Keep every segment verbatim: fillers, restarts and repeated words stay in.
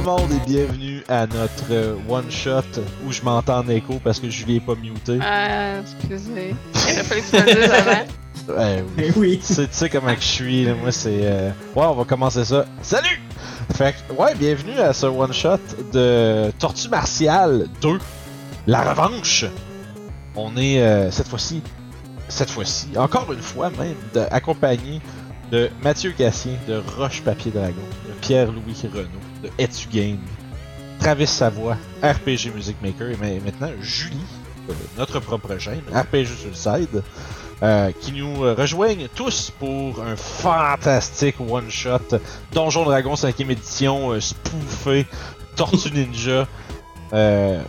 le monde et bienvenue à notre euh, one-shot où je m'entends en écho parce que Julie est pas mutée. Ah, excusez. Il a fallu que tu me le dises avant. Ouais, oui. Et oui. Tu sais, tu sais comment que je suis, là. Moi, c'est... Euh... Ouais, on va commencer ça. Salut! Fait que, ouais, bienvenue à ce one-shot de Tortue Martiale deux, La Revanche. On est, euh, cette fois-ci, cette fois-ci, encore une fois même, de, accompagné de Mathieu Gassier de Roche-Papier Dragon, de Pierre-Louis Renaud de Etu Game, Travis Savoie, R P G Music Maker, et maintenant Julie, euh, notre propre gêne, R P G Suicide, euh, qui nous rejoignent tous pour un fantastique one-shot Donjon Dragon cinquième édition, euh, spoofé, Tortue Ninja. euh,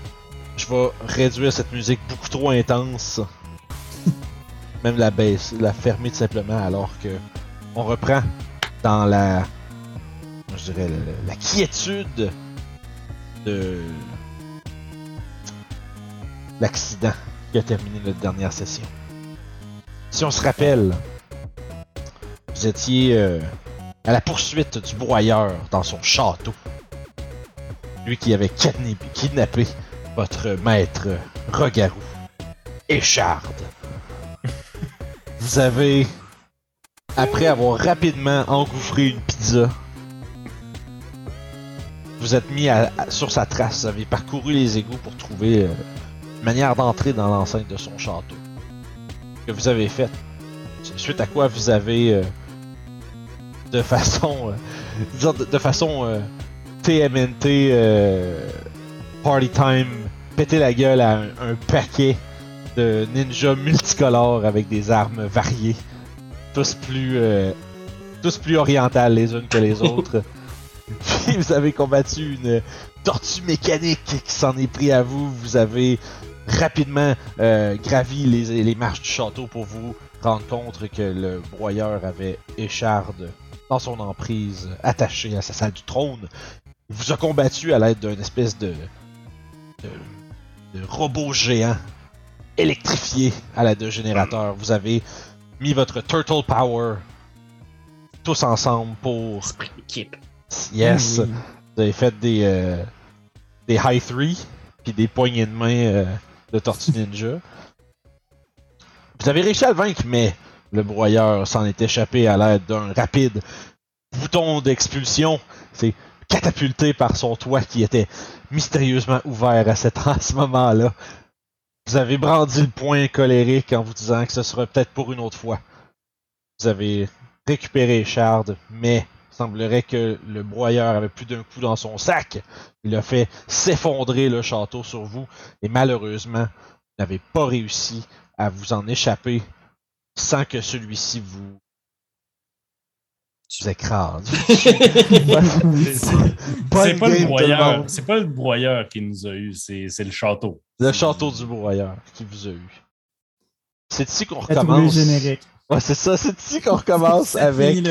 je vais réduire cette musique beaucoup trop intense, même la baisse, la fermer tout simplement, alors que on reprend dans la, je dirais, la, la quiétude de l'accident qui a terminé notre dernière session. Si on se rappelle, vous étiez euh, à la poursuite du broyeur dans son château. Lui qui avait kidnappé votre maître Rogarou Écharde. Vous avez... Après avoir rapidement engouffré une pizza, vous êtes mis à, à, sur sa trace. Vous avez parcouru les égouts pour trouver euh, une manière d'entrer dans l'enceinte de son château. Ce que vous avez fait, suite à quoi vous avez, euh, de façon, euh, de, de façon euh, T M N T euh, Party Time, pété la gueule à un, un paquet de ninjas multicolores avec des armes variées. Tous plus, euh, tous plus orientales les unes que les autres. Puis vous avez combattu une tortue mécanique qui s'en est pris à vous. Vous avez rapidement euh, gravi les, les marches du château pour vous rendre compte que le broyeur avait Écharde dans son emprise, attaché à sa salle du trône. Il vous a combattu à l'aide d'une espèce de, de, de robot géant électrifié à l'aide d'un générateur. Vous avez mis votre Turtle Power tous ensemble pour... Esprit d'équipe. Yes. Mmh. Vous avez fait des euh, des high three puis des poignées de main euh, de Tortue Ninja. Vous avez réussi à le vaincre, mais le broyeur s'en est échappé à l'aide d'un rapide bouton d'expulsion. C'est catapulté par son toit qui était mystérieusement ouvert à, cette, à ce moment-là. Vous avez brandi le poing colérique en vous disant que ce sera peut-être pour une autre fois. Vous avez récupéré Écharde, mais il semblerait que le broyeur avait plus d'un coup dans son sac. Il a fait s'effondrer le château sur vous et malheureusement, vous n'avez pas réussi à vous en échapper sans que celui-ci vous... Tu écrases. c'est, c'est, pas le broyeur, c'est pas le broyeur qui nous a eu, c'est, c'est le château. Le château du broyeur qui vous a eu. C'est ici qu'on recommence. Ouais, c'est ça, c'est ici qu'on recommence c'est avec, fini,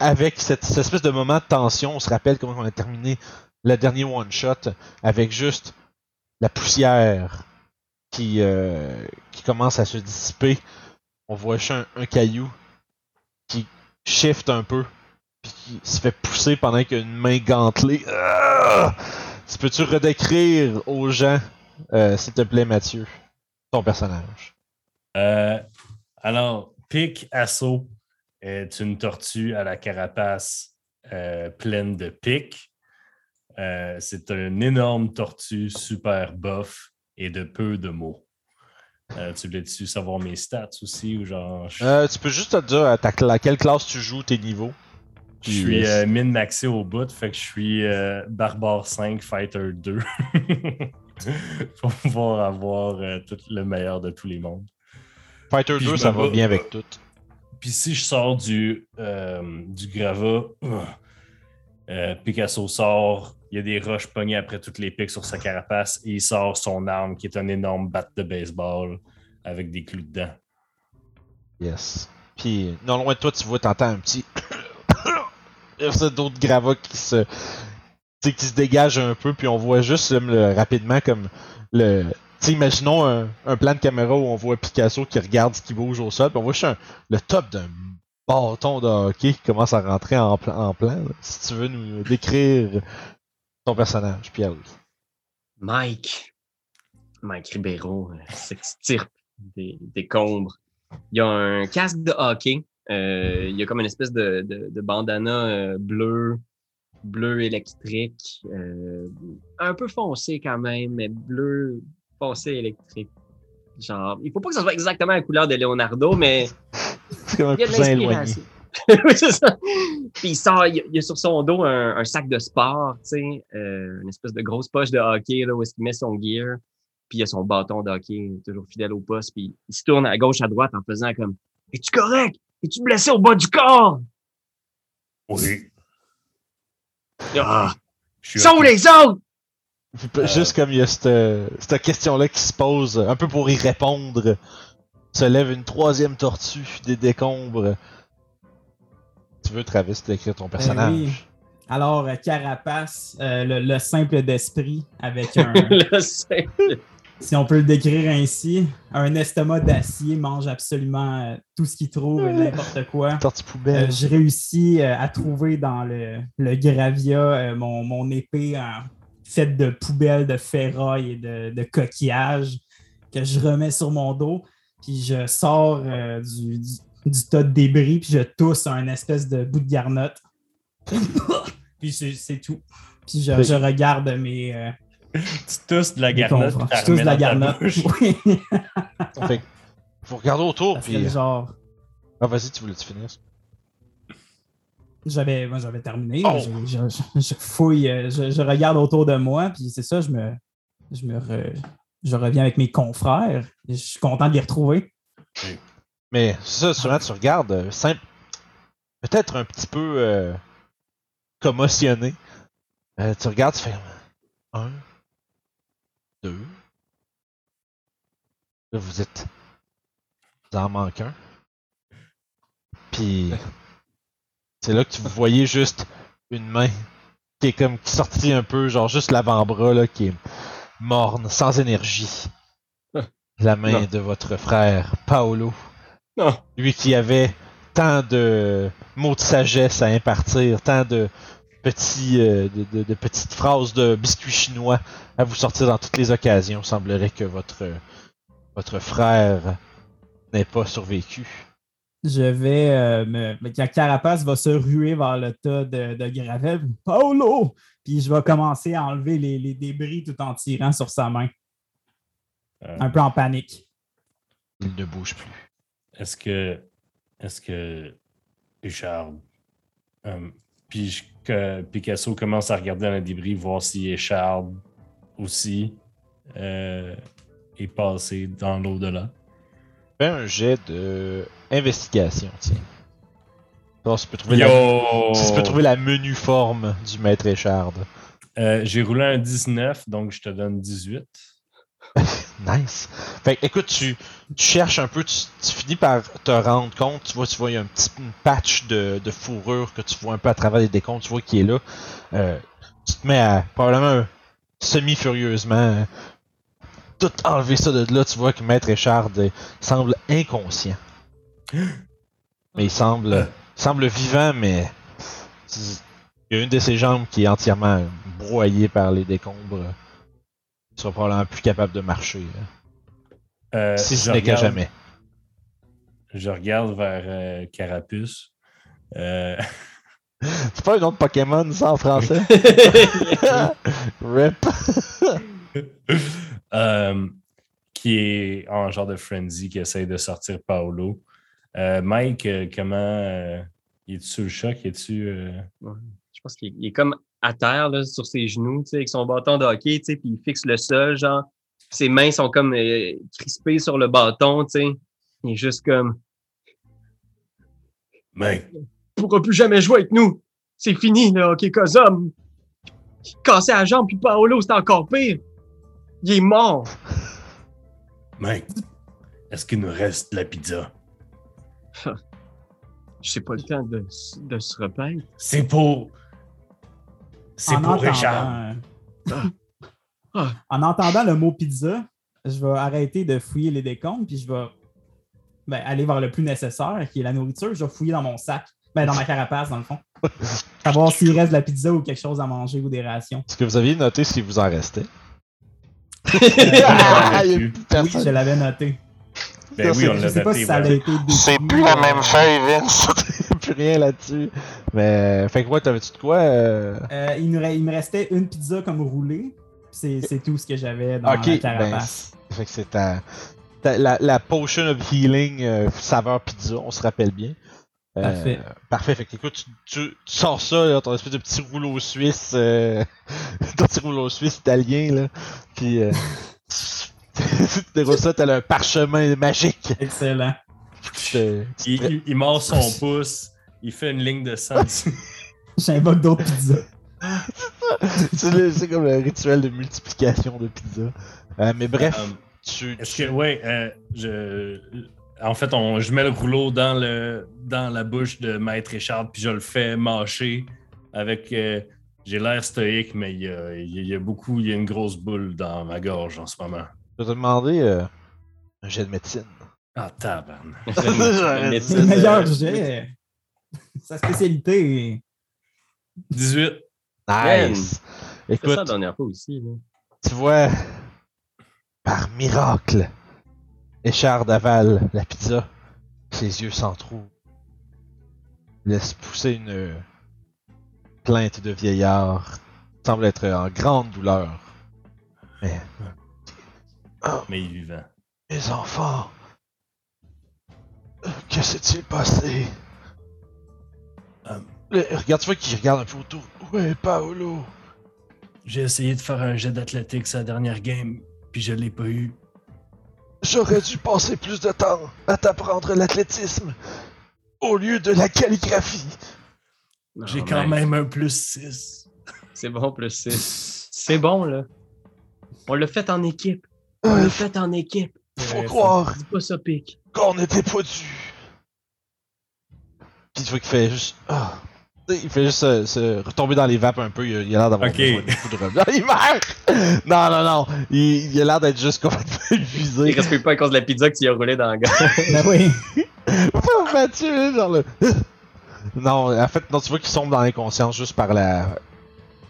avec cette, cette espèce de moment de tension. On se rappelle comment on a terminé le dernier one-shot avec juste la poussière qui, euh, qui commence à se dissiper. On voit un, un caillou qui shift un peu, puis qui se fait pousser pendant qu'il y a une main gantelée. Ah! Tu peux-tu redécrire aux gens, euh, s'il te plaît, Mathieu, ton personnage? Euh, alors, Pic Assaut est une tortue à la carapace euh, pleine de pics. Euh, c'est une énorme tortue super bof et de peu de mots. Euh, tu voulais-tu savoir mes stats aussi ou genre... Je... Euh, tu peux juste te dire à ta... quelle classe tu joues, tes niveaux. Je suis euh, min-maxé au bout, fait que je suis euh, Barbare cinq, Fighter deux. Pour pouvoir avoir euh, tout le meilleur de tous les mondes. Fighter Puis deux, ça va bien avec tout. Puis si je sors du, euh, du gravat, euh, Picasso sort... Il y a des roches pognées après toutes les pics sur sa carapace et il sort son arme qui est un énorme bat de baseball avec des clous dedans. Yes. Puis, non loin de toi, tu vois, t'entends un petit... Il y a d'autres gravats qui se... T'sais, qui se dégagent un peu, puis on voit juste le, rapidement comme le... T'sais, imaginons un, un plan de caméra où on voit Picasso qui regarde ce qui bouge au sol, puis on voit juste un, le top d'un bâton de hockey qui commence à rentrer en, en plan. Là. Si tu veux nous décrire... Ton personnage, Pierre-Louis. Mike. Mike Ribeiro euh, s'extirpe des, des décombres. Il y a un casque de hockey. Euh, il y a comme une espèce de, de, de bandana euh, bleu, bleu électrique. Euh, un peu foncé quand même, mais bleu foncé électrique. Genre, il faut pas que ça soit exactement la couleur de Leonardo, mais c'est comme un cousin éloigné. Oui, c'est ça. Puis il sort, il y a sur son dos un, un sac de sport, tu sais, euh, une espèce de grosse poche de hockey là, où est-ce qu'il met son gear. Puis il y a son bâton de hockey, toujours fidèle au poste. Puis il se tourne à gauche, à droite en faisant comme « Es-tu correct? Es-tu blessé au bas du corps? » Oui. Ah, sont les autres! Euh... Juste comme il y a cette, cette question-là qui se pose, un peu pour y répondre, se lève une troisième tortue des décombres. Tu veux, Travis, décrire ton personnage? Ben oui. Alors, Carapace, euh, le, le simple d'esprit avec un... le simple... Si on peut le décrire ainsi, un estomac d'acier mange absolument tout ce qu'il trouve, n'importe quoi. Tortue poubelle. Euh, je réussis euh, à trouver dans le, le gravia euh, mon, mon épée en... faite de poubelles, de ferraille et de, de coquillages que je remets sur mon dos. Puis je sors euh, du, du, du tas de débris, puis je tousse un espèce de bout de garnotte. Puis c'est, c'est tout. Puis je, je regarde mes... Euh, tu tousses de la garnotte. Tu tousses de la garnotte. Oui. Fait que, vous regardez autour, parce puis... genre... Ah, vas-y, tu voulais-tu finir ça? J'avais, moi, j'avais terminé. Oh. Je, je, je fouille, je, je regarde autour de moi, puis c'est ça, je me, je me re, je reviens avec mes confrères. Je suis content de les retrouver. Oui. Mais ça, souvent, tu regardes, simple, peut-être un petit peu euh, commotionné. Euh, tu regardes, tu fais un, deux. Là, vous êtes, vous en manque un. Puis... c'est là que vous voyez juste une main qui est comme qui sortit un peu, genre juste l'avant-bras là, qui est morne, sans énergie. La main non. de votre frère Paolo. Non. Lui qui avait tant de mots de sagesse à impartir, tant de, petits, euh, de, de, de petites phrases de biscuits chinois à vous sortir dans toutes les occasions. Il semblerait que votre, votre frère n'ait pas survécu. Je vais... Euh, me... Carapace va se ruer vers le tas de, de gravelle. Paolo! Puis je vais commencer à enlever les, les débris tout en tirant sur sa main. Euh... Un peu en panique. Il ne bouge plus. Est-ce que... Est-ce que... Écharde... Euh, puis je, que Picasso commence à regarder dans les débris, voir si Écharde aussi euh, est passé dans l'au-delà. Un jet de investigation, tiens. Alors, ça peut trouver la... ça peut trouver la menu forme du maître Écharde. Euh, j'ai roulé un dix-neuf, donc je te donne dix-huit. Nice. Fait que, écoute, tu, tu cherches un peu, tu, tu finis par te rendre compte, tu vois, tu vois, il y a un petit une patch de, de fourrure que tu vois un peu à travers les décombres, tu vois qui est là. Euh, tu te mets à probablement semi-furieusement. Tout enlever ça de là, tu vois que maître Écharde semble inconscient. Mais il semble, semble vivant, mais il y a une de ses jambes qui est entièrement broyée par les décombres. Il sera probablement plus capable de marcher. Euh, si ce n'est qu'à jamais. Je regarde vers euh, Carapuce. Euh... C'est pas un nom de Pokémon, ça, en français? Rip. Euh, qui est en genre de frenzy qui essaie de sortir Paolo. Euh, Mike, euh, comment euh, es-tu sous le choc? Es-tu, euh... ouais, je pense qu'il est, il est comme à terre là, sur ses genoux, avec son bâton de hockey, puis il fixe le sol, genre ses mains sont comme euh, crispées sur le bâton, t'sais. Il est juste comme Mike. Il ne pourra plus jamais jouer avec nous. C'est fini, le hockey Cosum. Casser la jambe, puis Paolo, c'est encore pire. Il est mort! Mec, est-ce qu'il nous reste la pizza? Je sais pas le temps de, de se repeindre. C'est pour... C'est en pour entendant... Richard. En entendant le mot pizza, je vais arrêter de fouiller les décombres puis je vais ben, aller vers le plus nécessaire qui est la nourriture. Je vais fouiller dans mon sac. Ben, dans ma carapace, dans le fond. Savoir s'il reste de la pizza ou quelque chose à manger ou des rations. Est-ce que vous aviez noté si vous en restait? ah, oui, je l'avais noté. Ben oui, on l'a noté. C'est plus la même feuille, Vince. Plus rien là-dessus. Mais, fait que moi, ouais, t'avais-tu de quoi? Euh... Euh, il, nous... il me restait une pizza comme roulée. C'est, c'est tout ce que j'avais dans okay, la carapace. Ben, fait que c'est ta... ta la, la potion of healing euh, saveur pizza, on se rappelle bien. Euh, parfait. Parfait. Fait que écoute, tu, tu, tu sors ça, là, ton espèce de petit rouleau suisse, euh, ton petit rouleau suisse italien, là. Puis, euh, tu déroules ça, t'as le parchemin magique. Excellent. Te, il, te... il, il mord son pouce, il fait une ligne de sang. J'invoque d'autres pizzas. C'est comme le rituel de multiplication de pizza. Euh, mais bref, um, tu. Est-ce tu... que, ouais, euh, je. En fait, on, je mets le rouleau dans, le, dans la bouche de Maître Écharde, puis je le fais mâcher avec. Euh, j'ai l'air stoïque, mais il y a, il y a beaucoup. Il y a une grosse boule dans ma gorge en ce moment. Je vais te demander euh, un jet de médecine. Ah, tabarn. C'est le meilleur jet. Sa spécialité. dix-huit. Nice. Écoute, c'était ça la dernière fois aussi. Là. Tu vois, par miracle, Écharde avale la pizza. Ses yeux s'entrouvent. Laisse pousser une plainte de vieillard. Semble être en grande douleur. Mais. Oh, mais il est vivant. Mes enfants. Que s'est-il passé? Um, Le, regarde, tu vois qu'il regarde un peu autour. Où est Paolo? J'ai essayé de faire un jet d'athlétique sa dernière game, puis je l'ai pas eu. J'aurais dû passer plus de temps à t'apprendre l'athlétisme au lieu de la calligraphie. Non, j'ai quand mais... même un plus six. C'est bon, plus six. C'est bon, là. On l'a fait en équipe. On euh, l'a fait en équipe. Faut ouais, croire. Dis pas ça, Pic. Qu'on était pas dû. Puis tu vois qu'il fait juste... Ah. Il fait juste se, se retomber dans les vapes un peu. Il a, il a l'air d'avoir okay. beaucoup de revenus. Il meurt! Non, non, non. Il, il a l'air d'être juste complètement épuisé. Il respecte pas à cause de la pizza que tu lui as roulé dans la gueule. Ben oui. Pauvre Mathieu, genre le... Non, en fait, non, tu vois qu'il sombre dans l'inconscience juste par la...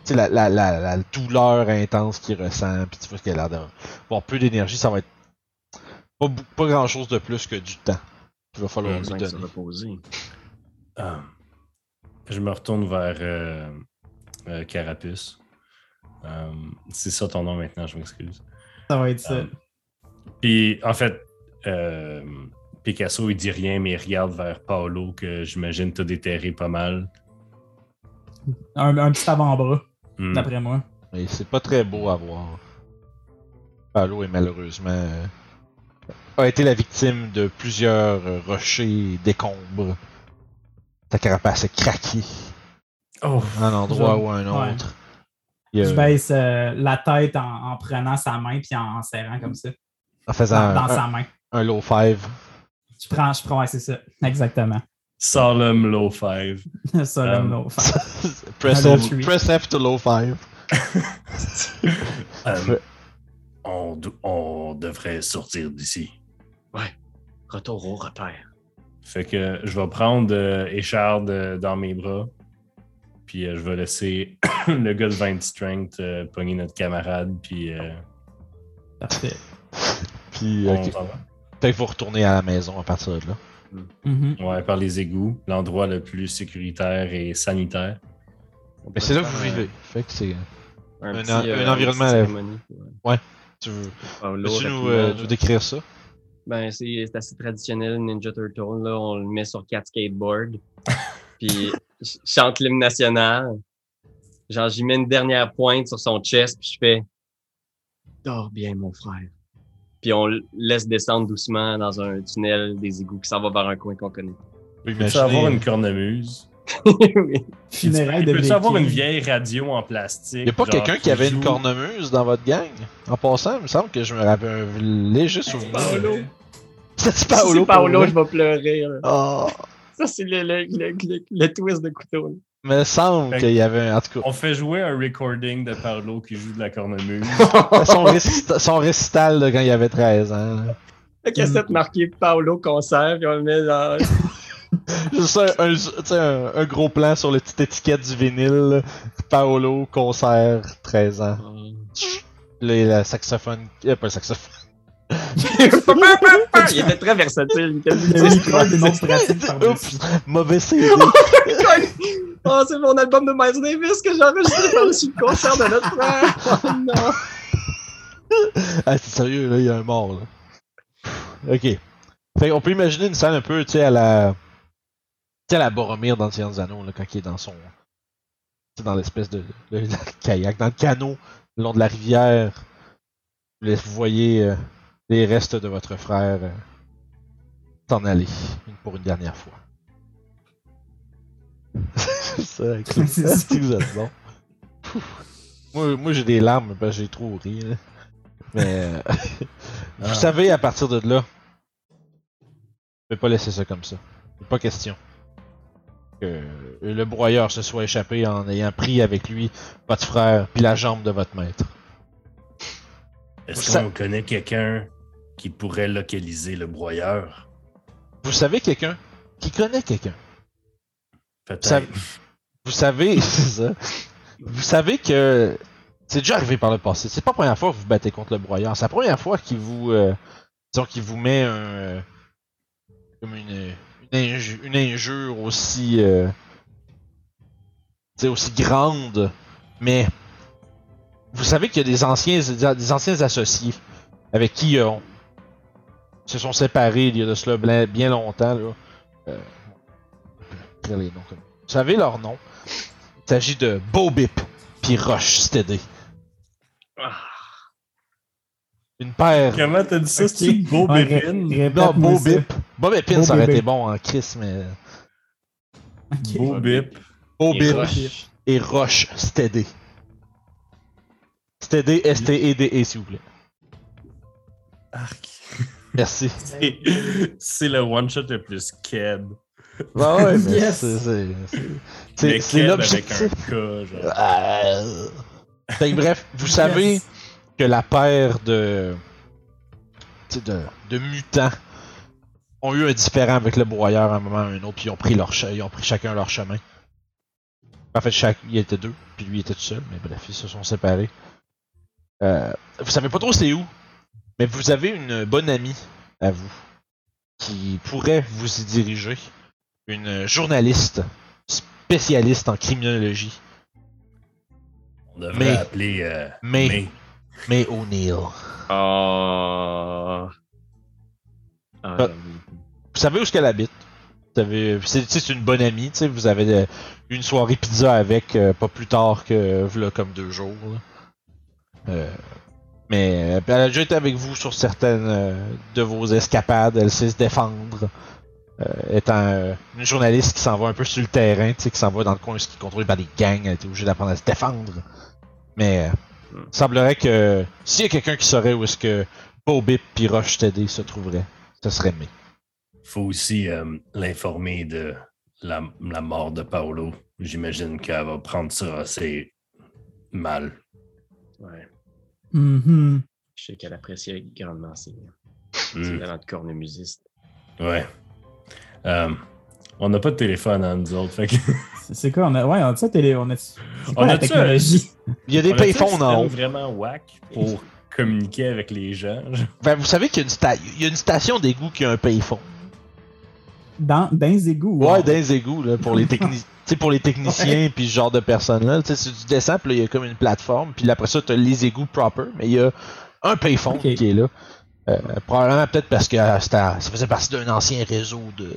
Tu sais, la, la, la, la douleur intense qu'il ressent. Puis tu vois qu'il a l'air d'avoir peu d'énergie. Ça va être pas, pas grand-chose de plus que du temps. Il va falloir lui donner. Se reposer. Ah. Je me retourne vers euh, euh, Carapuce. Euh, c'est ça ton nom maintenant, je m'excuse. Ça va être ça. Euh, Puis, en fait, euh, Picasso, il dit rien, mais il regarde vers Paolo, que j'imagine t'as déterré pas mal. Un, un petit avant-bras, mm. d'après moi. Mais c'est pas très beau à voir. Paolo est malheureusement... a été la victime de plusieurs rochers décombres. Ta carapace est craquée. Oh, un endroit je... ou un autre. Ouais. A... Je baisse euh, la tête en, en prenant sa main puis en, en serrant comme ça. En faisant dans, un, dans sa main. Un low five. Je prends, je prends, ouais, c'est ça. Exactement. Solemn low five. Solemn um... low five. press, F, press F to low five. um, on, on devrait sortir d'ici. Ouais. Retour au repère. Fait que je vais prendre euh, Écharde euh, dans mes bras, puis euh, je vais laisser le gars de vingt Strength euh, pogner notre camarade, puis... Euh... Parfait. Puis, euh, okay. Peut-être vous retournez à la maison à partir de là. Mm-hmm. Ouais, par les égouts, l'endroit le plus sécuritaire et sanitaire. Mais c'est là que vous vivez. Fait que c'est un, un, petit, en, euh, un environnement... À la... Ouais. ouais. Tu veux Peux-tu nous, euh, nous décrire ça? Ben, c'est, c'est assez traditionnel, Ninja Turtle, là. On le met sur quatre skateboards. Puis, je chante l'hymne national. Genre, j'y mets une dernière pointe sur son chest, puis je fais « Dors bien, mon frère. » Puis, on le laisse descendre doucement dans un tunnel des égouts qui s'en va vers un coin qu'on connaît. Oui, peux-tu avoir une cornemuse? oui. Funérail de Peux-tu avoir une vieille radio en plastique? Y'a pas genre, quelqu'un qui avait joue... une cornemuse dans votre gang? En passant, il me semble que je me rappelais juste sur Paolo. C'est Paolo. C'est Paolo, je vais pleurer. Oh. Ça, c'est le, le, le, le, le twist de couteau. Il me semble qu'il y avait un. En tout cas. On fait jouer un recording de Paolo qui joue de la cornemuse. son, récita- son récital de quand il avait treize ans. La cassette mm. marquée Paolo concert, puis on le met dans. Juste un, un, un, un gros plan sur la petite étiquette du vinyle. Paolo, concert, treize ans. Là, il a le saxophone. Il a pas le saxophone. Il était très versatile. Il était micro démonstratif par dessus. Mauvais C D. Oh, c'est mon album de Miles Davis que j'ai enregistré par-dessus le concert de notre frère. Oh non. Ah, c'est sérieux, là, il y a un mort, là. Ok. Fait qu'on peut imaginer une scène un peu, tu sais, à la. Tu sais, à la Boromir dans le Seigneur des Anneaux, là, quand il est dans son. Tu sais, dans l'espèce de. de, de, de kayak, dans le canot, le long de la rivière. Vous voyez euh, les restes de votre frère euh, s'en aller pour une dernière fois. Ça, c'est ça que vous êtes bon. Moi, moi j'ai des larmes, ben, j'ai trop ri. Là. Mais euh, vous ah. savez, à partir de là, je ne vais pas laisser ça comme ça. C'est pas question que le broyeur se soit échappé en ayant pris avec lui votre frère puis la jambe de votre maître. Est-ce qu'on ça... connaît quelqu'un qui pourrait localiser le broyeur? Vous savez quelqu'un qui connaît quelqu'un? Peut-être. Vous savez, vous savez, c'est ça. Vous savez que c'est déjà arrivé par le passé. C'est pas la première fois que vous vous battez contre le broyeur. C'est la première fois qu'il vous, euh, disons qu'il vous met un, comme une, une, injure, une injure aussi, euh, aussi grande, mais. Vous savez qu'il y a des anciens, des anciens associés avec qui euh, on se sont séparés il y a de cela bien longtemps. Là. Euh, je vais dire les noms comme... Vous savez leur nom. Il s'agit de Bobip puis Roche-Papier Dragon. Une paire... Comment t'as dit ça? Okay. C'est Bobipine? Non, Bobip. Bobipine, ça aurait été bon en Chris, mais... Okay. Bobip. Bobip et Roche-Papier Dragon. S T D, S T E D E, s'il vous plaît. Arc. Merci. C'est, c'est le one-shot le plus keb. Ben ouais, mais yes. c'est... C'est, c'est, mais c'est l'objectif. Avec un K, genre. Euh... Fait que, bref, vous yes. savez que la paire de, de... de mutants ont eu un différend avec le broyeur à un moment ou à un autre, puis ils ont pris, leur ch- ils ont pris chacun leur chemin. En fait, chaque... il était deux, puis lui était tout seul, mais bref, ils se sont séparés. Euh, vous savez pas trop c'est où, mais vous avez une bonne amie à vous qui pourrait vous y diriger. Une journaliste spécialiste en criminologie. On devrait l'appeler euh, May. May. May O'Neill. Oh. Uh... Uh... Vous savez où est-ce qu'elle habite. Vous savez, c'est, c'est une bonne amie. T'sais, vous avez une soirée pizza avec euh, pas plus tard que là, comme deux jours. Là. Euh, mais elle a déjà été avec vous sur certaines euh, de vos escapades, elle sait se défendre, euh, étant euh, une journaliste qui s'en va un peu sur le terrain, qui s'en va dans le coin, qui est contrôlée par des gangs, elle était obligée d'apprendre à se défendre. Mais euh, il semblerait que s'il y a quelqu'un qui saurait où est-ce que Bobip et Roche-Papier Dragon se trouveraient, ce serait May. Faut aussi euh, l'informer de la, la mort de Paolo. J'imagine qu'elle va prendre ça assez mal. Ouais. Mm-hmm. Je sais qu'elle appréciait grandement ses mm. talents de cornemusiste. Ouais. Euh, on n'a pas de téléphone, hein, nous autres. Fait que... c'est, c'est quoi, on a... Ouais, on a-tu télé... On a on la a technologie? Un... Il y a des payphones en haut. Vraiment whack pour communiquer avec les gens. Ben, vous savez qu'il y a une, sta... Il y a une station d'égout qui a un payphone. Dans, dans les égouts. Ouais, ouais. Dans les égouts, là, pour les techniciens. T'sais, pour les techniciens puis ce genre de personnes-là, tu sais, tu descends, puis là, il y a comme une plateforme, puis après ça, tu as les égouts proper, mais il y a un payphone okay. qui est là. Euh, probablement peut-être parce que euh, ça faisait partie d'un ancien réseau de...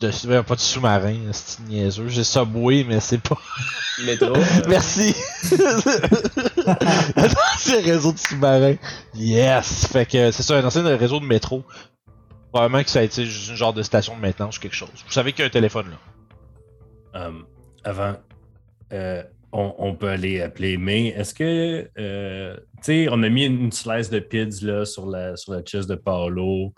de pas de sous-marin, c'est niaiseux. J'ai Subway, mais c'est pas... Métro. Euh... Merci! Un ancien réseau de sous-marin. Yes! Fait que c'est ça, un ancien réseau de métro. Probablement que ça a été juste un genre de station de maintenance ou quelque chose. Vous savez qu'il y a un téléphone, là. Um, avant, euh, on, on peut aller appeler, mais est-ce que, euh, tu sais, on a mis une slice de pids là, sur, la, sur la chest de Paolo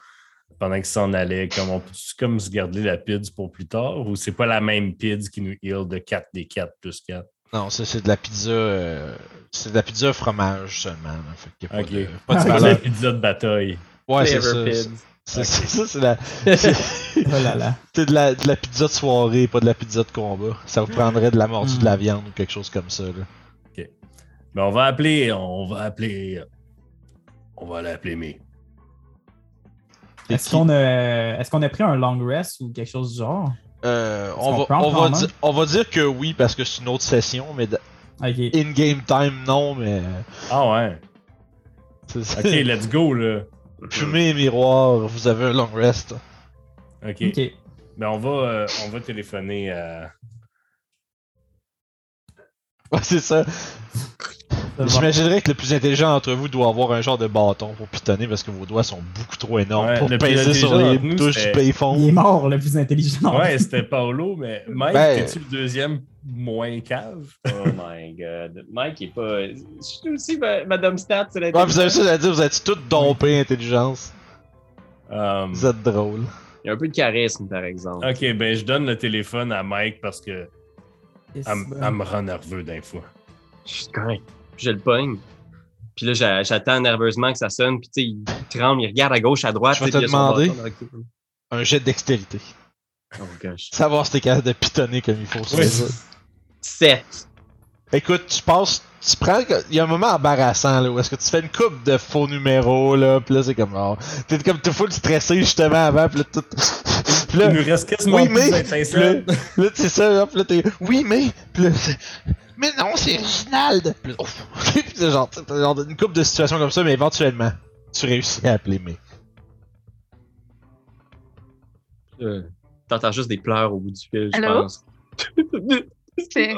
pendant qu'il s'en allait, comme on peut comme se garder la pids pour plus tard, ou c'est pas la même pids qui nous heal de quatre D quatre plus quatre? Non, ça c'est de la pizza, euh, c'est de la pizza fromage seulement, hein, fait qu'il y a pas okay. de, pas de, de la pizza de bataille. Ouais, c'est ça, c'est, c'est, okay. c'est, c'est, c'est la... C'est... Oh là là. C'est de la, de la pizza de soirée, pas de la pizza de combat. Ça vous prendrait de la mordue de la viande ou quelque chose comme ça. Là. Ok. Ben on va appeler, on va appeler, on va l'appeler May. Est-ce qu'on a, est-ce qu'on a pris un long rest ou quelque chose du genre? Euh, on, va, on, va di- on va dire que oui parce que c'est une autre session, mais d- okay. In-game time, non, mais... Ah ouais. C'est, c'est... Ok, let's go, là. Fumez, miroir, vous avez un long rest. Ok. okay. Ben on va, euh, on va téléphoner à... Ouais, c'est ça. J'imaginerais que le plus intelligent d'entre vous doit avoir un genre de bâton pour pitonner parce que vos doigts sont beaucoup trop énormes ouais, pour peser sur les nous, touches c'était... du payphone. Il est mort, le plus intelligent. Ouais, c'était Paolo, mais Mike, ben... t'es-tu le deuxième moins cave? Oh my god. Mike est pas... Je suis aussi ma... Madame Stat, c'est l'intelligence. Ouais, vous avez ça à dire, vous êtes tous dompés, intelligence. Um... Vous êtes drôle. Il y a un peu de charisme, par exemple. Ok, ben je donne le téléphone à Mike parce que... Elle m- me rend nerveux d'un fois. Je suis correct. Je le pogne. Puis là, j'a- j'attends nerveusement que ça sonne. Puis tu sais, il tremble, il regarde à gauche, à droite. Je vais te demander un jet de dextérité. Oh gosh. Savoir si t'es capable de pitonner comme il faut. Oui. sept. Écoute, tu passes, tu prends... Il y a un moment embarrassant, là, où est-ce que tu fais une coupe de faux numéros, là. Puis là, c'est comme... Oh, t'es comme t'es full stressé, justement, avant. Puis là, tout... Là, il nous reste quasiment oui, mais... plus là, là, c'est ça, là, là, t'es... Oui, mais... Puis là, c'est... Mais non, c'est original! Puis c'est genre, t'as genre une couple de situations comme ça, mais éventuellement, tu réussis à appeler mais... Euh, t'entends juste des pleurs au bout du fil, je pense. c'est...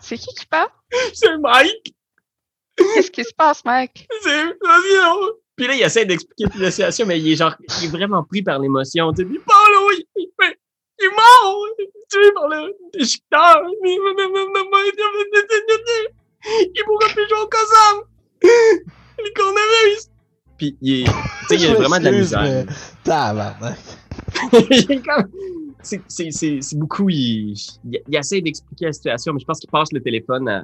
c'est qui qui parle? C'est Mike! Qu'est-ce qui se passe, Mike? C'est... Vas-y, Puis là, il essaie d'expliquer la situation, mais il est genre, il est vraiment pris par l'émotion. Tu sais, il parle, oui, il, il, il est mort, il est tué par le déchiqueteur. Il mourra plus jouer au Kazam. Le coronavirus. Puis il est, tu sais, il y a vraiment de la misère. Tabarnak. c'est, c'est, c'est, c'est beaucoup, il, il, il essaie d'expliquer la situation, mais je pense qu'il passe le téléphone à,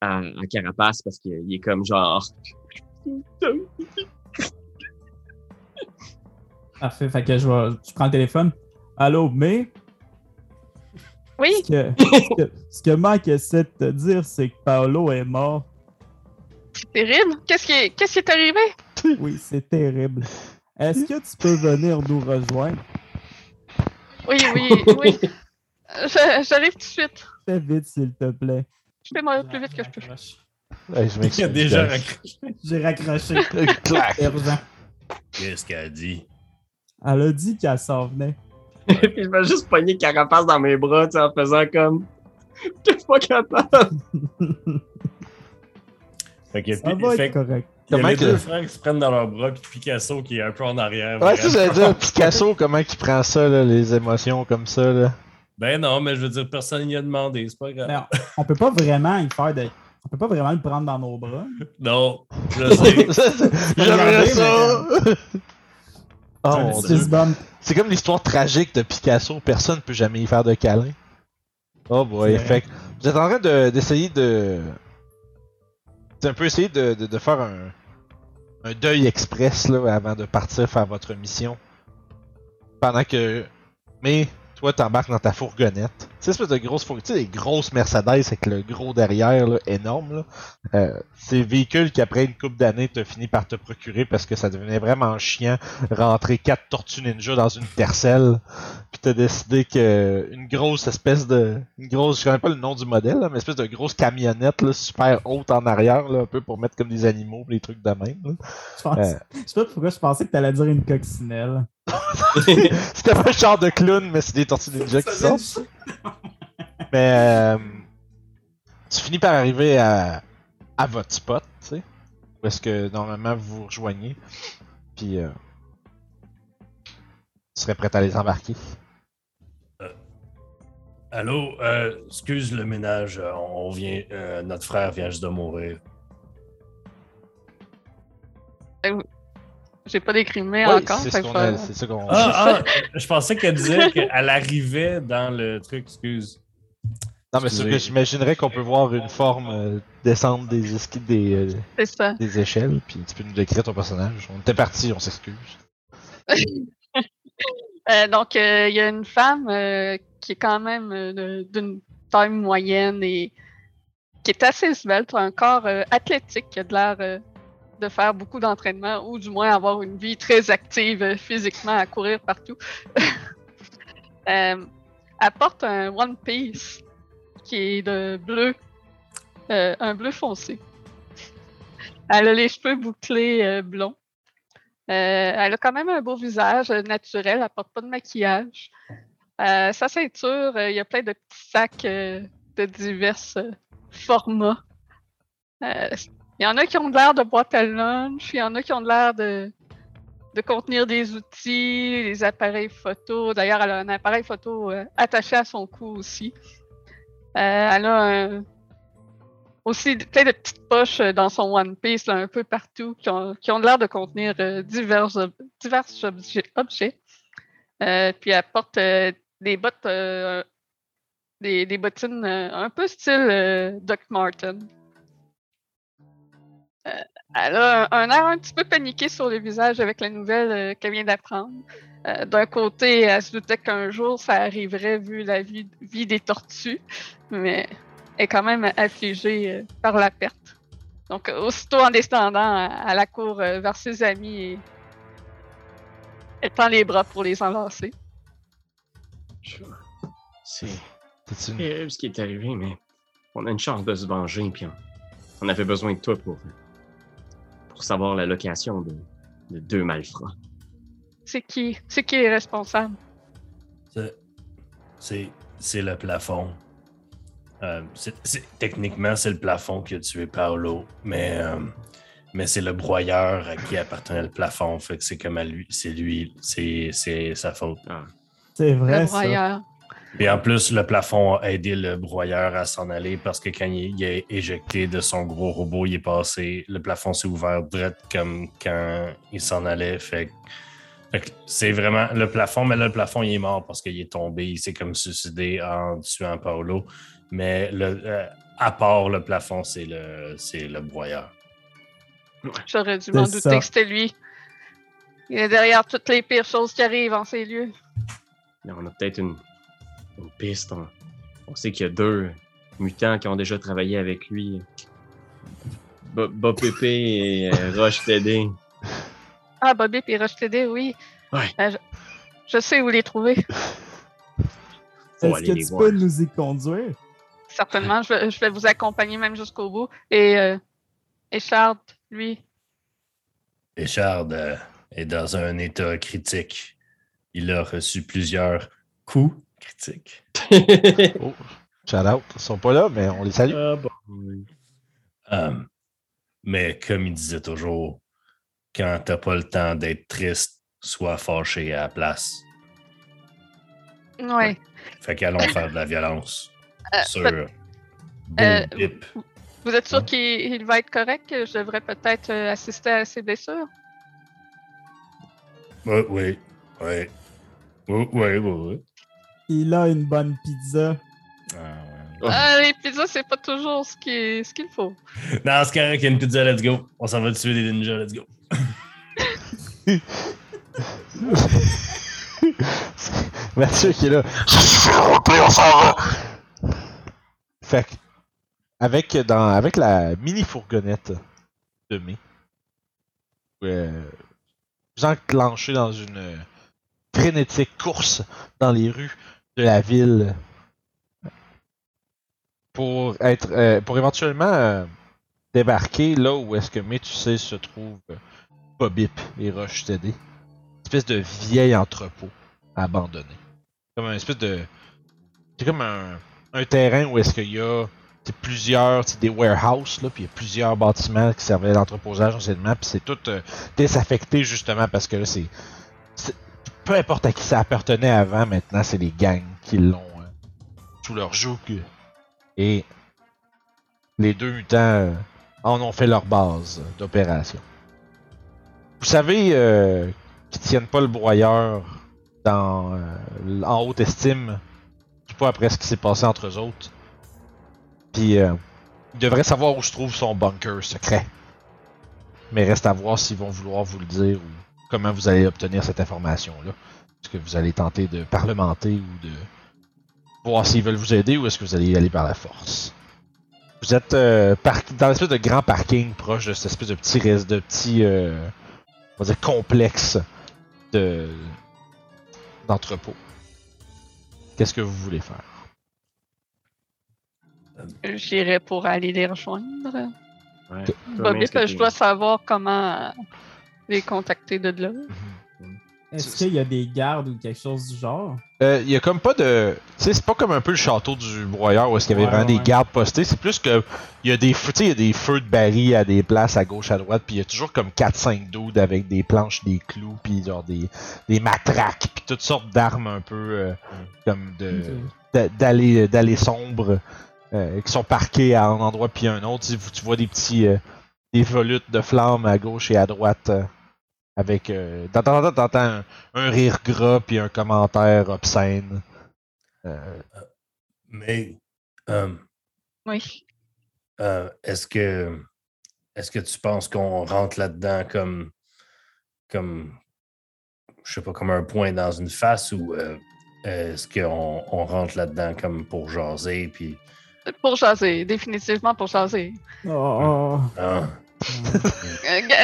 à, à Carapace parce qu'il est comme genre. Parfait, fait que je, vais, je prends le téléphone. Allô, May? Oui? Ce que, ce que, ce que Mike essaie de te dire, c'est que Paolo est mort. C'est terrible. Qu'est-ce qui est, qu'est-ce qui est arrivé? Oui, c'est terrible. Est-ce que tu peux venir nous rejoindre? Oui, oui, oui. je, j'arrive tout de suite. Fais vite, s'il te plaît. Je fais mon plus vite que je peux. Ouais, je m'excuse. Il a déjà raccroché. J'ai raccroché. Qu'est-ce qu'elle a dit? Elle a dit qu'elle s'en venait. Puis je vais juste pogner Carapace dans mes bras, tu sais, en faisant comme... Je suis pas capable. Fait que, ça puis, va fait, être correct. Il y a les que... deux frères qui se prennent dans leurs bras, puis Picasso qui est un peu en arrière. Ouais, tu j'allais dire, Picasso, comment qu'il prend ça, là, les émotions comme ça, là? Ben non, mais je veux dire, personne n'y a demandé, c'est pas grave. Alors, on peut pas vraiment y faire de... On peut pas vraiment le prendre dans nos bras. Non, je sais. J'aimerais ça! Oh, c'est, c'est comme l'histoire tragique de Picasso. Personne ne peut jamais y faire de câlin. Oh boy. Fait que vous êtes en train de, d'essayer de... C'est un peu essayer de, de, de faire un, un deuil express là, avant de partir faire votre mission. Pendant que... Mais... Toi, t'embarques dans ta fourgonnette. Tu sais, espèce de grosse fourgonnette. Tu sais, les grosses Mercedes avec le gros derrière, là, énorme, là. Euh, ces véhicules qu'après une couple d'années, t'as fini par te procurer parce que ça devenait vraiment chiant rentrer quatre Tortues Ninja dans une Tercel. Puis t'as décidé que une grosse espèce de... Une grosse... Je connais pas le nom du modèle, là, mais une espèce de grosse camionnette, là, super haute en arrière, là, un peu pour mettre comme des animaux, des trucs de même, là. Je pense... euh... Je sais pas pourquoi je pensais que t'allais dire une coccinelle. C'était pas un genre de clown, mais c'est des Tortues Ninja qui sortent. Mais euh, tu finis par arriver à, à votre spot, tu sais, où est-ce que normalement vous vous rejoignez, puis euh, tu serais prêt à les embarquer. Euh, allô, euh, excuse le ménage, on vient, euh, notre frère vient juste de mourir. Euh, J'ai pas décrimé oui, encore. C'est, fait ce qu'on a, c'est ça qu'on a. Ah, ah, je pensais qu'elle disait qu'elle arrivait dans le truc, excuse. Non, mais c'est que j'imaginerais qu'on peut voir une forme euh, descendre des, esqui- des, euh, c'est ça. des échelles, puis tu peux nous décrire ton personnage. On était parti, on s'excuse. Euh, donc, il euh, y a une femme euh, qui est quand même euh, d'une taille moyenne et qui est assez belle, qui a un corps euh, athlétique, qui a de l'air euh, de faire beaucoup d'entraînement ou du moins avoir une vie très active euh, physiquement, à courir partout. euh, elle porte un One Piece qui est de bleu, euh, un bleu foncé. Elle a les cheveux bouclés euh, blonds. Euh, elle a quand même un beau visage euh, naturel, elle ne porte pas de maquillage. Euh, sa ceinture, il euh, y a plein de petits sacs euh, de divers euh, formats. Il euh, y en a qui ont de l'air de boîte à lunch, il y en a qui ont de l'air de, de contenir des outils, des appareils photo. D'ailleurs, elle a un appareil photo euh, attaché à son cou aussi. Euh, elle a un... aussi plein de petites poches dans son One Piece, là, un peu partout, qui ont, qui ont l'air de contenir euh, divers, ob- divers obje- objets. Euh, puis elle porte euh, des bottes, euh, des, des bottines euh, un peu style euh, Doc Marten. Euh, elle a un, un air un petit peu paniqué sur le visage avec la nouvelle euh, qu'elle vient d'apprendre. Euh, d'un côté, elle se doutait qu'un jour ça arriverait vu la vie, vie des tortues, mais... est quand même affligée par la perte. Donc, aussitôt en descendant à la cour vers ses amis, et... elle tend les bras pour les enlacer. C'est... C'est terrible ce qui est arrivé, mais on a une chance de se venger, puis on, on avait besoin de toi pour, pour savoir la location de, de deux malfrats. C'est qui? C'est qui est responsable? C'est... C'est, c'est le plafond. Euh, c'est, c'est, techniquement, c'est le plafond qui a tué Paolo, mais, euh, mais c'est le broyeur à qui appartenait le plafond. Fait que c'est comme à lui, c'est lui, c'est, c'est sa faute. Ah. C'est vrai, le broyeur. Et en plus, le plafond a aidé le broyeur à s'en aller parce que quand il, il est éjecté de son gros robot, il est passé, le plafond s'est ouvert direct comme quand il s'en allait. Fait que. Fait que c'est vraiment le plafond, mais là, le plafond, il est mort parce qu'il est tombé, il s'est comme suicidé en tuant Paolo. Mais le, euh, à part le plafond, c'est le, c'est le broyeur. J'aurais dû c'est m'en douter ça. Que c'était lui. Il est derrière toutes les pires choses qui arrivent en ces lieux. Mais on a peut-être une, une piste. On, on sait qu'il y a deux mutants qui ont déjà travaillé avec lui. Bobip et euh, Roche-Papier. Ah, Bobip et Roche-Papier, oui. Ouais. Euh, je, je sais où les trouver. Est-ce que tu voir. peux nous y conduire? Certainement, je vais, je vais vous accompagner même jusqu'au bout. Et euh, Écharde, lui? Écharde euh, est dans un état critique. Il a reçu plusieurs coups critiques. Oh, shout out. Ils sont pas là, mais on les salue. Ah, bon, oui. um, mais comme il disait toujours, quand t'as pas le temps d'être triste, sois fâché à la place. Oui. Ouais. Fait qu'allons faire de la violence euh, sur fait... Bobip. Euh, vous êtes sûr hein? qu'il va être correct? Je devrais peut-être euh, assister à ses blessures? Oui, oui, oui. Oui, oui, oui. Il a une bonne pizza. Ah, ouais. ah les pizzas, c'est pas toujours ce, qui est... ce qu'il faut. Non, c'est correct, il y a une pizza, let's go. On s'en va tuer des ninjas, let's go. Mathieu qui est là. On s'en va. Fait que, avec, dans, avec la mini-fourgonnette de May, euh, vous enclenchez dans une frénétique course dans les rues de la ville pour être euh, pour éventuellement euh, débarquer là où est-ce que May, tu sais, se trouve Bobip et Roche-Papier. Une espèce de vieil entrepôt abandonné. Comme un espèce de... C'est comme un, un terrain où est-ce qu'il y a plusieurs... C'est des warehouses, là, puis il y a plusieurs bâtiments qui servaient à l'entreposage anciennement, puis c'est tout euh, désaffecté, justement, parce que là, c'est, c'est... Peu importe à qui ça appartenait avant, maintenant, c'est les gangs qui l'ont euh, sous leur joug. Et les deux mutants euh, en ont fait leur base d'opération. Vous savez euh, qu'ils tiennent pas le broyeur dans euh, en haute estime, je sais pas après ce qui s'est passé entre eux autres. Puis euh, ils devraient savoir où se trouve son bunker secret. Mais reste à voir s'ils vont vouloir vous le dire ou comment vous allez obtenir cette information-là. Est-ce que vous allez tenter de parlementer ou de voir s'ils veulent vous aider, ou est-ce que vous allez y aller par la force? Vous êtes euh, par... dans l'espèce de grand parking proche de cette espèce de petit reste, de petit euh, on va dire complexe de d'entrepôt. Qu'est-ce que vous voulez faire? J'irai pour aller les rejoindre. Ouais. Bobip, je dois savoir comment les contacter de là. Est-ce qu'il y a des gardes ou quelque chose du genre? Il euh, y a comme pas de... Tu sais, c'est pas comme un peu le château du broyeur où est-ce qu'il y avait ouais, vraiment ouais. des gardes postés. C'est plus que... Il y a des feux, tu sais, il y a des feux de baril à des places à gauche, à droite. Puis il y a toujours comme quatre cinq doudes avec des planches, des clous, puis genre des, des matraques. Puis toutes sortes d'armes un peu euh, comme de okay. d'aller d'aller sombre. Euh, qui sont parqués à un endroit puis à un autre. Tu, tu vois des petits euh, des volutes de flammes à gauche et à droite euh, avec euh, t'entends, t'entends un, un rire gras puis un commentaire obscène. Euh, mais euh, oui. Euh, est-ce que est-ce que tu penses qu'on rentre là-dedans comme comme je sais pas comme un point dans une face ou euh, est-ce qu'on on rentre là-dedans comme pour jaser puis pour chasser, définitivement pour chasser. Oh. Ah.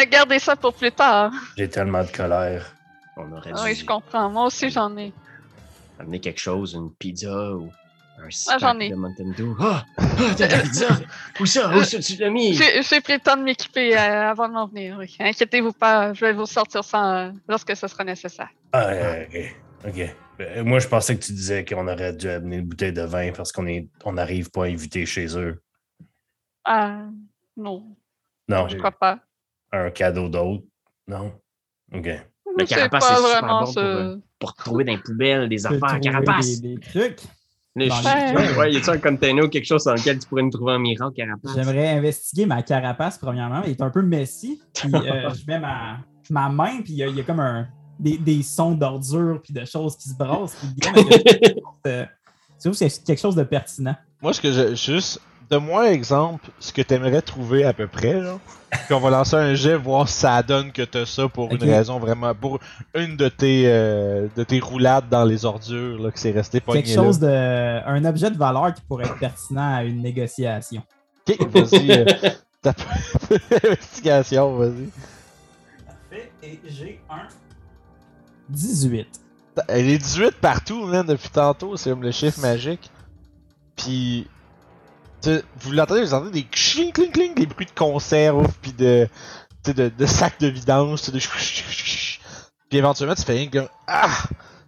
Gardez ça pour plus tard. J'ai tellement de colère. On aurait oui, dû... je comprends. Moi aussi, j'en ai. Amener quelque chose, une pizza ou un six-pack ah, de Mountain Dew. Ah! Oh, oh, t'as de la pizza! Où ça? Où ça? Tu l'as mis? J'ai, j'ai pris le temps de m'équiper euh, avant de m'en venir. Oui. Inquiétez-vous pas, je vais vous sortir sans, euh, lorsque ce sera nécessaire. Ah, ok. Ok. Moi, je pensais que tu disais qu'on aurait dû amener une bouteille de vin parce qu'on est, on n'arrive pas à éviter chez eux. Ah, euh, non. Non. Je crois pas. Un cadeau d'autre? Non? OK. Le carapace, c'est, pas c'est super vraiment bon ce... pour, pour retrouver dans les poubelles des affaires. Carapace! Des, des trucs? Les ouais. ouais, y a-t-il un container ou quelque chose dans lequel tu pourrais nous trouver un miroir, carapace? J'aimerais investiguer ma carapace, premièrement. Elle est un peu messy. Puis euh, je mets ma, ma main, puis il y, y a comme un... Des, des sons d'ordures puis de choses qui se brassent. C'est c'est quelque chose de pertinent. Moi, ce que je... Juste, de moi, exemple, ce que t'aimerais trouver à peu près, genre, puis on va lancer un jet, voir si ça donne que t'as ça pour okay. une raison vraiment... Pour une de tes, euh, de tes roulades dans les ordures, là, que c'est resté pogné quelque chose là. De... Un objet de valeur qui pourrait être pertinent à une négociation. OK, vas-y. Euh, t'as investigation, vas-y. Parfait, et j'ai un... dix-huit. Elle est dix-huit partout, man, depuis tantôt, c'est comme le chiffre magique. Puis, vous l'entendez, vous entendez des cling cling cling, des bruits de conserve, puis de, de, de, de sacs de vidange, de puis éventuellement, tu fais rien comme ah,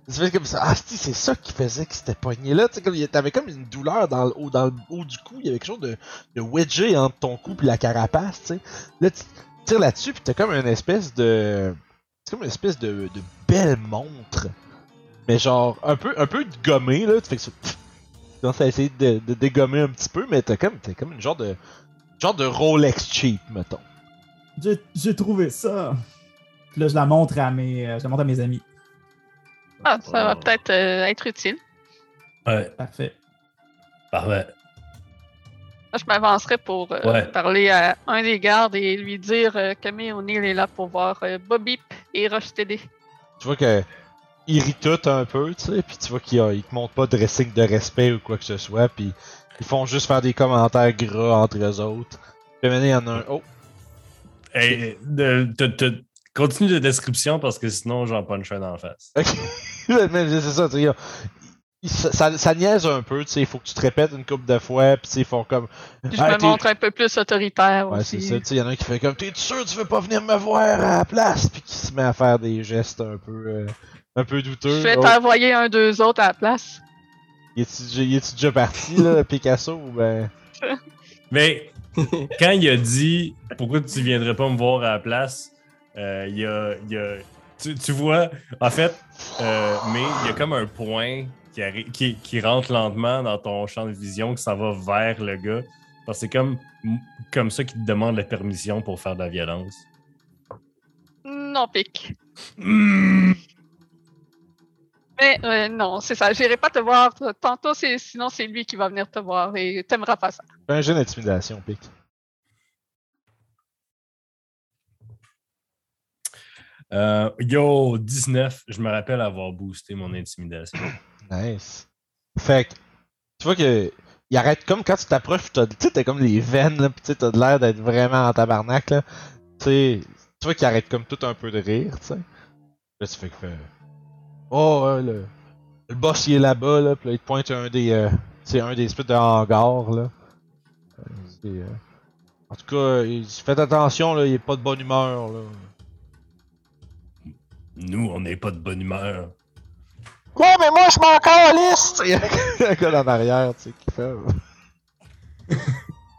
tu fais comme ça, ah, c'est ça qui faisait que c'était pogné là, tu sais, comme t'avais comme une douleur dans le haut, dans le haut du cou, il y avait quelque chose de, de wedgé entre ton cou puis la carapace, tu sais. Là, tu tires là-dessus, puis t'as comme une espèce de C'est comme une espèce de, de belle montre, mais genre un peu, un peu de gommé là, tu fais que ça, pff, tu commences à essayer de, de dégommer un petit peu, mais t'as comme, t'as comme une genre de, genre de Rolex cheap, mettons. J'ai, j'ai trouvé ça. Puis là, je la montre à mes, je la montre à mes amis. Ah, ça va oh. peut-être euh, être utile. Ouais. Parfait. Parfait. Moi, je m'avancerais pour euh, ouais. parler à un des gardes et lui dire euh, que May O'Neill est là pour voir euh, Bobip et Roche-T D. Tu vois que il rit tout un peu, tu sais, puis tu vois qu'il ne te montre pas de dressing de respect ou quoi que ce soit, puis ils font juste faire des commentaires gras entre eux autres. Puis maintenant, il y en a un. Oh! Hey, de, de, de, continue la description parce que sinon, j'en punch un en face. Ok, c'est ça, tu sais. Ça, ça, ça niaise un peu, tu sais, il faut que tu te répètes une couple de fois, pis ils font comme... Je hey, me t'es... montre un peu plus autoritaire ouais, aussi. Ouais, c'est ça, tu sais, il y en a un qui fait comme « T'es sûr tu veux pas venir me voir à la place? » Pis qui se met à faire des gestes un peu euh, un peu douteux. Je vais oh. t'envoyer un deux autres à la place. Y est-tu, y est-tu déjà parti, là, Picasso, ou ben... Mais, quand il a dit « Pourquoi tu viendrais pas me voir à la place? » euh, il y a... Y a... Tu, tu vois, en fait, euh, mais il y a comme un point... Qui, qui rentre lentement dans ton champ de vision, que ça va vers le gars. Parce que c'est comme, comme ça qu'il te demande la permission pour faire de la violence. Non, pique. Mmh. Mais euh, non, c'est ça. J'irai pas te voir tantôt, c'est, sinon c'est lui qui va venir te voir et t'aimeras pas ça. Un jeu d'intimidation, pique. Euh, yo, dix-neuf, je me rappelle avoir boosté mon intimidation. Nice. Fait que, tu vois que il arrête comme quand tu t'approches, tu sais, t'as comme les veines, là, pis t'as de l'air d'être vraiment en tabarnak, là. Tu sais, tu vois qu'il arrête comme tout un peu de rire, tu sais. Là, tu fais que, oh, euh, le, le boss, il est là-bas, là, pis là, il te pointe un des, euh, tu sais, un des splits de hangar, là. Et, euh, en tout cas, il dit, faites attention, là, il est pas de bonne humeur, là. Nous, on n'est pas de bonne humeur. Ouais, mais moi, je m'en calisse! Il y a un gars en arrière, tu sais, qui fait.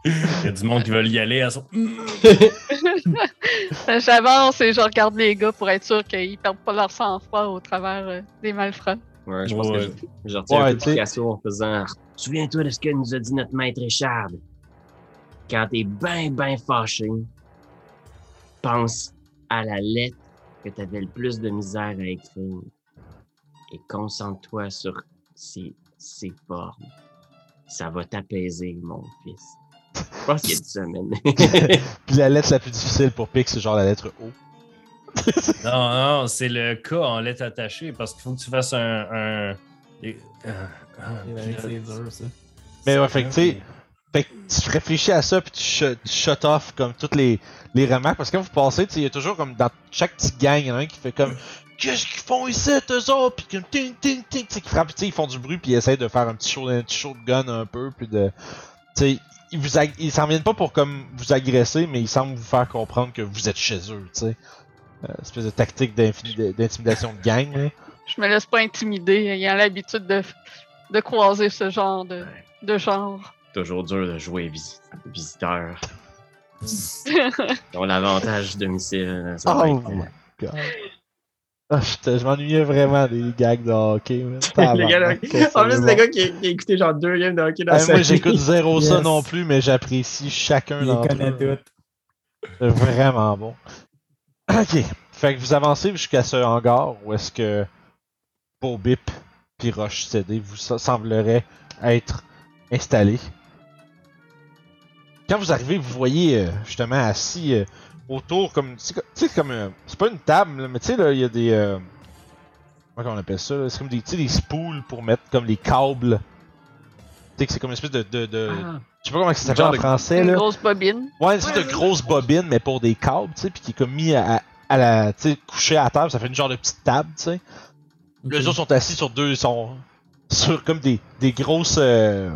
Il y a du monde qui veut y aller à son. J'avance et je regarde les gars pour être sûr qu'ils perdent pas leur sang-froid au travers euh, des malfrats. Ouais, je pense ouais. que je, je retiens ouais, un peu de Picasso en faisant. Souviens-toi de ce que nous a dit notre maître Écharde. Quand t'es ben, ben fâché, pense à la lettre que t'avais le plus de misère à écrire et concentre-toi sur ses, ses formes. Ça va t'apaiser, mon fils. Je pense qu'il y a une semaine. Puis la lettre la plus difficile pour Pic, c'est genre la lettre O. non, non, c'est le K en lettre attachée parce qu'il faut que tu fasses un... un... un... un... C'est dur, ça. Mais ouais, fait que tu sais... Fait que tu réfléchis à ça puis tu, sh- tu shut off comme toutes les, les remarques parce que quand vous passez, tu sais, il y a toujours comme dans chaque petite gang, il y en a un qui fait comme qu'est-ce qu'ils font ici, eux autres, puis comme ting ting ting, tu sais, qui frappe, tu sais, ils font du bruit puis ils essayent de faire un petit show, un petit show de gun un peu puis de, tu sais, ils vous ag- ils s'en viennent pas pour comme vous agresser mais ils semblent vous faire comprendre que vous êtes chez eux, tu sais, euh, espèce de tactique d'infin- d'intimidation de gang. Là. Je me laisse pas intimider, ayant l'habitude de de croiser ce genre de de genre. Toujours dur de jouer vis- visiteur. Ils ont l'avantage du domicile. Ça oh être... my god. Ah, je, je m'ennuyais vraiment des gags de hockey. Là. les gars, en plus, le gars qui, qui a écouté genre deux games de hockey dans ah, sa moi, vie. Moi, j'écoute zéro yes. ça non plus, mais j'apprécie chacun d'entre eux. C'est vraiment bon. Ok. Fait que vous avancez jusqu'à ce hangar où est-ce que Bobip puis Roche-Papier vous semblerait être installé. Quand vous arrivez, vous voyez euh, justement assis euh, autour comme tu sais comme euh, c'est pas une table là, mais tu sais là il y a des euh, comment on appelle ça là? C'est comme des tu sais des spools pour mettre comme les câbles. Tu sais que c'est comme une espèce de de, de ah. je sais pas comment ça s'appelle en de, français là. Une grosse bobine. Ouais, une espèce ouais, de grosse bobine mais pour des câbles, tu sais, puis qui est comme mis à, à, à la tu sais couché à la table, ça fait une genre de petite table, tu sais. Okay. Les autres sont assis sur deux sont sur comme des des grosses euh,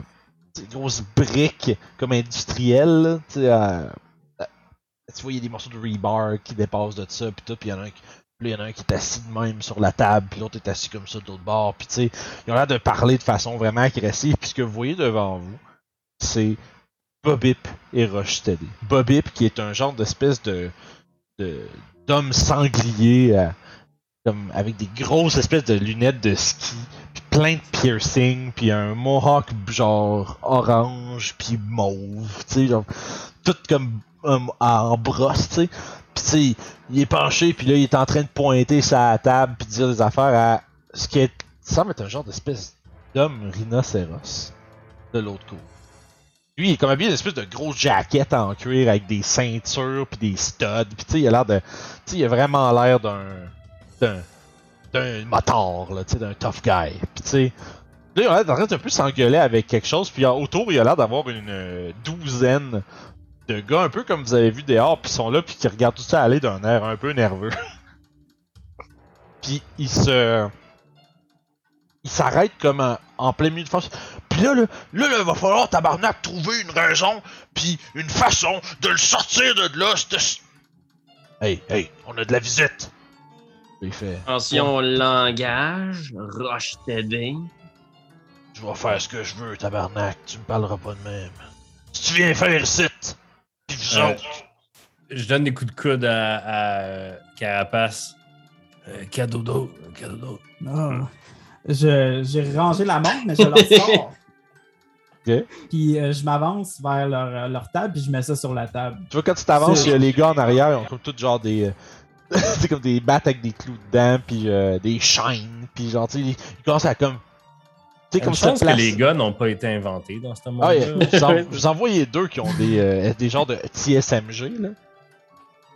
des grosses briques comme industrielles, tu sais, euh, euh, tu vois, il y a des morceaux de rebar qui dépassent de ça, puis tout, puis il y en a un qui, là, y en a un qui est assis de même sur la table, puis l'autre est assis comme ça de l'autre bord, puis tu sais, ils ont l'air de parler de façon vraiment agressive, puis ce que vous voyez devant vous, c'est Bobip et Roche-Papier. Bobip qui est un genre d'espèce de, de d'homme sanglier, euh, comme avec des grosses espèces de lunettes de ski, plein de piercings, puis un mohawk genre orange, puis mauve, tu sais, genre, tout comme um, en brosse, tu sais. Puis tu sais, il est penché, puis là, il est en train de pointer sa table, puis dire des affaires à ce qui est, semble être un genre d'espèce d'homme rhinocéros, de l'autre côté. Lui, il est comme habillé d'une espèce de grosse jaquette en cuir avec des ceintures, puis des studs, puis tu sais, il a l'air de, tu sais, il a vraiment l'air d'un, d'un, d'un motard, là, tu sais, d'un tough guy. Puis tu sais, là, il a l'air d'en train de un peu s'engueuler avec quelque chose, puis autour, il a l'air d'avoir une douzaine de gars, un peu comme vous avez vu dehors, puis ils sont là, puis qui regardent tout ça aller d'un air un peu nerveux. Puis ils se... ils s'arrêtent comme en, en plein milieu de force. Puis là, là, là, il va falloir, tabarnak, trouver une raison, puis une façon de le sortir de là, c'te... Hey, hey, on a de la visite! Fait, attention, ouais. Langage, Roche-Papier. Je vais faire ce que je veux, tabarnak. Tu me parleras pas de même. Si tu viens faire ici, pis vous euh, autres. Je donne des coups de coude à, à Carapace. Euh, Cadodo, Cadodo. Non. Je, j'ai rangé la montre, mais je la sors. Okay. Puis euh, je m'avance vers leur, leur table, puis je mets ça sur la table. Tu vois, quand tu t'avances, il y a les gars en arrière, ils ont comme tout genre des. Euh... c'est comme des battes avec des clous dedans, pis euh, des chaînes, pis genre, tu sais, ils commencent à comme. Tu sais, comme ça. Je pense que les gars n'ont pas été inventés dans ce moment-là. Ah, vous en voyez deux qui ont des, euh, des genres de T S M G, là.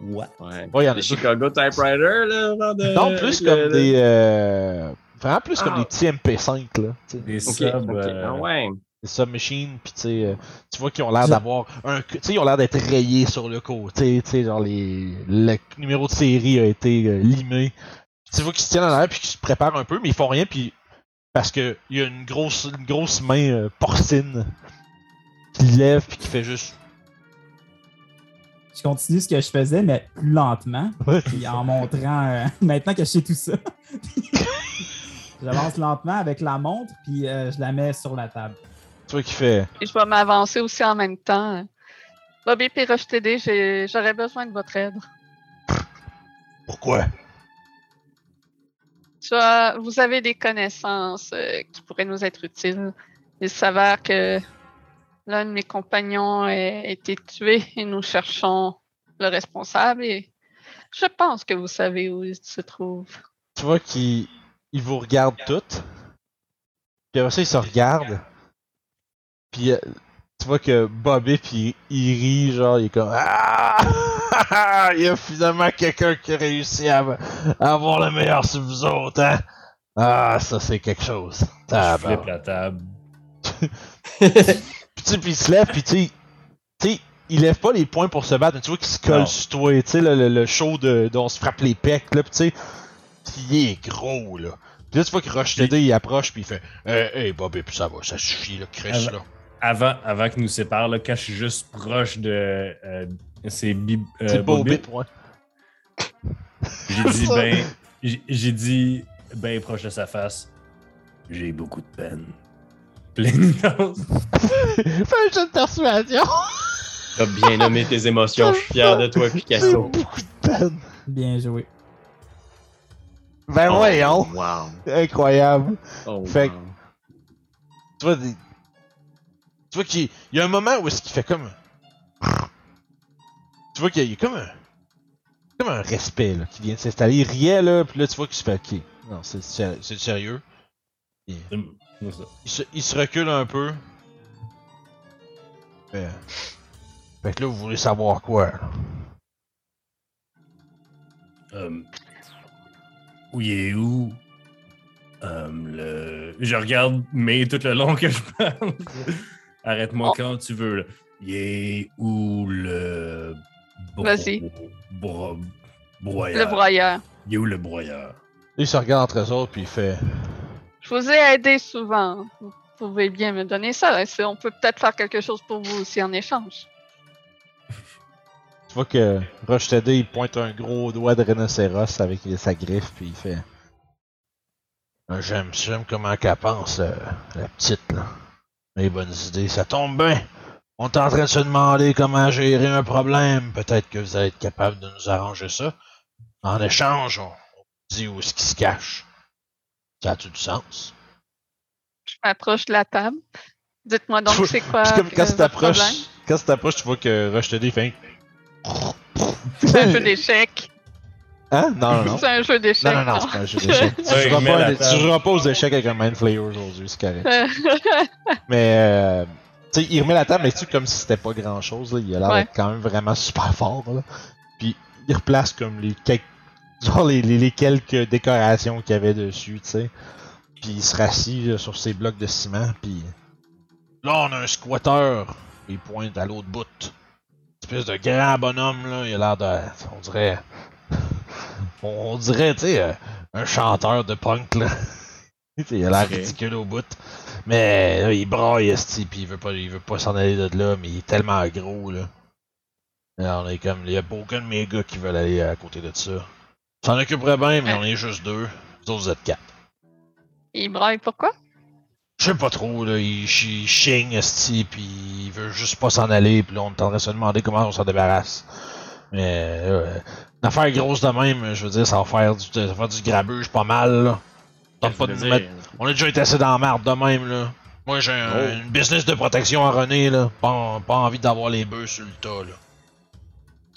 What? Ouais, pas, y en a Chicago Typewriter, là, genre de... Non, plus comme le... des... Euh... Vraiment plus ah. comme des petits M P cinq, là. T'sais. Des subs... Okay, okay. Euh... Oh, ouais. Des submachines, pis t'sais, euh, tu vois qu'ils ont l'air d'avoir un... Tu sais, ils ont l'air d'être rayés sur le côté, tu sais, genre les... Le numéro de série a été euh, limé. Tu vois qu'ils se tiennent en l'air, pis qu'ils se préparent un peu, mais ils font rien, pis... Parce que il y a une grosse, une grosse main euh, porcine qui lève, pis qui fait juste... Je continue ce que je faisais, mais plus lentement, ouais, puis en montrant... Euh, maintenant que je sais tout ça, j'avance lentement avec la montre, puis euh, je la mets sur la table. C'est toi qui fais... Et je vais m'avancer aussi en même temps. Bobip et Roche-T D, j'ai, j'aurais besoin de votre aide. Pourquoi? Soit vous avez des connaissances euh, qui pourraient nous être utiles. Il s'avère que... L'un de mes compagnons a été tué et nous cherchons le responsable et je pense que vous savez où il se trouve. Tu vois qu'il il vous regarde toutes, puis après ça il se regarde, puis tu vois que Bobby puis il rit, genre il est comme ah il y a finalement quelqu'un qui a réussi à avoir le meilleur sur vous autres, hein? Ah ça c'est quelque chose. Ah, je flippe la table. Puis il se lève, puis tu sais, il lève pas les poings pour se battre, mais tu vois qu'il se colle non. sur toi, tu sais, le, le, le show de, de on se frappe les pecs, là, pis tu sais, il est gros, là. Puis là, tu vois que Roche-T D, il approche, puis il fait hey, « Hey, Bobby, puis ça va, ça suffit, là, Chris, là. » Avant, avant qu'il nous sépare, là, quand je suis juste proche de... Euh, c'est Bobby, euh, Bobby, ouais. J'ai dit, ben... J'ai, j'ai dit, ben proche de sa face, « J'ai beaucoup de peine. » Plénitose. Fais un jeu de persuasion. T'as bien nommé tes émotions. Je suis fier de toi, Picasso. J'ai beaucoup de peine. Bien joué. Ben oh, voyons. Wow. Incroyable. Oh, fait que... Wow. Tu vois, des... tu vois qu'il y a un moment où est-ce qu'il fait comme... Tu vois qu'il y a comme un... Comme un respect, là, qui vient de s'installer. Il riait, là, puis là, tu vois qu'il se fait... OK. Non, c'est, c'est sérieux. Yeah. Mm. Il se, il se recule un peu. Fait, fait que là, vous voulez savoir quoi? Um, où il est où? Um, le... Je regarde May tout le long que je parle. Arrête-moi oh. quand tu veux. Là. Il est où le... Bro... Vas-y. Bro... Broyeur. Le broyeur. Il est où le broyeur? Il se regarde entre eux autres puis il fait... Je vous ai aidé souvent. Vous pouvez bien me donner ça. On peut peut-être faire quelque chose pour vous aussi en échange. Tu vois que Roche-T D, il pointe un gros doigt de rhinocéros avec sa griffe, puis il fait... J'aime, j'aime comment qu'elle pense, euh, la petite, là. Les bonnes idées, ça tombe bien. On est en train de se demander comment gérer un problème. Peut-être que vous allez être capable de nous arranger ça. En échange, on dit où est-ce qu'il se cache. Ça a-tu du sens? Je m'approche de la table. Dites-moi donc c'est quoi le problème. Quand tu t'approches, tu vois que Roche-T D fait... C'est un jeu d'échecs. Hein? Non, non, non. C'est un jeu d'échecs. Non, non, non, c'est pas un jeu d'échecs. Tu ne joueras pas aux échecs avec un Mind Flayer aujourd'hui, c'est correct. Mais, euh, tu sais, il remet la table, mais tu comme si c'était pas grand-chose. Là. Il a l'air ouais. d'être quand même vraiment super fort. Là. Puis, il replace comme les quelques... Genre les, les, les quelques décorations qu'il y avait dessus, tu sais. Puis il se rassit là, sur ses blocs de ciment, puis... Là, on a un squatter. Il pointe à l'autre bout. Espèce de grand bonhomme, là. Il a l'air de... On dirait... on dirait, tu sais, un chanteur de punk, là. Il a l'air okay. ridicule au bout. Mais là, il braille, esti, puis il veut pas, il veut pas s'en aller de là, mais il est tellement gros, là. Alors, on est comme... Il y a aucun de mes gars qui veulent aller à côté de ça. S'en occuperait bien, mais on est juste deux. Vous autres, vous êtes quatre. Il braille pourquoi? Je sais pas trop, là. Il chigne, esti, pis il veut juste pas s'en aller, pis là, on tendrait à se demander comment on s'en débarrasse. Mais, euh, une affaire grosse de même, je veux dire, ça va faire du, ça va faire du grabuge pas mal, là. Tente pas de nous mettre... On a déjà été assez dans la marde de même, là. Moi, j'ai un oh. une business de protection à René, là. Pas, pas envie d'avoir les bœufs sur le tas, là.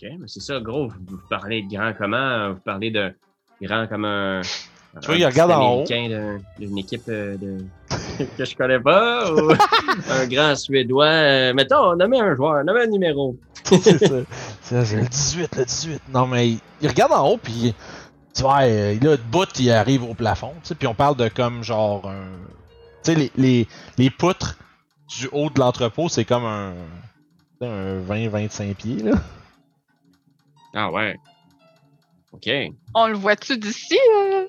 Ok, mais c'est ça, gros, vous, vous parlez de grand comment? Vous parlez de grand comme un... Tu vois, il regarde en haut. D'un, d'une équipe de, que je connais pas, ou un grand Suédois. Euh, mettons, nommez un joueur, nommez un numéro. C'est ça. C'est le dix-huit, le dix-huit. Non, mais il, il regarde en haut, puis tu vois, euh, là, de bout, il arrive au plafond, tu sais, puis on parle de comme genre un. Tu sais, les, les, les poutres du haut de l'entrepôt, c'est comme un. un vingt à vingt-cinq pieds, là. Ah ouais. Ok. On le voit-tu d'ici, euh?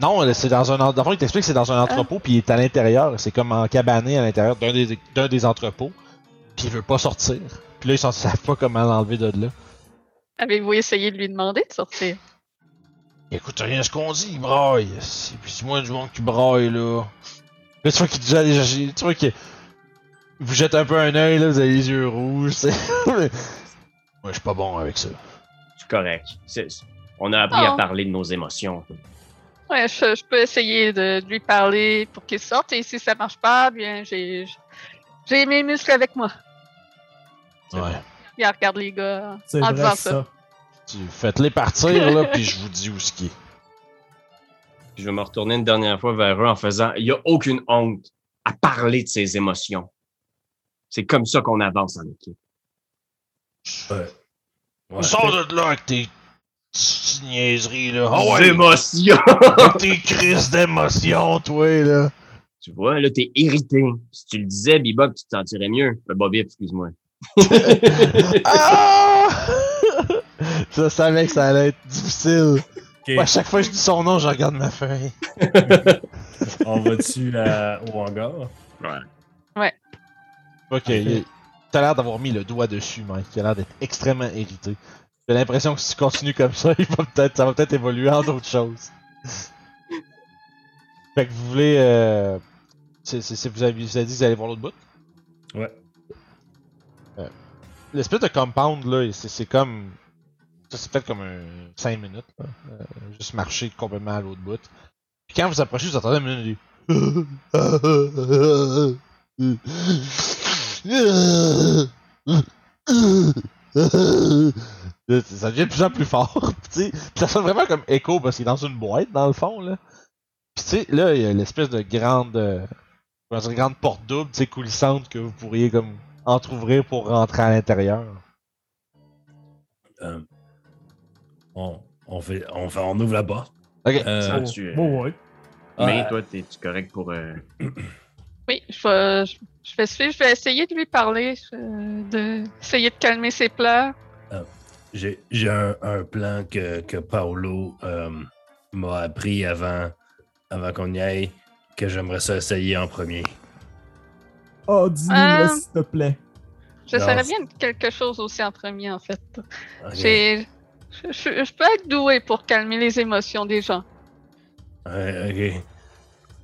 Non, c'est dans un. D'abord, il t'explique que c'est dans un entrepôt, ah. puis il est à l'intérieur. C'est comme en cabané à l'intérieur d'un des, d'un des entrepôts, puis il veut pas sortir. Puis là, ils ne savent pas comment l'enlever de là. Avez-vous essayé de lui demander de sortir? Écoute, rien ce qu'on dit, il braille. C'est plus moi du monde qui braille, là. Là, tu vois qu'il déjà déjà. Tu vois qu'il vous jette un peu un œil, là, vous avez les yeux rouges, c'est. Moi, je suis pas bon avec ça. C'est correct. C'est... On a appris oh. à parler de nos émotions. Ouais, je, je peux essayer de lui parler pour qu'il sorte, et si ça marche pas, bien, j'ai, j'ai mes muscles avec moi. Ouais. Il regarde les gars c'est en disant ça. ça. Faites-les partir, là, puis je vous dis où ce qui est. Je vais me retourner une dernière fois vers eux en faisant... Il n'y a aucune honte à parler de ses émotions. C'est comme ça qu'on avance en équipe. Ouais. Ouais. Sors de là avec tes petites niaiseries, là. Oh, ouais, émotions! Tes crises d'émotions, toi, là. Tu vois, là, t'es irrité. Si tu le disais, Bebop, tu te sentirais mieux. Euh, Bobip, excuse-moi. ah! Je savais que ça allait être difficile. Okay. Moi, à chaque fois que je dis son nom, je regarde ma feuille. On va-tu à... au hangar? Ouais. Ouais. Ok. okay. T'as l'air d'avoir mis le doigt dessus, mec. T'as l'air d'être extrêmement irrité. J'ai l'impression que si tu continues comme ça, il va peut-être, ça va peut-être évoluer en d'autres choses. Fait que vous voulez... Euh... C'est, c'est, c'est, vous avez dit que vous allez voir l'autre bout? Ouais. Euh, l'espèce de compound, là, c'est, c'est comme... Ça, c'est peut-être comme un cinq minutes, là. Euh, juste marcher complètement à l'autre bout. Puis quand vous approchez, vous entendez un minute du... Ça devient de plus en plus fort. Puis, puis ça sonne vraiment comme écho parce qu'il est dans une boîte, dans le fond, là. Puis tu sais, là, il y a l'espèce de grande... Euh, une grande porte double, tu sais, coulissante que vous pourriez, comme... entrouvrir pour rentrer à l'intérieur. Euh, on, on, fait, on fait, on ouvre la porte. Ok. Euh, oh, tu, euh, oh, ouais. Mais euh, toi, t'es tu correct pour. Euh... Oui, je, je, je vais suivre. Je vais essayer de lui parler, je, de essayer de calmer ses pleurs. Euh, j'ai, j'ai un, un plan que que Paolo euh, m'a appris avant, avant qu'on y aille, que j'aimerais ça essayer en premier. Oh, dis-nous, euh, s'il te plaît. J'essaierais bien quelque chose aussi en premier, en fait. Okay. J'ai, je, je peux être doué pour calmer les émotions des gens. Ouais, ok.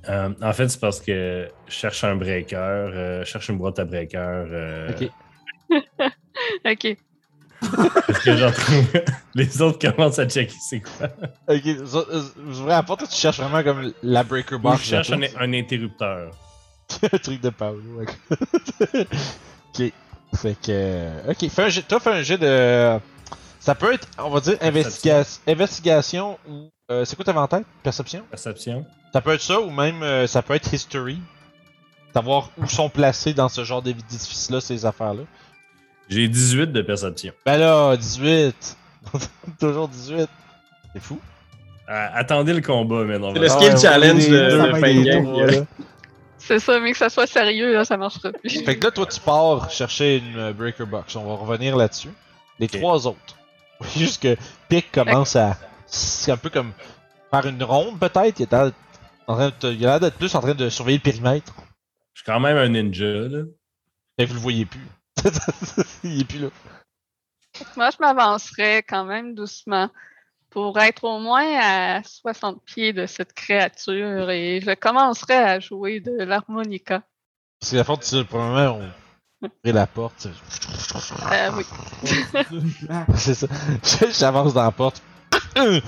Euh, en fait, c'est parce que je cherche un breaker, euh, je cherche une boîte à breaker. Euh... Ok. ok. Parce que j'en trouve. Les autres commencent à checker c'est quoi. Ok, je voudrais apporter, tu cherches vraiment comme la breaker box. Je cherche un, un interrupteur. Un truc de Paolo, ouais. Ok. Fait que. Ok, fais un jet. Toi, fais un jet de. Ça peut être, on va dire, investiga- investigation ou. Euh, c'est quoi t'avais en tête? Perception? Perception. Ça peut être ça ou même. Euh, ça peut être history. Savoir où sont placés dans ce genre d'édifice-là, ces affaires-là. J'ai dix-huit de perception. Ben là, dix-huit! Toujours dix-huit! C'est fou. Euh, attendez le combat, mais non. C'est le skill ah, challenge de fin game. C'est ça, mais que ça soit sérieux, là, ça marchera plus. Fait que là, toi, tu pars chercher une breaker box. On va revenir là-dessus. Les okay. trois autres. Juste que Pic commence à... C'est un peu comme faire une ronde, peut-être. Il est en train de... Il a l'air d'être plus en train de surveiller le périmètre. Je suis quand même un ninja, là. Mais vous le voyez plus. Il est plus là. Moi, je m'avancerais quand même doucement pour être au moins à soixante pieds de cette créature, et je commencerai à jouer de l'harmonica. Parce que la porte, c'est le premier, on ouvre la porte. Ah euh, oui. C'est ça. J'avance dans la porte. Ouais.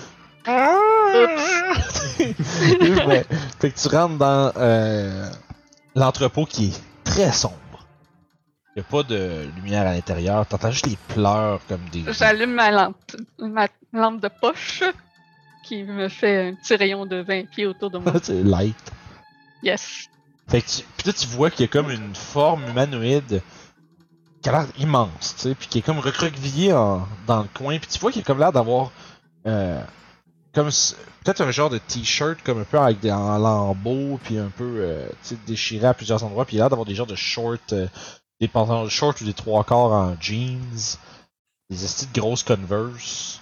Fait que tu rentres dans euh, l'entrepôt qui est très sombre. Il n'y a pas de lumière à l'intérieur. T'entends juste les pleurs comme des... J'allume ma lampe, ma lampe de poche qui me fait un petit rayon de vingt pieds autour de moi. C'est light. Yes. Fait que tu... Puis là, tu vois qu'il y a comme une forme humanoïde qui a l'air immense, tu sais, puis qui est comme recroquevillé en, dans le coin, puis tu vois qu'il a comme l'air d'avoir euh, comme peut-être un genre de t-shirt comme un peu avec des en lambeaux, puis un peu euh, tu sais, déchiré à plusieurs endroits, puis il a l'air d'avoir des genres de shorts, euh, des pantalons de shorts ou des trois quarts en jeans, des estis de grosses Converse.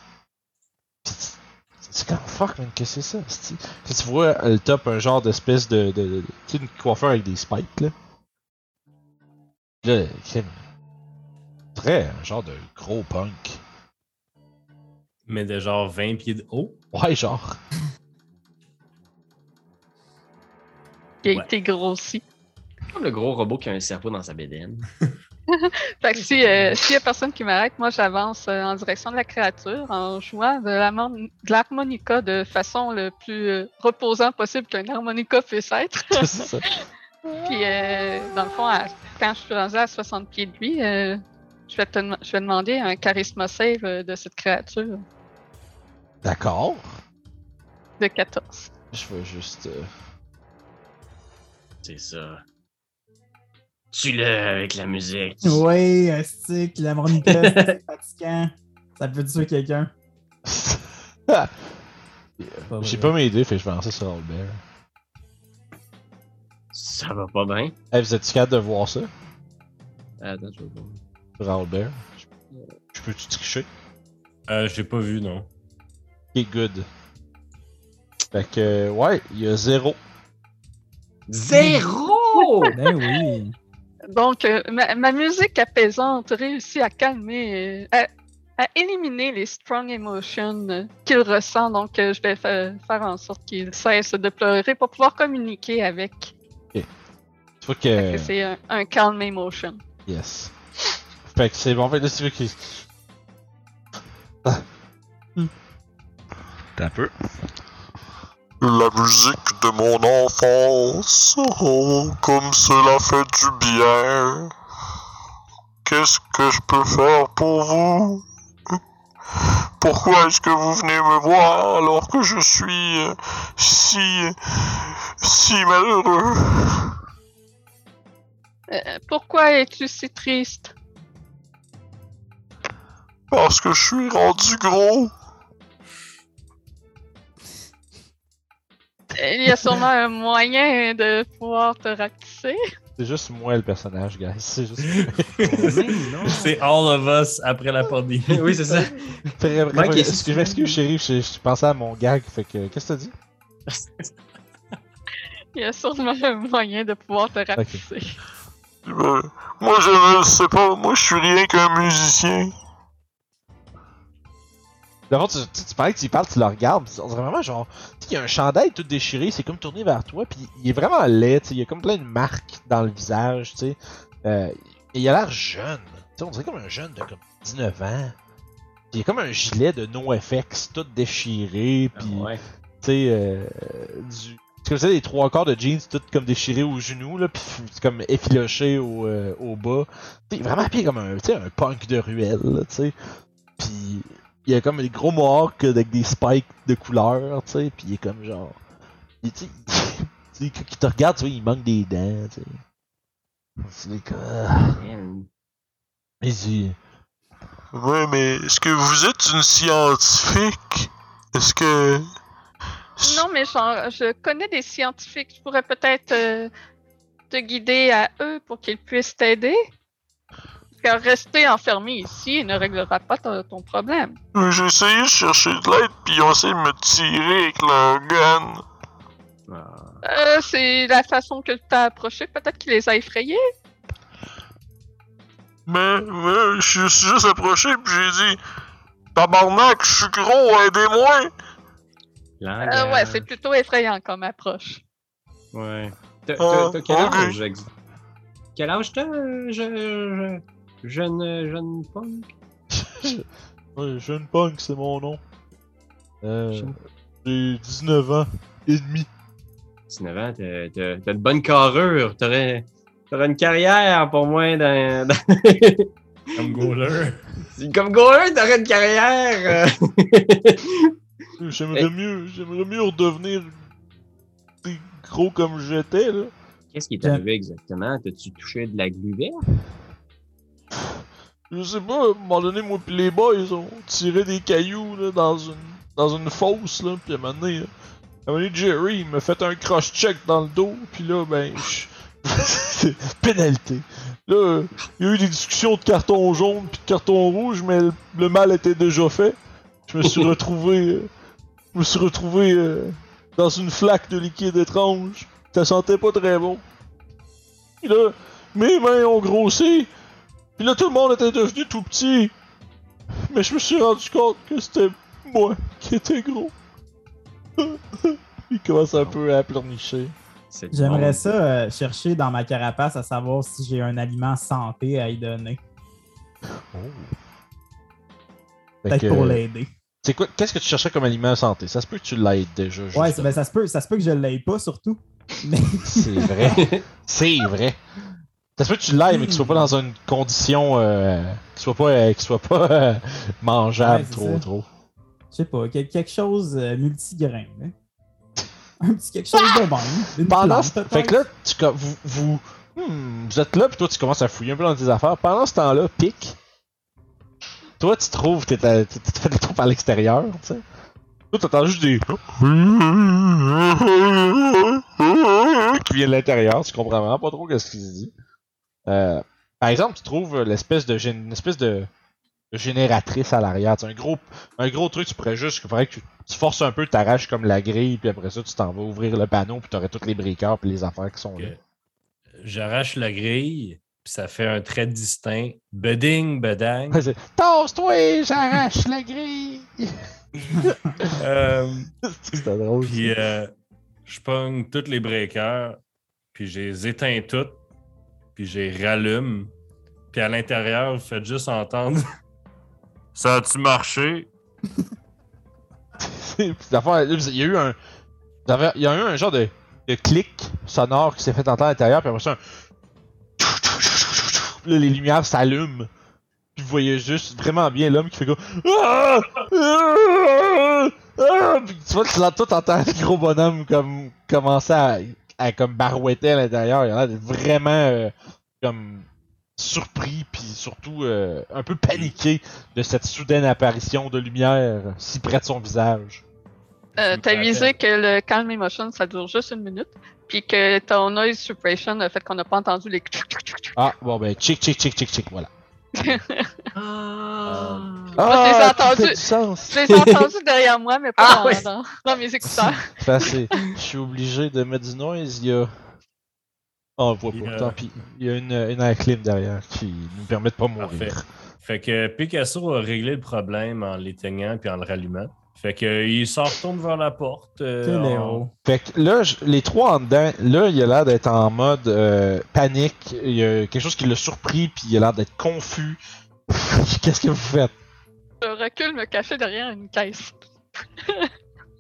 C'est comme fuck, man, qu'est-ce que c'est ça, esti? Puis tu vois le top un genre d'espèce de, de, de tu sais, une coiffeur avec des spikes là. Là, très, un genre de gros punk. Mais de genre vingt pieds de haut? Ouais, genre. Il a ouais. été grossi. Comme le gros robot qui a un cerveau dans sa bédaine. Fait que si, euh, s'il y a personne qui m'arrête, moi j'avance euh, en direction de la créature en jouant de, la mon- de l'harmonica de façon le plus euh, reposant possible qu'un harmonica puisse être. C'est ça. Puis, euh, dans le fond, à, quand je suis rendu à soixante pieds de lui, euh, je, vais te, je vais demander un charisma save de cette créature. D'accord. De quatorze. Je veux juste... Euh... C'est ça. Tue-le avec la musique. Oui, un stick, la mornica, c'est fatigant. Ça peut tuer quelqu'un. yeah. pas J'ai pas m'aider, fait que je vais lancer sur Albert. Ça va pas bien. Hey, vous êtes-tu capable de voir ça? Attends, je vais voir. Sur Albert. Je peux-tu tricher? Euh, j'ai pas vu, non. Ok, good. Fait que, ouais, il y a zéro. Zéro! Ben oui! Donc, euh, ma, ma musique apaisante réussit à calmer, à, à éliminer les strong emotions qu'il ressent. Donc, euh, je vais fa- faire en sorte qu'il cesse de pleurer pour pouvoir communiquer avec. Ok. Faut que... Fait que c'est un, un calm emotion. Yes. Fait que c'est bon. Fait que là, tu veux qu'il... Ah. Hmm. T'as un peu. La musique de mon enfance, oh, comme cela fait du bien. Qu'est-ce que je peux faire pour vous? Pourquoi est-ce que vous venez me voir alors que je suis si, si malheureux? Euh, pourquoi es-tu si triste? Parce que je suis rendu gros. Il y a sûrement un moyen de pouvoir te rapetisser. C'est juste moi le personnage, guys. C'est juste moi. C'est all of us après la pandémie. Oui, c'est ça. Très, vrai, okay. Je m'excuse, chérie, je, je pensais à mon gag. Fait que, qu'est-ce que t'as dit? Il y a sûrement un moyen de pouvoir te rapetisser. Okay. Euh, moi, je sais pas. Moi, je suis rien qu'un musicien. D'abord, tu, tu, tu parles, tu y parles, tu le regardes, on dirait vraiment genre, tu sais, il y a un chandail tout déchiré, c'est comme tourné vers toi, puis il est vraiment laid, tu sais, il y a comme plein de marques dans le visage, tu sais, euh, et il a l'air jeune, tu sais, on dirait comme un jeune de comme dix-neuf ans, pis il y a comme un gilet de NoFX tout déchiré, puis ah ouais. tu sais, euh, du... C'est comme ça, les trois quarts de jeans toutes comme déchirés aux genoux, là, pis comme effilochés au, euh, au bas, tu sais, vraiment habillé comme un, tu sais, un punk de ruelle, tu sais, pis... Il y a comme des gros mohawks avec des spikes de couleur, tu sais, pis il est comme genre... Il, tu sais, quand il te regarde, tu vois, il manque des dents, tu sais. C'est comme... Mais il... Ouais, mais est-ce que vous êtes une scientifique? Est-ce que... Non, mais genre, je connais des scientifiques. Je pourrais peut-être euh, te guider à eux pour qu'ils puissent t'aider. Car rester enfermé ici ne réglera pas ton, ton problème. J'ai essayé de chercher de l'aide, puis ils ont essayé de me tirer avec leur gun. Euh, c'est la façon que t'as approché, peut-être qu'il les a effrayés. Mais, mais je suis juste approché, puis j'ai dit « Tabarnak, je suis gros, aidez-moi! » euh, Ouais, c'est plutôt effrayant comme approche. Ouais. T'as quel âge exactement? Quel âge t'as, je... je... Jeune... Jeune Punk? Ouais, Jeune Punk, c'est mon nom. Euh, jeune... J'ai dix-neuf ans et demi. dix-neuf ans, t'as, t'as, t'as de bonnes carrures. T'aurais, t'aurais une carrière, pour moi, dans... dans... Comme goaler. Comme goaler, t'aurais une carrière! J'aimerais, et... mieux, j'aimerais mieux redevenir gros comme j'étais, là. Qu'est-ce qui est arrivé exactement? T'as-tu touché de la glu verte? Je sais pas, à un moment donné, moi pis les boys, on tirait des cailloux là, dans une dans une fosse, là, pis à un moment donné, là, à un moment donné Jerry il m'a fait un cross-check dans le dos, pis là, ben, c'est pénalité. Là, il y a eu des discussions de carton jaune pis de carton rouge, mais le, le mal était déjà fait. Je me suis retrouvé, euh, je me suis retrouvé euh, dans une flaque de liquide étrange. Ça sentait pas très bon. Pis là, mes mains ont grossi. Pis là, tout le monde était devenu tout petit. Mais je me suis rendu compte que c'était moi qui était gros. Il commence un peu à pleurnicher. J'aimerais ça euh, chercher dans ma carapace à savoir si j'ai un aliment santé à y donner. Oh. Peut-être que... pour l'aider. C'est quoi? Qu'est-ce que tu cherchais comme aliment santé? Ça se peut que tu l'aides déjà. Ouais, ben, ça se peut, ça se peut que je l'aide pas surtout. Mais... C'est vrai. C'est vrai. Ça se peut que tu l'aimes, mais qu'il soit pas dans une condition euh, qu'il soit pas, euh, qu'il soit pas euh, mangeable ouais, trop, ça. trop. Je sais pas, quelque chose euh, multigrain. Hein? Un petit quelque chose ah! de bon. Hein? Pendant ce... Fait que là, tu, vous, vous, hmm, vous êtes là, puis toi, tu commences à fouiller un peu dans tes affaires. Pendant ce temps-là, pique. Toi, tu trouves, t'es à, t'es, t'es fait des troupes à l'extérieur, tu sais. Toi, t'entends juste des... qui vient de l'intérieur, tu comprends vraiment pas trop qu'est-ce qu'il se dit. Euh, par exemple, tu trouves l'espèce de une espèce de génératrice à l'arrière. C'est un gros, un gros truc, tu pourrais juste, il faudrait que tu, tu forces un peu, t'arraches comme la grille, puis après ça, tu t'en vas ouvrir le panneau, puis t'aurais tous les breakers puis les affaires qui sont là. J'arrache la grille, puis ça fait un trait distinct. Beding, bedang. Tasse-toi, j'arrache la grille! euh, C'était drôle. Puis euh, je pogne tous les breakers, puis je les éteins toutes, puis je les rallume. Puis à l'intérieur, vous faites juste entendre... Ça a-tu marché? Il y a eu un... Il y a eu un genre de, de clic sonore qui s'est fait entendre à l'intérieur, puis après ça, un... Là, les lumières s'allument. Puis vous voyez juste vraiment bien l'homme qui fait comme... Ah! Ah! Ah! Puis tu vois, tu l'entends, t'entends le gros bonhomme comme commencer à, à comme barouetter à l'intérieur. Il a l'air d'être vraiment euh, comme... surpris puis surtout euh, un peu paniqué de cette soudaine apparition de lumière si près de son visage. Euh, t'as visé que le calm emotion ça dure juste une minute puis que ton noise suppression a fait qu'on n'a pas entendu les... Ah bon ben chic chic chic chic chic voilà. Ah, ah je les ai entendus entendu derrière moi mais pas ah, dans, ouais. dans, dans mes écouteurs. Enfin, c'est... Je suis obligé de mettre du noise, il y a... Oh, on voit pas, euh... tant pis. Il y a une, une acclime derrière qui nous permet de pas mourir. Parfait. Fait que Picasso a réglé le problème en l'éteignant puis en le rallumant. Fait que il s'en retourne vers la porte. Euh, on... Fait que là, les trois en dedans, là, il a l'air d'être en mode euh, panique. Il y a quelque chose qui l'a surpris puis il a l'air d'être confus. Qu'est-ce que vous faites? Je recule me cacher derrière une caisse.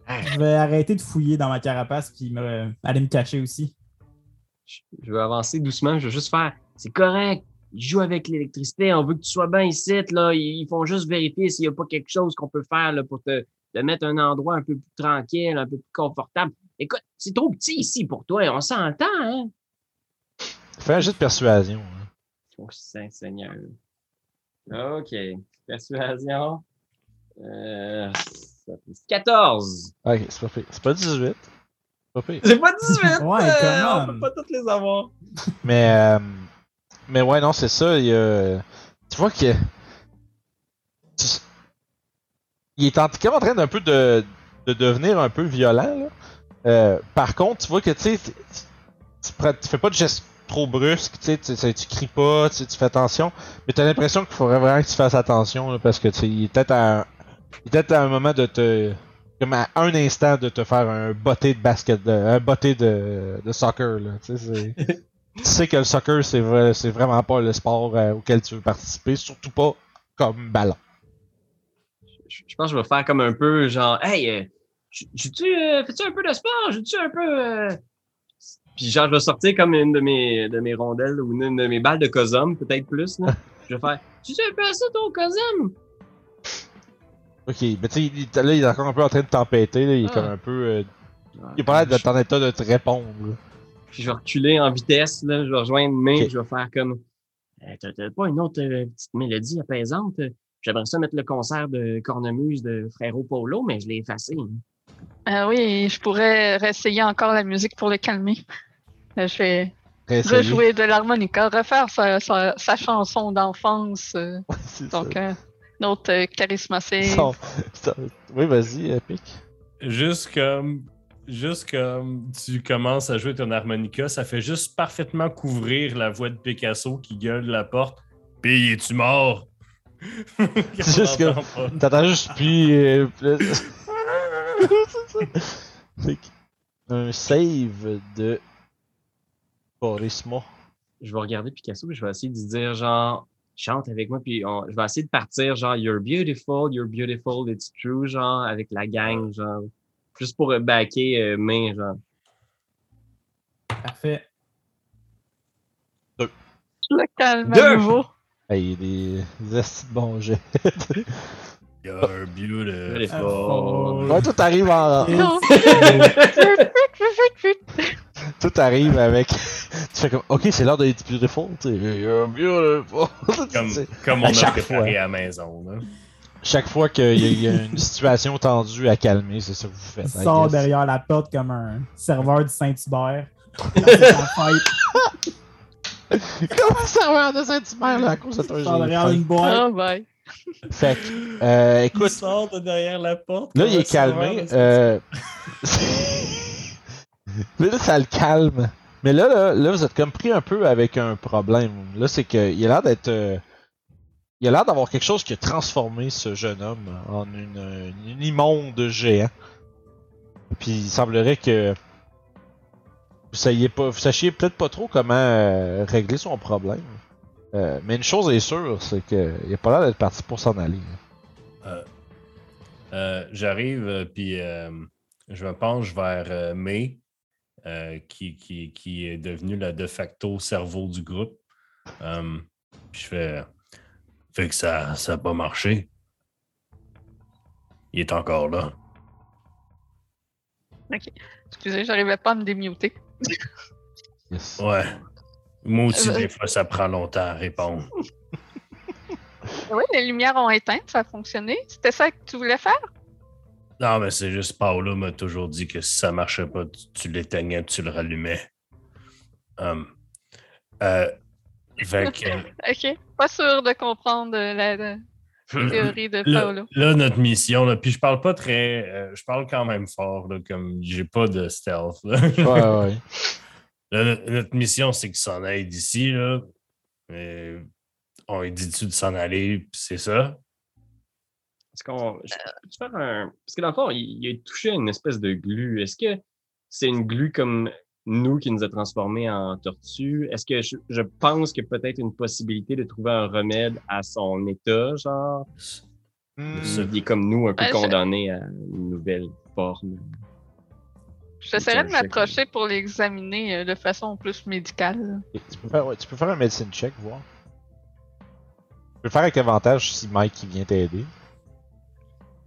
Je vais arrêter de fouiller dans ma carapace puis me... aller me cacher aussi. Je vais avancer doucement, je vais juste faire « C'est correct, ils jouent avec l'électricité, on veut que tu sois bien ici, là, ils font juste vérifier s'il n'y a pas quelque chose qu'on peut faire là, pour te, te mettre un endroit un peu plus tranquille, un peu plus confortable. Écoute, c'est trop petit ici pour toi, on s'entend, hein? » Fais un jeu de persuasion. Hein. Oh Saint-Seigneur. OK, persuasion. Euh, quatorze. OK, c'est pas pire. C'est pas dix-huit. C'est pas dix-huit! Ouais, euh, on peut pas toutes les avoir. Mais, euh, mais ouais, non, c'est ça. Il, euh, tu vois que... Tu, il est en, en train d'un peu de, de devenir un peu violent. Là. Euh, par contre, tu vois que tu tu fais pas de gestes trop brusques. Tu, tu, tu cries pas, tu, tu fais attention. Mais t'as l'impression qu'il faudrait vraiment que tu fasses attention. Là, parce que il est peut-être à, à un moment de te... Comme à un instant de te faire un botté de basket, de, un botté de, de soccer, là. Tu sais, c'est, tu sais que le soccer, c'est, vrai, c'est vraiment pas le sport euh, auquel tu veux participer, surtout pas comme ballon. Je, je pense que je vais faire comme un peu genre, hey, euh, tu euh, fais-tu un peu de sport? Joues-tu un peu. Euh... Puis genre, je vais sortir comme une de mes, de mes rondelles ou une de mes balles de Cosum, peut-être plus, là. Je vais faire, tu fais un peu ça, ton Cosum? Ok, mais tu sais, là, il est encore un peu en train de t'empêter, là, il est ah. comme un peu... Euh, ah, il est pas l'air d'être en état de te répondre. Là. Puis je vais reculer en vitesse, là, je vais rejoindre May, okay. Je vais faire comme... Euh, t'as, t'as pas une autre euh, petite mélodie apaisante? J'aimerais ça mettre le concert de cornemuse de Frérot Polo, mais je l'ai effacé. Hein. Euh, oui, je pourrais réessayer encore la musique pour le calmer. Euh, je vais réessayer. Rejouer de l'harmonica, refaire sa, sa, sa chanson d'enfance. Euh, ouais, donc, euh, notre euh, charisme assez... Oui, vas-y, Epic. Juste comme... Juste comme tu commences à jouer ton harmonica, ça fait juste parfaitement couvrir la voix de Picasso qui gueule la porte. Puis, es-tu mort? C'est juste que t'attends juste puis... Euh, fait un save de Borismo. Je vais regarder Picasso et je vais essayer de dire genre... Chante avec moi, puis on... je vais essayer de partir genre « You're beautiful, you're beautiful, it's true », genre avec la gang, genre... Juste pour backer euh, main, genre. Parfait. Deux. Je le calme Deux. à nouveau. Hey, il est des astuces de bon jet. You're beautiful. Ouais, tout arrive en... tout arrive avec... Tu fais comme, OK, c'est l'heure de It's Beautiful, tu sais. You're beautiful. Comme, comme on a préparé à la maison, là. Chaque fois qu'il y a, y a une situation tendue à calmer, c'est ça que vous faites. Tu sors derrière la porte comme un serveur du Saint-Hubert. Comme un serveur de Saint-Hubert, là, à cause de ton jeu. Tu sors derrière une boîte. Oh, bye. Fait que, euh, écoute. Tu sors de derrière la porte. Là, il est calmé. Euh... là, ça le calme. Mais là, là, là, vous êtes comme pris un peu avec un problème. Là, c'est qu'il a l'air d'être. Euh... Il a l'air d'avoir quelque chose qui a transformé ce jeune homme en une, une immonde géant. Puis il semblerait que vous sachiez, pas, vous sachiez peut-être pas trop comment euh, régler son problème. Euh, mais une chose est sûre, c'est qu'il a pas l'air d'être parti pour s'en aller. Euh, euh, j'arrive, puis euh, je me penche vers euh, May, euh, qui, qui, qui est devenue la de facto cerveau du groupe. Euh, puis je fais... Fait que ça, ça a pas marché. Il est encore là. Ok. Excusez, j'arrivais pas à me démuter. Yes. Ouais. Moi aussi, euh... des fois, ça prend longtemps à répondre. Oui, les lumières ont éteint, ça a fonctionné. C'était ça que tu voulais faire? Non, mais c'est juste, Paolo m'a toujours dit que si ça marchait pas, tu, tu l'éteignais, tu le rallumais. Um, euh... OK. Pas sûr de comprendre la, la théorie de Paolo. Là, là, notre mission, là, puis je parle pas très... Euh, je parle quand même fort, là, comme j'ai pas de stealth. Là. Ouais, ouais. Là, notre, notre mission, c'est qu'il s'en aille d'ici, là. Et on lui dit-tu de s'en aller, puis c'est ça? Est-ce qu'on... Je, je faire un... Parce que dans le fond, il, il a touché à une espèce de glu. Est-ce que c'est une glu comme... nous qui nous a transformés en tortues. Est-ce que je, je pense que peut-être une possibilité de trouver un remède à son état, genre? Mmh. Il est comme nous, un peu ben, condamné je... à une nouvelle forme. J'essaierai de m'approcher check. Pour l'examiner de façon plus médicale. Tu peux faire, ouais, tu peux faire un medicine check, voir. Tu peux le faire avec avantage si Mike il vient t'aider.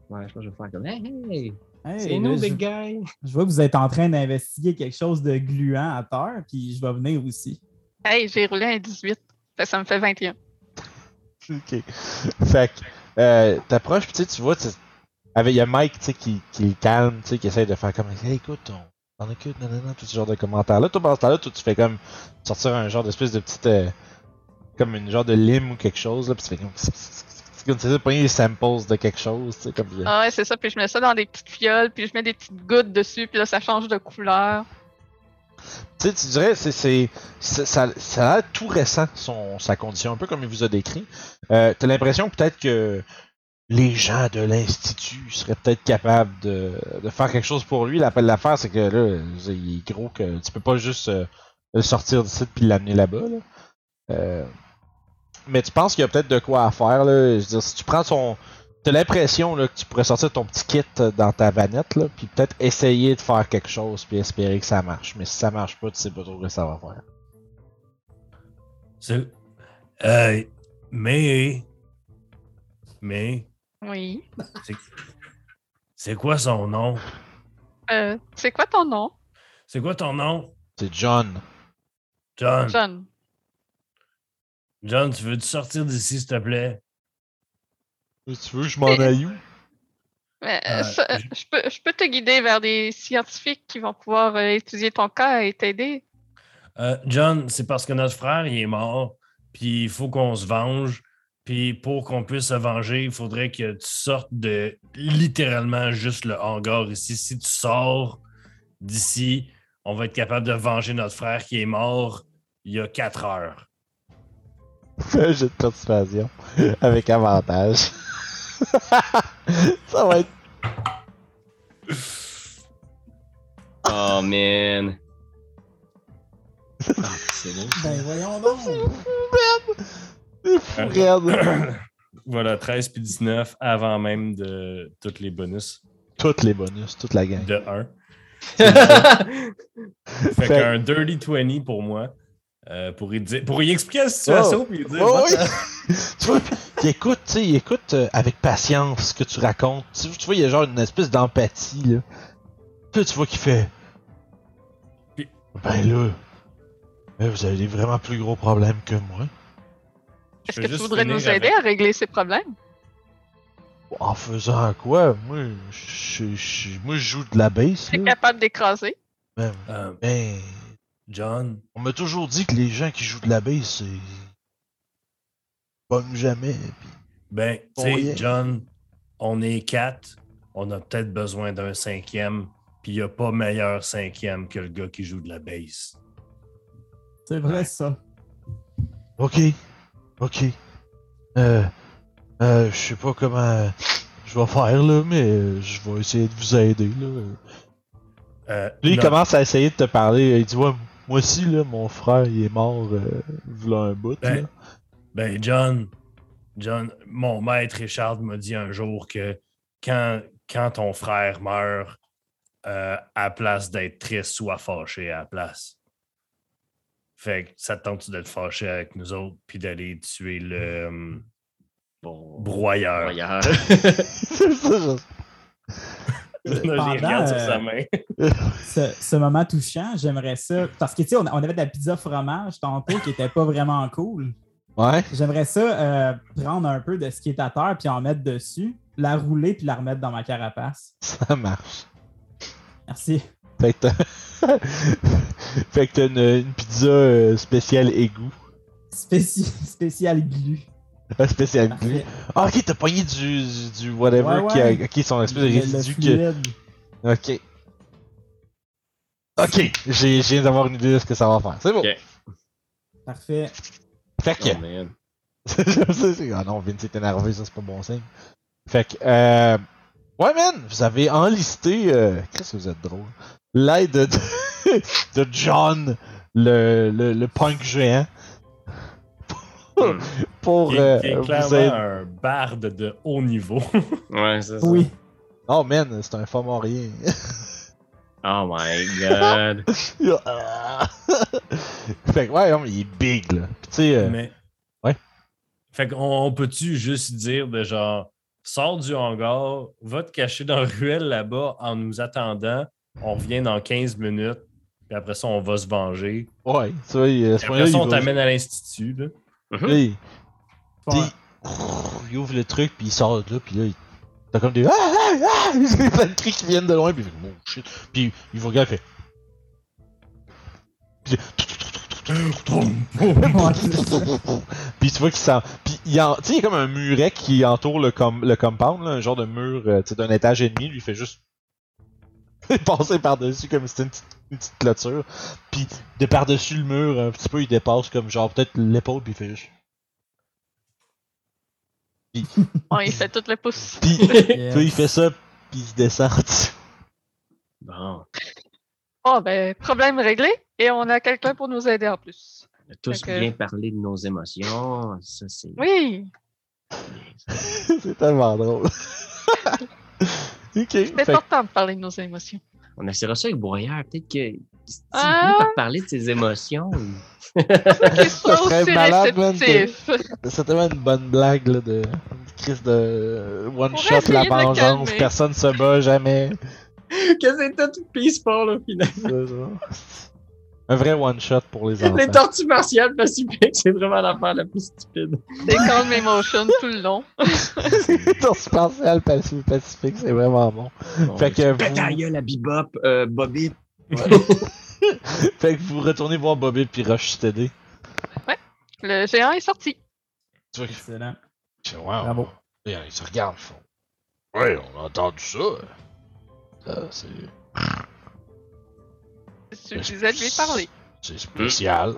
Ouais, je pense que je vais faire comme « Hey, hey! » Hey, c'est nous, big guy! Je vois que vous êtes en train d'investiguer quelque chose de gluant à terre, puis je vais venir aussi. Hey, j'ai roulé un dix-huit. Ça me fait vingt et un. OK. Fait que, euh, t'approches, puis tu vois, il y a Mike qui, qui calme, qui essaie de faire comme hey, « écoute, on t'en occupe, non, non, non, tout ce genre de commentaires-là. » Toi, pendant ce temps-là, toi, tu fais comme sortir un genre d'espèce de petite... Euh, comme une genre de lime ou quelque chose, là, puis tu fais comme... C'est ça, pogner des samples de quelque chose, tu sais, comme bien. Ah ouais, c'est ça, puis je mets ça dans des petites fioles, puis je mets des petites gouttes dessus, puis là, ça change de couleur. Tu sais, tu dirais, c'est, c'est, c'est ça, ça a l'air tout récent, son, sa condition, un peu comme il vous a décrit. Euh, t'as l'impression peut-être que les gens de l'Institut seraient peut-être capables de, de faire quelque chose pour lui. L'appel d'affaires, c'est que là, il est gros, que tu peux pas juste euh, le sortir d'ici puis l'amener là-bas, là. Euh... Mais tu penses qu'il y a peut-être de quoi à faire, là. Je veux dire, si tu prends son... T'as l'impression là, que tu pourrais sortir ton petit kit dans ta vanette, là, puis peut-être essayer de faire quelque chose, puis espérer que ça marche. Mais si ça marche pas, tu sais pas trop ce que ça va faire. C'est... Euh... Mais... Mais... Oui? C'est, c'est quoi son nom? Euh... C'est quoi ton nom? C'est quoi ton nom? C'est John. John. John. John, tu veux-tu sortir d'ici, s'il te plaît? Tu veux que je m'en aille où? Mais, euh, ça, je, peux, je peux te guider vers des scientifiques qui vont pouvoir euh, étudier ton cas et t'aider. Euh, John, c'est parce que notre frère, il est mort, puis il faut qu'on se venge, puis pour qu'on puisse se venger, il faudrait que tu sortes de littéralement juste le hangar ici. Si tu sors d'ici, on va être capable de venger notre frère qui est mort il y a quatre heures. C'est un jeu de participation avec avantage. Ça va être... Oh, man. Oh, c'est bon. Ben, voyons donc. C'est fou, raide. Voilà, treize puis dix-neuf avant même de toutes les bonus. Toutes les bonus, toute la gang. De un. Fait qu'un dirty vingt pour moi. Euh, pour, y dire, pour y expliquer la situation, oh, puis dire. Oh, oui. Tu vois, il écoute, tu sais, il écoute euh, avec patience ce que tu racontes. Tu, tu vois, il y a genre une espèce d'empathie, là. Puis là, tu vois qu'il fait. Puis... Ben là, ben, vous avez des vraiment plus gros problèmes que moi. Est-ce que tu voudrais nous aider avec... à régler ces problèmes? En faisant quoi? Moi, je, je, je, moi, je joue de la baisse. T'es capable d'écraser? Ben. Euh... ben... John. On m'a toujours dit que les gens qui jouent de la baie, c'est. Pas jamais. Puis... Ben, tu sais, John, on est quatre, on a peut-être besoin d'un cinquième, puis il n'y a pas meilleur cinquième que le gars qui joue de la baisse. C'est vrai, ça. Ok. Ok. Euh. Euh, je sais pas comment je vais faire, là, mais je vais essayer de vous aider, là. Euh, Lui, non. Il commence à essayer de te parler. Il dit, ouais. Moi aussi, là, mon frère, il est mort, euh, v'là un bout, ben, là. Ben, John, John, mon maître Écharde m'a dit un jour que quand, quand ton frère meurt, euh, à place d'être triste, sois fâché à la place. Fait que ça te tente d'être fâché avec nous autres, puis d'aller tuer le euh, bon, broyeur. broyeur. C'est ça, je... Pendant, sur sa main. Euh, ce, ce moment touchant, j'aimerais ça. Parce que tu sais, on, on avait de la pizza fromage tantôt qui était pas vraiment cool. Ouais. J'aimerais ça euh, prendre un peu de ce qui est à terre puis en mettre dessus, la rouler puis la remettre dans ma carapace. Ça marche. Merci. Fait que t'as, fait que t'as une, une pizza spéciale égout. Spéci... Spéciale glu. Un spécial glu. Ah, ok, t'as pogné du, du, du whatever ouais, ouais. qui a. Ok, son espèce de résidu que. Ok. Ok, j'ai, j'ai d'avoir une idée de ce que ça va faire. C'est bon. Okay. Parfait. Fait que. Oh, man. Ah non, Vince est énervé, ça c'est pas bon signe. Fait que. Euh... Ouais, man, vous avez enlisté. Euh... Qu'est-ce que vous êtes drôle? L'aide de, de John, le, le, le punk géant. Pour qui est, qui est euh, clairement vous êtes... un barde de haut niveau. Ouais, c'est ça. Oui. Oh man, c'est un fomorien. Oh my god. Fait que ouais, mais il est big là. Tu sais. Euh... Mais... Ouais. Fait qu'on on peut-tu juste dire de genre, sors du hangar, va te cacher dans la ruelle là-bas en nous attendant. On revient dans quinze minutes. Puis après ça, on va se venger. Ouais. Tu vois, il, après là, ça, on t'amène va... à l'institut là. Mm-hmm. Puis, puis, il ouvre le truc, puis il sort de là, puis là, il... t'as comme des. Ah, ah, ah! Il y a plein de cris qui viennent de loin, puis il fait, oh shit. Puis il vous regarde, il fait. Puis, puis tu vois qu'il s'en. Puis il, en... il y a comme un muret qui entoure le, com... le compound, là, un genre de mur d'un étage et demi, lui, il fait juste. Passer par-dessus comme si c'était une petite, une petite clôture. Puis de par-dessus le mur, un petit peu, il dépasse comme genre peut-être l'épaule, puis il fait juste... Puis... Ouais, il fait tout le pouce. Puis, yes. Puis il fait ça, puis il se descend. Bon. Oh, ben, problème réglé, et on a quelqu'un pour nous aider en plus. On a tous donc, bien euh... parlé de nos émotions, ça c'est... Oui! C'est tellement drôle. Okay, c'est important de parler de nos émotions. On essaiera ça avec Boyard. Peut-être que si ah... par parler de ses émotions. Qu'ils soient ça serait aussi malade, réceptifs. C'est tellement une bonne blague là, de crise de one pour shot la vengeance. Personne se bat jamais. Que c'est tout peaceful au final. Un vrai one-shot pour les enfants. Les tortues martiales pacifiques, c'est vraiment l'affaire la plus stupide. C'est calm emotion tout le long. Les tortues martiales pacifiques, c'est vraiment bon. bon fait que vous... Ta gueule à Bebop, euh, Bobip. Ouais. Fait que vous retournez voir Bobip puis Roche-Papier. Ouais, le géant est sorti. Excellent. Wow. Bravo. Il se regarde, ils font. Ouais, on a entendu ça. Ça, c'est... Je vous ai lui parler. C'est spécial.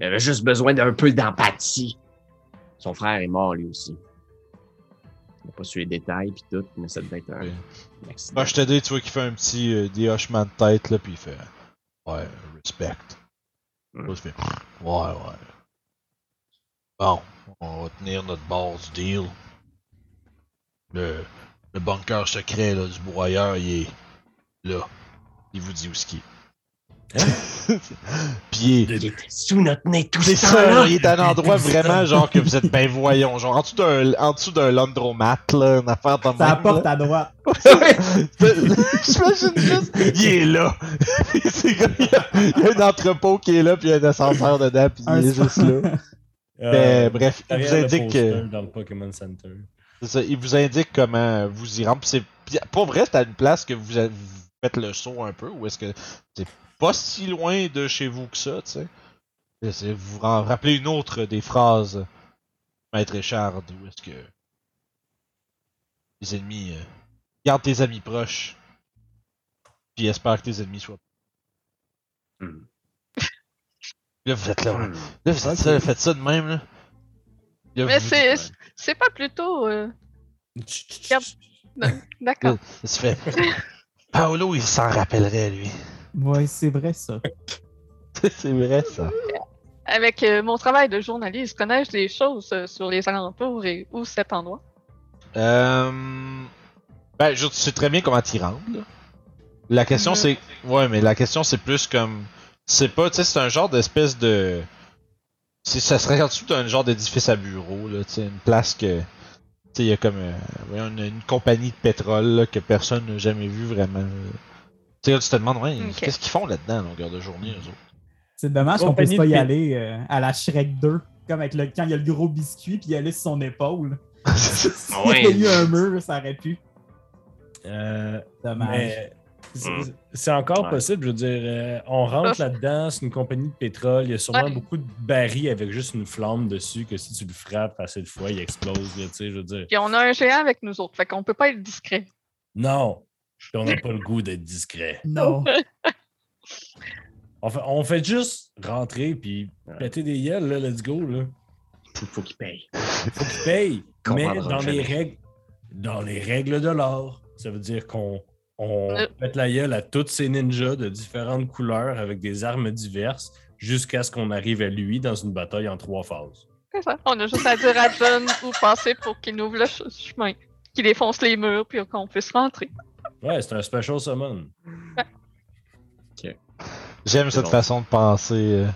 Il avait juste besoin d'un peu d'empathie. Son frère est mort, lui aussi. Il n'a pas su les détails pis tout, mais ça devait être un, ouais. un accident. Bah, je t'ai dit, tu vois qu'il fait un petit euh, déhochement de tête, là, pis il fait... Ouais, respect. Mm. Là, je fais... Ouais, ouais. Bon, on va tenir notre bord du deal. Le, le bunker secret, là, du broyeur, il est... Là. Il vous dit où ce qu'il est. Puis il est sous notre nez tout le temps. Il est à un endroit vraiment genre que vous êtes ben voyons, genre en dessous d'un, en dessous d'un laundromat, là, une affaire de ça porte à droite. J'imagine juste, il est là. C'est comme, il, y a, il y a un entrepôt qui est là, puis il y a un ascenseur dedans, puis il est juste là. Mais euh, bref, il vous indique que... dans le Pokémon Center. C'est ça, il vous indique comment vous y rendre. Pour vrai, c'est à une place que vous, vous faites le saut un peu, ou est-ce que c'est pas si loin de chez vous que ça, tu sais. J'essaie de vous rappeler une autre des phrases de Maître Écharde, où est-ce que les ennemis... Euh, garde tes amis proches, puis espère que tes ennemis soient... Mm. Là, vous êtes là, là, là vous êtes ça, faites ça de même, là. Là mais vous... c'est... c'est pas plutôt... Euh... Garde... D'accord. Ça se fait... Paolo, il s'en rappellerait, lui. Ouais, c'est vrai ça. C'est vrai ça. Avec euh, mon travail de journaliste, connais-je des choses euh, sur les alentours et où cet endroit? Euh... Ben, je sais très bien comment t'y rendre. La question mmh. c'est... Ouais, mais la question c'est plus comme... C'est pas, tu sais, c'est un genre d'espèce de... C'est, ça serait en dessous d'un genre d'édifice à bureau, là, tu sais, une place que... Tu sais, il y a comme euh, une, une compagnie de pétrole là, que personne n'a jamais vue vraiment. Tu sais, tu te demandes, ouais, okay. Qu'est-ce qu'ils font là-dedans à longueur de journée, eux autres? C'est dommage qu'on puisse pas y p... aller euh, à la Shrek deux, comme avec le, quand il y a le gros biscuit, puis il y a là sur son épaule. S'il y a eu un mur, ça aurait pu. Euh, dommage. Mais... C'est, c'est encore ouais. possible, je veux dire, euh, on rentre là-dedans, c'est une compagnie de pétrole, il y a sûrement ouais. beaucoup de barils avec juste une flamme dessus que si tu le frappes assez de fois, il explose, tu sais, je veux dire. Puis on a un géant avec nous autres, fait qu'on peut pas être discret. Non, puis on n'a pas le goût d'être discret. Non. on, fait, on fait juste rentrer puis ouais. péter des gueules, là, let's go, là. Faut, faut qu'il paye. Faut qu'il paye, mais dans les règles, dans les règles de l'art, ça veut dire qu'on On pète la gueule à toutes ces ninjas de différentes couleurs avec des armes diverses jusqu'à ce qu'on arrive à lui dans une bataille en trois phases. C'est ça. On a juste à dire à John où passer pour qu'il ouvre le chemin, qu'il défonce les murs puis qu'on puisse rentrer. Ouais, c'est un special summon. Ouais. Okay. J'aime c'est cette bon. façon de penser.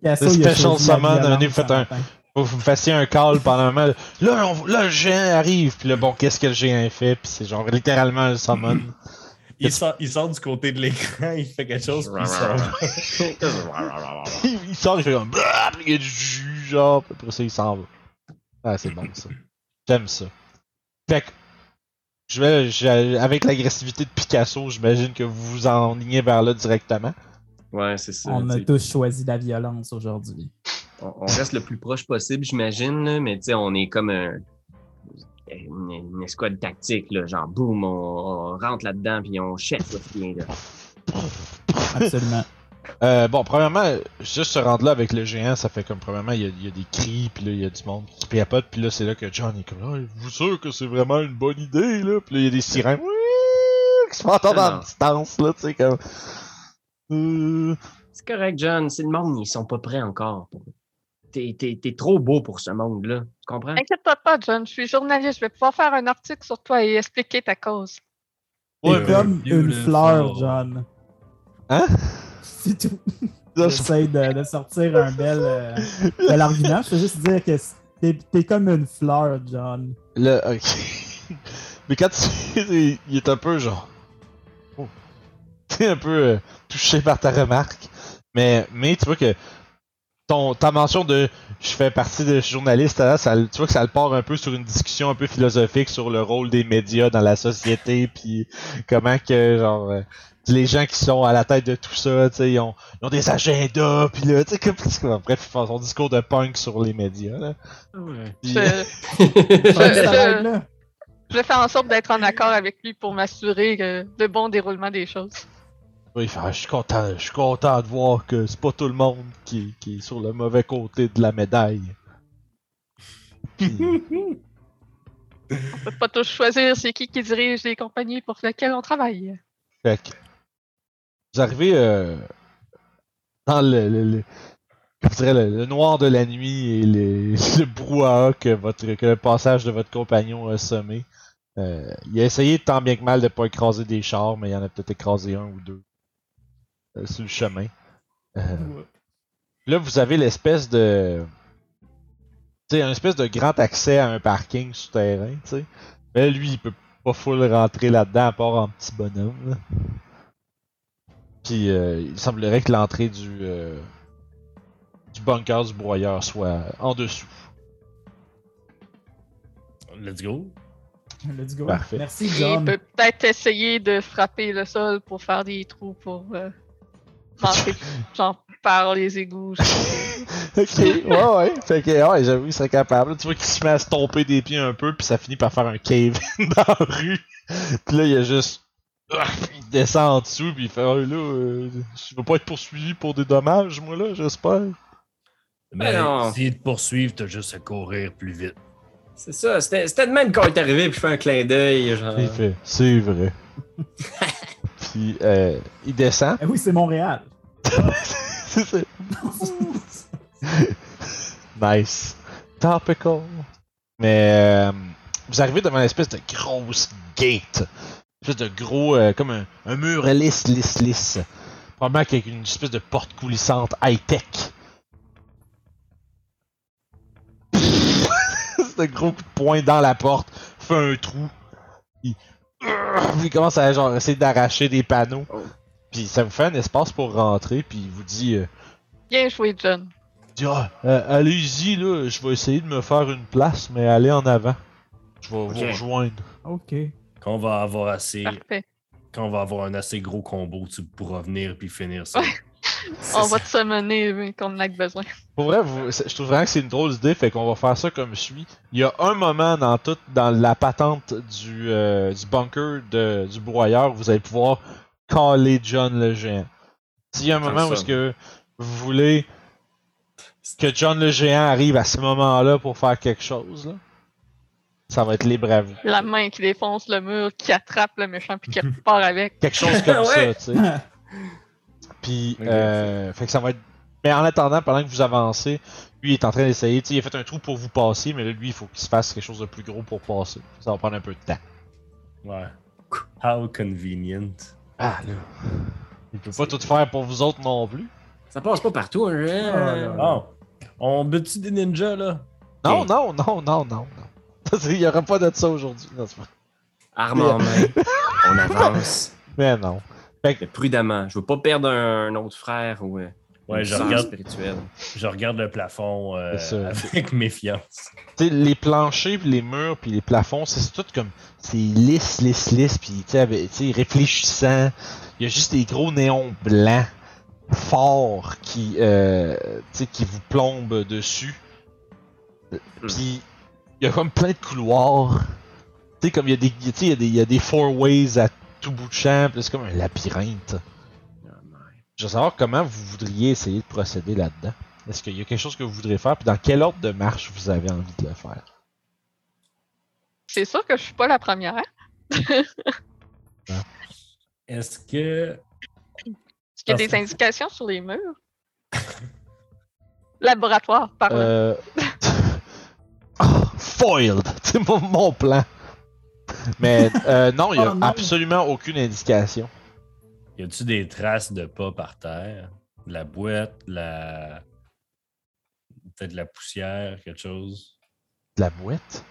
Le special summon, venez vous faites un... Faut que vous me fassiez un call pendant un moment. Là, on, là, le géant arrive. Puis là, bon, qu'est-ce que le géant fait? Puis c'est genre littéralement un summon. il, sort, il sort du côté de l'écran, il fait quelque chose, puis il sort. il, il sort, il fait comme... Il y a du jus, genre. Puis après ça, il s'en va. Ah, c'est bon, ça. J'aime ça. Fait que, je vais, je, avec l'agressivité de Picasso, j'imagine que vous vous enlignez vers là directement. Ouais, c'est ça. On a t'sais. tous choisi la violence aujourd'hui. On reste le plus proche possible, j'imagine, là, mais tu sais, on est comme un, une, une escouade tactique, là, genre boum, on, on rentre là-dedans puis on chèque ce qui vient là. Absolument. Euh, bon, premièrement, juste se rendre là avec le géant, ça fait comme premièrement, il y a, il y a des cris, puis là, il y a du monde qui piapote, puis là, c'est là que John est comme là, oh, vous sûr que c'est vraiment une bonne idée, là, puis là, il y a des sirènes qui se font entendre à distance, là, tu sais, comme. Euh... C'est correct, John, c'est le monde, ils sont pas prêts encore. T'es, t'es, t'es trop beau pour ce monde-là. Tu comprends? Inquiète-toi pas, John. Je suis journaliste. Je vais pouvoir faire un article sur toi et expliquer ta cause. Ouais, t'es comme une fleur, John. Hein? C'est tout. J'essaie de, de sortir un bel... Euh, de l'argument. Je veux juste dire que t'es, t'es comme une fleur, John. Là, OK. Mais quand tu... Il est un peu genre... Oh. T'es un peu euh, touché par ta remarque. Mais, mais tu vois que ton, ta mention de « je fais partie de journaliste », ça, tu vois que ça le part un peu sur une discussion un peu philosophique sur le rôle des médias dans la société, puis comment que, genre... les gens qui sont à la tête de tout ça, tu sais, ils ont, ils ont des agendas, puis là, tu sais, bref, ils font son discours de punk sur les médias, là. Ouais. Pis... Je... je... je vais faire en sorte d'être en accord avec lui pour m'assurer que... le bon déroulement des choses. Oui, je suis content, je suis content de voir que c'est pas tout le monde qui, qui est sur le mauvais côté de la médaille. Pis... on peut pas tous choisir c'est qui qui dirige les compagnies pour lesquelles on travaille. Fait que vous arrivez euh, dans le, le, le, je dirais le, le noir de la nuit et les, le brouhaha que, votre, que le passage de votre compagnon a semé. Euh, il a essayé tant bien que mal de ne pas écraser des chars, mais il en a peut-être écrasé un ou deux euh, sur le chemin. Euh, ouais. Là, vous avez l'espèce de... tu sais, un espèce de grand accès à un parking souterrain, tu sais. Mais lui, il peut pas full rentrer là-dedans à part en petit bonhomme. Là. Puis euh, il semblerait que l'entrée du euh, du bunker du broyeur soit en dessous. Let's go. Let's go. Parfait. Merci John. Il peut peut-être essayer de frapper le sol pour faire des trous pour euh, rentrer genre, par les égouts. Ok, ouais, ouais. Fait que, ouais, j'avoue, il serait capable. Tu vois qu'il se met à se tomber des pieds un peu, puis ça finit par faire un cave dans la rue. Puis là, il a juste... il descend en dessous, puis il fait, oh, là, euh, je vais pas être poursuivi pour des dommages, moi, là, j'espère. Mais non. Si ils te poursuivent, t'as juste à courir plus vite. C'est ça, c'était, c'était de même quand il est arrivé, puis je fais un clin d'œil, genre... il fait, c'est vrai. Puis, euh, il descend. Eh oui, c'est Montréal. C'est ça. Nice. Topical. Mais euh, vous arrivez devant une espèce de grosse gate. Une espèce de gros, euh, comme un, un mur lisse, lisse, lisse. Probablement avec une espèce de porte coulissante high-tech. C'est un gros coup de poing dans la porte. Fait un trou. Il, il commence à genre essayer d'arracher des panneaux. Puis ça vous fait un espace pour rentrer. Puis il vous dit... Euh, bien joué, John. Ah, euh, allez-y, là, je vais essayer de me faire une place, mais allez en avant. Je vais okay. vous rejoindre. Ok. Quand on va avoir assez. Parfait. Quand on va avoir un assez gros combo, tu pourras venir puis finir ça. On va te summoner, mais qu'on en a besoin. Pour vrai, vous, je trouve vraiment que c'est une drôle d'idée, fait qu'on va faire ça comme suit. Il y a un moment dans toute dans la patente du, euh, du bunker de, du broyeur où vous allez pouvoir caler John le géant. S'il y a un moment où est-ce que vous voulez que John le géant arrive à ce moment-là pour faire quelque chose, là, ça va être libre à vous. La main qui défonce le mur, qui attrape le méchant puis qui repart avec. Quelque chose comme ouais. ça, tu sais. Puis, okay. euh, fait que ça va être... mais en attendant, pendant que vous avancez, lui il est en train d'essayer, tu sais, il a fait un trou pour vous passer, mais là, lui, il faut qu'il se fasse quelque chose de plus gros pour passer. Ça va prendre un peu de temps. Ouais. How convenient. Ah, là. Il peut pas tout faire pour vous autres non plus. Ça passe pas partout, hein, euh... oh. On bute-tu des ninjas, là? Non, okay. non, non, non, non, non. Il y aura pas de ça aujourd'hui. Non, c'est pas... arme en main. On avance. Mais non. Fait que... prudemment. Je veux pas perdre un, un autre frère ou ouais, une je regarde spirituelle. Je regarde le plafond euh, avec méfiance. T'sais, les planchers, puis les murs, puis les plafonds, c'est tout comme... c'est lisse, lisse, lisse, puis réfléchissant. Il y a juste des gros néons blancs fort qui euh, qui vous plombe dessus. Puis il y a comme plein de couloirs. Tu sais, comme il y a des il y a des il y a des four ways à tout bout de champ, c'est comme un labyrinthe. Je veux savoir comment vous voudriez essayer de procéder là-dedans. Est-ce qu'il y a quelque chose que vous voudriez faire, puis dans quel ordre de marche vous avez envie de le faire? C'est sûr que je suis pas la première. Est-ce que Est-ce qu'il y a des indications sur les murs? Laboratoire, pardon. Euh... oh, foiled! C'est mon, mon plan. Mais euh, non, il n'y a oh, absolument aucune indication. Y a-tu des traces de pas par terre? De la boîte, de la... peut-être de la poussière, quelque chose? De la boîte?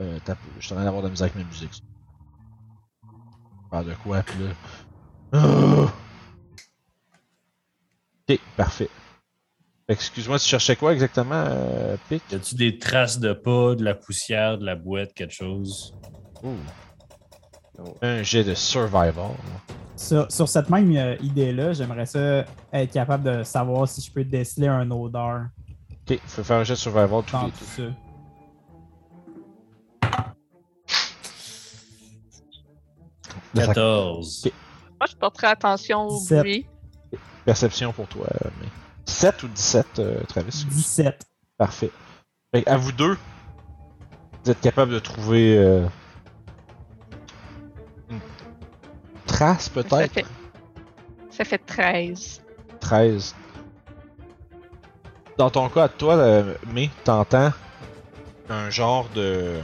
Euh, t'as... je suis en train d'avoir de la misère avec mes musiques. Je parle de quoi, puis là... oh. Ok, parfait. Excuse-moi, tu cherchais quoi exactement, euh, Pic? As-tu des traces de pas, de la poussière, de la boîte, quelque chose? Ouh. Oh. Un jet de survival. Sur, sur cette même euh, idée-là, j'aimerais ça être capable de savoir si je peux déceler un odeur. Ok, faut faire un jet de survival tout, tout ça. quatorze. Okay. Moi, je porterai attention au bruit. Perception pour toi, mais... sept ou dix-sept, euh, Travis? dix-sept. Parfait. Fait à vous deux, vous êtes capable de trouver euh, une trace, peut-être? Ça fait... Ça fait treize. treize. Dans ton cas, toi, euh, mais t'entends un genre de...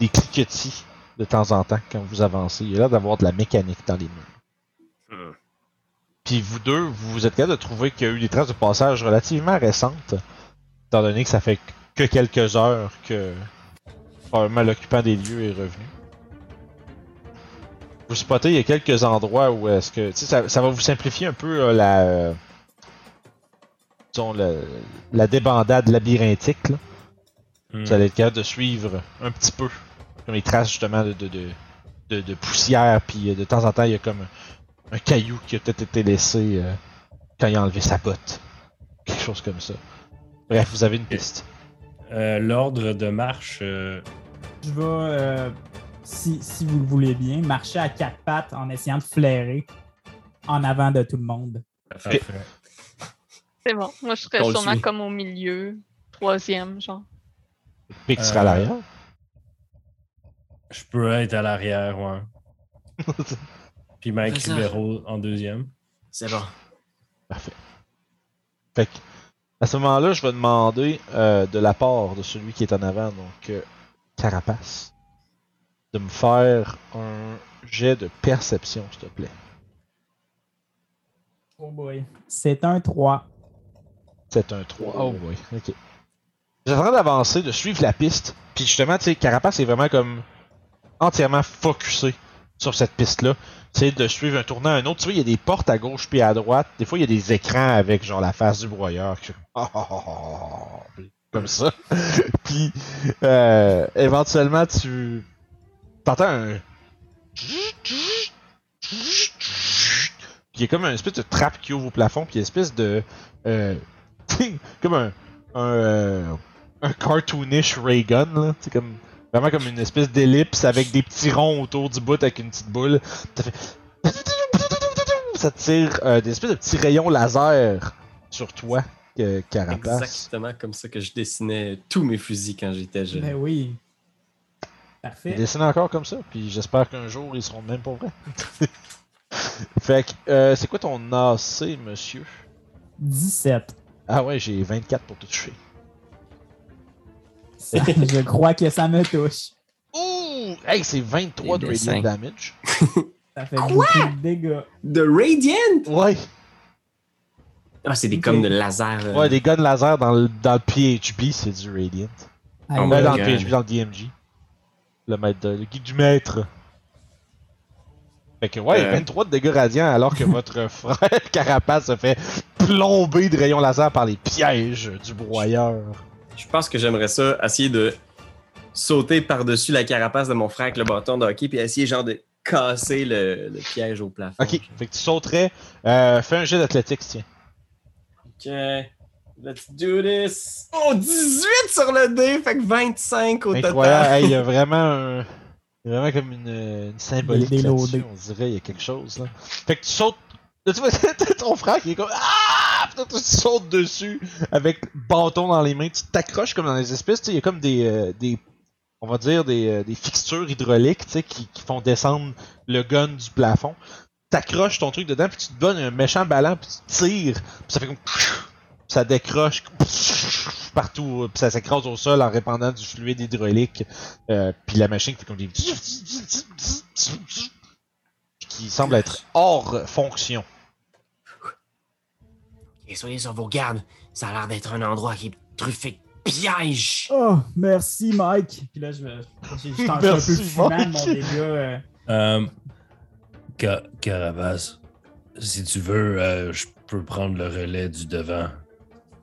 des cliquetis de temps en temps quand vous avancez. Il y a l'air d'avoir de la mécanique dans les murs. Hmm. Puis vous deux, vous vous êtes capable de trouver qu'il y a eu des traces de passage relativement récentes, étant donné que ça fait que quelques heures que probablement l'occupant des lieux est revenu. Vous spottez, il y a quelques endroits où est-ce que... Tu sais, ça, ça va vous simplifier un peu euh, la... Euh, disons, la, la débandade labyrinthique, là. Mm. Vous allez être capable de suivre un petit peu, comme les traces justement de, de, de, de, de poussière, puis de temps en temps, il y a comme... un caillou qui a peut-être été laissé euh, quand il a enlevé sa botte. Quelque chose comme ça. Bref, vous avez une piste. Euh, l'ordre de marche... Euh... Je vais, euh, si, si vous le voulez bien, marcher à quatre pattes en essayant de flairer en avant de tout le monde. Parfait. C'est bon. Moi, je serais T'en sûrement suis. Comme au milieu. Troisième, genre. Puis qui euh... sera à l'arrière? Je peux être à l'arrière, ouais. Puis Mike Libero en deuxième. C'est bon. Parfait. Fait que, à ce moment-là, je vais demander euh, de la part de celui qui est en avant, donc euh, Carapace, de me faire un jet de perception, s'il te plaît. Oh boy. C'est un trois. C'est un trois. Oh boy. Ok. J'ai en train d'avancer, de suivre la piste. Puis justement, tu sais, Carapace est vraiment comme entièrement focusé sur cette piste-là. Tu sais, de suivre un tournant à un autre. Tu vois, il y a des portes à gauche puis à droite. Des fois, il y a des écrans avec, genre, la face du broyeur. Oh, oh, oh, oh, comme ça. Puis, euh, éventuellement, tu... T'entends un... Puis il y a comme une espèce de trappe qui ouvre au plafond. Puis il y a une espèce de... Euh... comme un... Un, euh... un cartoonish ray gun, là. C'est comme... Vraiment comme une espèce d'ellipse avec des petits ronds autour du bout avec une petite boule. Ça fait... Ça tire euh, des espèces de petits rayons laser sur toi, euh, Carapace. Exactement comme ça que je dessinais tous mes fusils quand j'étais jeune. Ben oui. Parfait. Je dessine encore comme ça, puis j'espère qu'un jour, ils seront même pas vrais. Fait que, euh, c'est quoi ton A C, monsieur? dix-sept. Ah ouais, j'ai vingt-quatre pour te toucher. Ça, je crois que ça me touche. Ouh! Hey, c'est vingt-trois de radiant damage. Ça fait quoi? Beaucoup de dégâts. De radiant? Ouais. Ah, c'est des okay. Comme de laser. Euh... Ouais, des guns laser dans le, dans le P H B, c'est du radiant. Ah, on met dans le P H B, dans le D M G. Le maître de, le guide du maître. Fait que ouais, euh... vingt-trois de dégâts radiants alors que votre frère Carapace se fait plomber de rayons laser par les pièges du broyeur. Je pense que j'aimerais ça, essayer de sauter par-dessus la carapace de mon frère avec le bâton de hockey, puis essayer genre de casser le, le piège au plafond. Ok, fait que tu sauterais. Euh, fais un jeu d'athlétique, tiens. Ok, let's do this. Oh, dix-huit sur le dé, fait que vingt-cinq au total. Hey, il y a vraiment un... Il y a vraiment comme une, une symbolique là-dessus, on dirait, il y a quelque chose, là. Fait que tu sautes... Là, tu vois, t'as ton frère qui est comme... Ah! Puis toi, tu sautes dessus avec bâton dans les mains. Tu t'accroches comme dans les espèces. Tu sais, il y a comme des... Euh, des on va dire des, euh, des fixtures hydrauliques, tu sais, qui, qui font descendre le gun du plafond. T'accroches ton truc dedans, puis tu te donnes un méchant ballon, puis tu tires. Puis ça fait comme... Ça décroche partout. Puis ça s'écrase au sol en répandant du fluide hydraulique. Euh, puis la machine fait comme des... Qui semble être hors fonction. Et soyez sur vos gardes, ça a l'air d'être un endroit qui est truffé de pièges. Oh, merci Mike. Puis là, je me. Je t'en un peu fumant, mon dégât. Euh, Carapace, si tu veux, euh, je peut prendre le relais du devant.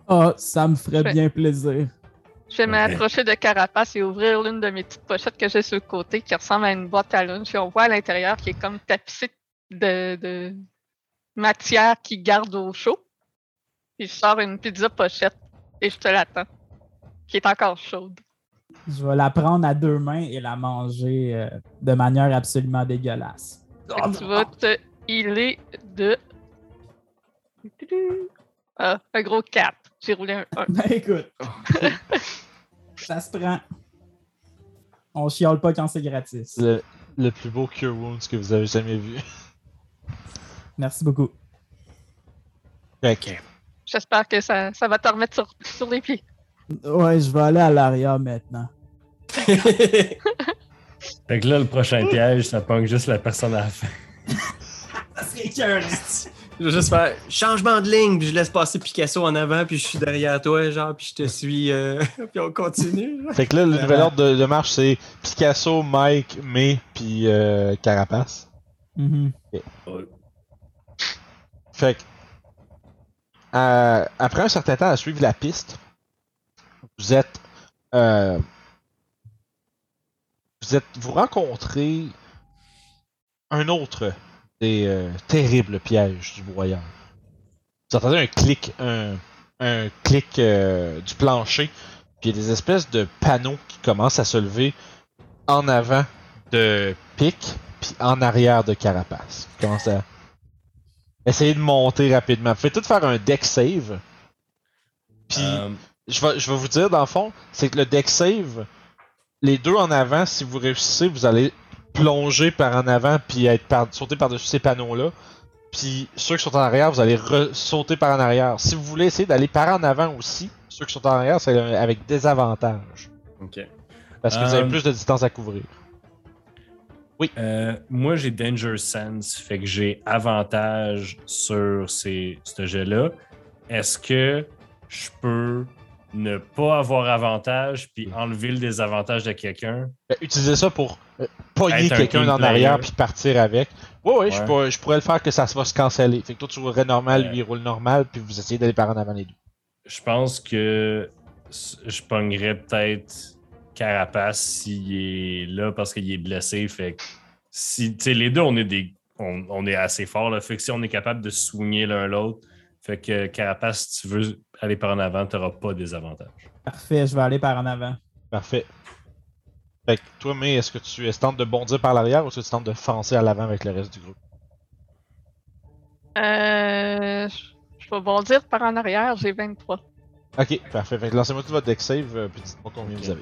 Ah, oh, ça me ferait bien plaisir. Je vais m'approcher de Carapace et ouvrir l'une de mes petites pochettes que j'ai sur le côté qui ressemble à une boîte à lunch. Et on voit à l'intérieur qui est comme tapissée de, de matière qui garde au chaud. Puis je sors une pizza pochette et je te l'attends, qui est encore chaude. Je vais la prendre à deux mains et la manger euh, de manière absolument dégueulasse. Oh, tu vas te healer de... Ah, un gros quatre. J'ai roulé un un. Ben écoute, ça se prend. On chiale pas quand c'est gratis. Le, le plus beau Cure Wounds que vous avez jamais vu. Merci beaucoup. Ok. J'espère que ça, ça va te remettre sur, sur les pieds. Ouais, je vais aller à l'arrière maintenant. Fait que là, le prochain piège, ça pogne juste la personne à la fin. Ça serait cœur. Je vais juste faire changement de ligne, puis je laisse passer Picasso en avant, puis je suis derrière toi, genre, puis je te suis, euh, puis on continue. Fait que là, le nouvel ordre de, de marche, c'est Picasso, Mike, May, puis euh, Carapace. Mm-hmm. Okay. Fait que, euh, après un certain temps à suivre la piste, vous êtes, euh, vous êtes, vous rencontrez un autre des euh, terribles pièges du broyeur. Vous entendez un clic, un, un clic euh, du plancher, puis il y a des espèces de panneaux qui commencent à se lever en avant de Pic, puis en arrière de Carapace. Vous commencez à essayer de monter rapidement. Vous faites tout faire un deck save, puis um... je vais, je vais vous dire, dans le fond, c'est que le deck save, les deux en avant, si vous réussissez, vous allez plonger par en avant puis être par- sauter par-dessus ces panneaux-là. Puis ceux qui sont en arrière, vous allez re- sauter par en arrière. Si vous voulez essayer d'aller par en avant aussi, ceux qui sont en arrière, c'est avec désavantage. Ok. Parce que um, vous avez plus de distance à couvrir. Oui. Euh, moi, j'ai Danger Sense, fait que j'ai avantage sur ces, ce jet-là. Est-ce que je peux ne pas avoir avantage puis enlever le désavantage de quelqu'un? Utiliser ça pour pogner quelqu'un en arrière puis partir avec. Ouais, ouais, ouais. Je, pourrais, je pourrais le faire que ça va se canceller. Fait que toi, tu roulerais normal, ouais. Lui, il roule normal puis vous essayez d'aller par en avant les deux. Je pense que je pognerais peut-être Carapace s'il est là parce qu'il est blessé. Fait que si, tu sais, les deux, on est, des, on, on est assez forts. Là. Fait que si on est capable de soigner l'un l'autre, fait que Carapace, si tu veux aller par en avant, tu n'auras pas des avantages. Parfait, je vais aller par en avant. Parfait. Fait que toi, mais est-ce que tu es tente de bondir par l'arrière ou est-ce que tu tentes de foncer à l'avant avec le reste du groupe? Euh. Je vais bondir par en arrière, j'ai vingt-trois. Ok, parfait. Fait que lancez-moi tout votre deck save, puis dites-moi combien okay. vous avez.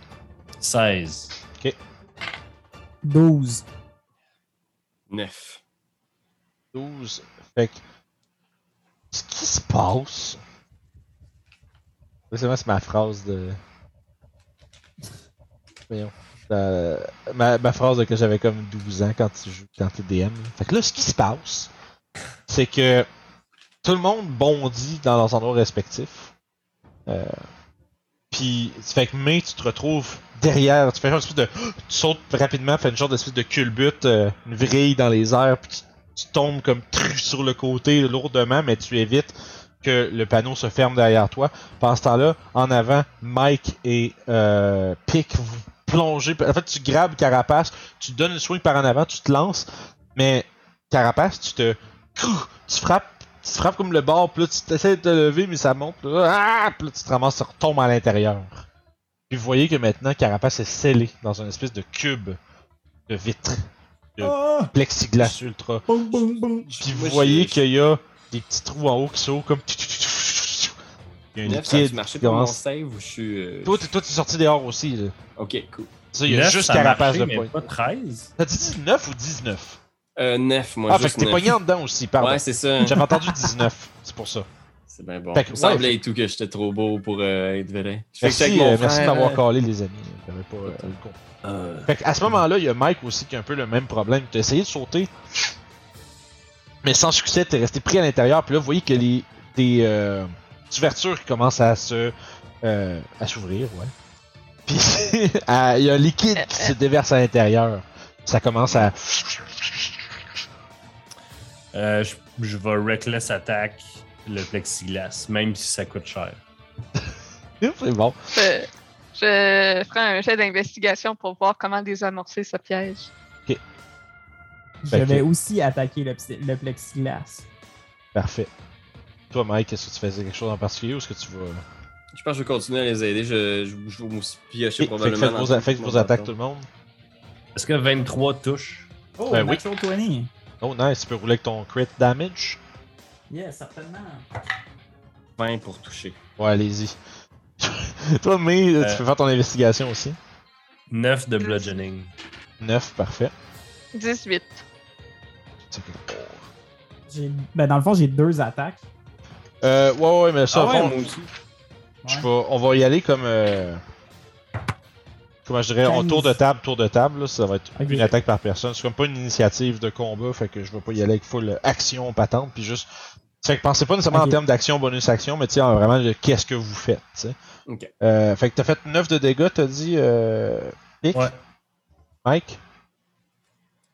seize. Ok. douze. neuf. douze. Fait que. Ce qui se passe. C'est moi, c'est ma phrase de. Voyons. Euh, ma, ma phrase de que j'avais comme douze ans quand tu joues, quand t'es D M. Là. Fait que là, ce qui se passe, c'est que tout le monde bondit dans leurs endroits respectifs. Euh, Puis, ça fait que May, tu te retrouves derrière. Tu fais une espèce de. Tu sautes rapidement, fais une sorte d'espèce de culbute, euh, une vrille dans les airs, puis tu, tu tombes comme sur le côté lourdement, mais tu évites que le panneau se ferme derrière toi. Pendant ce temps-là, en avant, Mike et euh, Pic vous plongez. En fait, tu grabes Carapace, tu donnes le swing par en avant, tu te lances, mais Carapace, tu te... Tu frappes, tu frappes comme le bord, puis là, tu essaies de te lever, mais ça monte. Puis là, tu te ramasses, tu retombes à l'intérieur. Puis vous voyez que maintenant, Carapace est scellé dans une espèce de cube de vitre, de oh! plexiglas ultra. Boum, boum, boum. Puis vous voyez qu'il y a des petits trous en haut qui s'ouvrent comme... Il y a une liquide qui commence... Toi, t'es sorti dehors aussi, là. Ok, cool. Ça, il y a neuf, juste Carapace de pointe. Pas treize? T'as dit dix-neuf ou dix-neuf? Euh, neuf, moi, ah, juste neuf. Ah, fait que t'es pogné en dedans aussi, pardon. Ouais, c'est ça. J'avais entendu dix-neuf, c'est pour ça. C'est bien bon. Fait que, il me semblait et tout que j'étais trop beau pour euh, être vrai. Je merci, fais que mon euh, merci d'avoir callé, les amis. J'avais pas euh, le compte. Euh... Fait que à ce moment-là, il y a Mike aussi qui a un peu le même problème. T'as essayé de sauter... Mais sans succès, t'es resté pris à l'intérieur. Puis là, vous voyez que les des euh, ouvertures qui commencent à se euh, à s'ouvrir, ouais. Puis il y a un liquide qui se déverse à l'intérieur. Ça commence à. Euh, je, je vais reckless attack le plexiglas, même si ça coûte cher. C'est bon. Je, je ferai un jet d'investigation pour voir comment désamorcer ce piège. Ok. Je okay. vais aussi attaquer le, le plexiglas. Parfait. Toi, Mike, est-ce que tu faisais quelque chose en particulier ou est-ce que tu vas... Je pense que je vais continuer à les aider. Je, je, je vais aussi piocher okay. probablement. Faites vos, faites vos attaques, tout le monde. Est-ce que vingt-trois touches? Oh, ben oui. vingt. Oh, nice. Tu peux rouler avec ton crit damage? Yeah, certainement. vingt pour toucher. Ouais, allez-y. Toi, mais euh, tu peux faire ton investigation aussi. neuf de bludgeoning. neuf, parfait. dix-huit. J'ai... Ben, dans le fond, j'ai deux attaques. Euh, ouais, ouais, mais ça, ah, ouais, fond, moi aussi. Je ouais. va... on va y aller comme. Euh... Comment je dirais, on tour de table, tour de table, là, ça va être okay. une attaque par personne. C'est comme pas une initiative de combat, fait que je vais pas y aller avec full action patente, puis juste. Fait que pensez pas nécessairement okay. en termes d'action, bonus-action, mais tiens, vraiment, le, qu'est-ce que vous faites, tu sais. Okay. Euh, fait que t'as fait neuf de dégâts, t'as dit, euh, Pic? Ouais. Mike?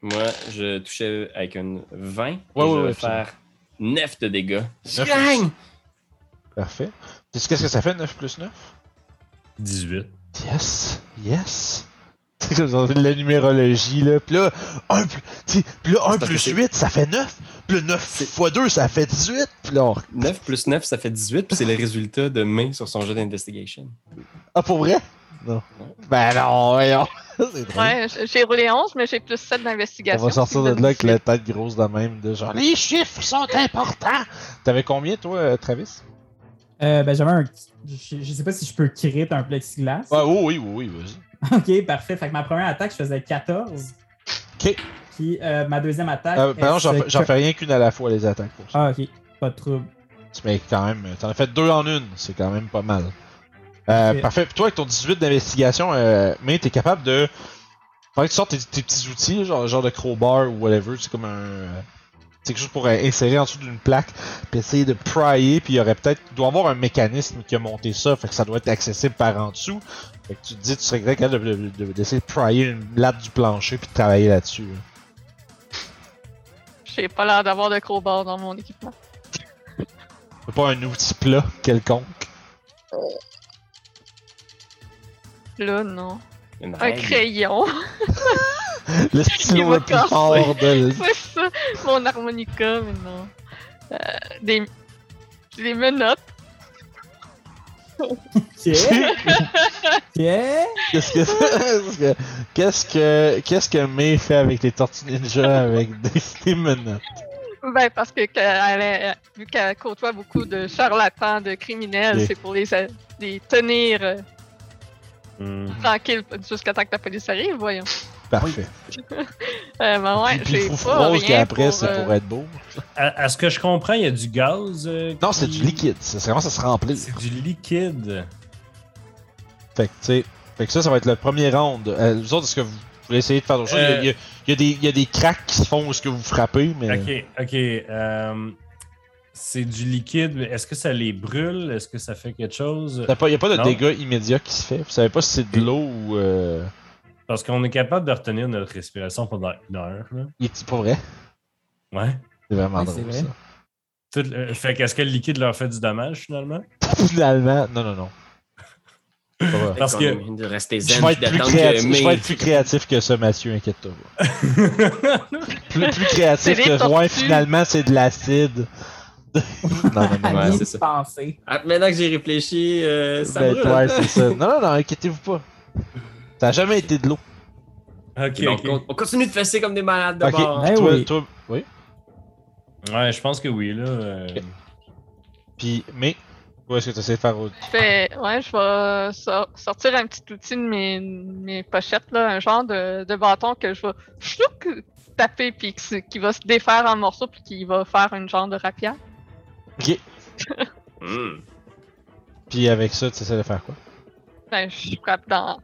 Moi, je touchais avec une vingt, ouais, et ouais, je vais ouais, faire absolument. neuf de dégâts. neuf Gang! Parfait. Qu'est-ce que ça fait, neuf plus neuf? dix-huit. Yes, yes. C'est comme la numérologie, là. Puis là, un, plus, puis là, un plus huit, ça fait neuf. Puis là, neuf fois deux, ça fait dix-huit. Puis là, on... neuf plus neuf, ça fait dix-huit. Puis c'est le résultat de May sur son jeu d'investigation. Ah, pour vrai? Non. non. Ben non, voyons. C'est drôle. Ouais, j'ai roulé onze, mais j'ai plus sept d'investigation. On va sortir de là avec la tête grosse de même, de genre, les chiffres sont importants. T'avais combien, toi, Travis? Euh, ben j'avais un... Je, je sais pas si je peux crit un plexiglas. Ouais, oh, oui, oui, oui, vas-y. Ok, parfait. Fait que ma première attaque, je faisais quatorze. Ok. Puis euh, ma deuxième attaque... Euh, pardon, j'en, j'en fais rien qu'une à la fois, les attaques, pour ça. Ah, ok. Pas de trouble. Mais quand même, t'en as fait deux en une. C'est quand même pas mal. Euh, okay. Parfait. Puis toi, avec ton dix-huit d'investigation, euh, mais t'es capable de... Faudrait que tu sortes tes, tes petits outils, genre, genre de crowbar ou whatever. C'est comme un... Euh... C'est quelque chose pour insérer en dessous d'une plaque, puis essayer de prier, puis il y aurait peut-être... Il doit y avoir un mécanisme qui a monté ça, fait que ça doit être accessible par en dessous. Fait que tu te dis, tu serais capable de, de, de, d'essayer de prier une latte du plancher, puis de travailler là-dessus. J'ai pas l'air d'avoir de crowbar dans mon équipement. C'est pas un outil plat quelconque. Là, non. Une un règle. Crayon. Le stylo le plus fort de... C'est ça, mon harmonica, mais non. Euh, des... des menottes. Yeah. Yeah. Qu'est-ce que ça? Qu'est-ce que... Qu'est-ce que May fait avec les Tortues Ninja avec des, des menottes? Ben, parce que qu'elle est... vu qu'elle côtoie beaucoup de charlatans, de criminels, okay. c'est pour les, les tenir euh... mm. tranquilles jusqu'à temps que la police arrive, voyons. Parfait. euh, ben ouais, puis j'ai pas rien qu'après, pour, c'est euh... pour être beau. À, à ce que je comprends, il y a du gaz. Euh, non, qui... c'est du liquide. C'est vraiment ça se remplit. C'est du liquide. Fait que, tu sais, fait que ça, ça va être le premier round. Euh, vous autres, est-ce que vous voulez essayer de faire d'autres euh... choses? Il y, a, il, y a des, il y a des cracks qui se font où est-ce que vous frappez, mais... Ok, ok. Euh, c'est du liquide. Est-ce que ça les brûle? Est-ce que ça fait quelque chose? Il n'y a pas de non. dégâts immédiats qui se fait. Vous savez pas si c'est de l'eau ou... Euh... Parce qu'on est capable de retenir notre respiration pendant une heure. Là. C'est pas vrai? Ouais. C'est vraiment oui, drôle, c'est vrai. Ça. Tout, euh, fait qu'est-ce que le liquide leur fait du dommage, finalement? Finalement, non, non, non. Parce que... De rester zen, je, vais être plus créatif, que... je vais être plus créatif que ça, Mathieu, inquiète-toi. plus, plus créatif que ouais, finalement, c'est de l'acide. non, non, non, ouais, c'est ça. Penser. Ah, maintenant que j'ai réfléchi, euh, ça ben, brûle. Ouais, c'est ça. Non, non, non, inquiétez-vous pas. Ça n'a jamais été de l'eau. Ok, donc, okay. On, on continue de fesser comme des malades de okay. bord. Hey, toi, oui. Toi, oui? Ouais, je pense que oui, là. Euh... Okay. Puis, mais, où est-ce que tu essaies de faire autre? Je fais, ouais, je vais sor- sortir un petit outil de mes, mes pochettes, là, un genre de, de bâton que je vais chlouc, taper, puis qui, qui va se défaire en morceaux, puis qui va faire une genre de rapière. Ok. mm. Puis avec ça, tu essaies de faire quoi? Ben, je frappe dans...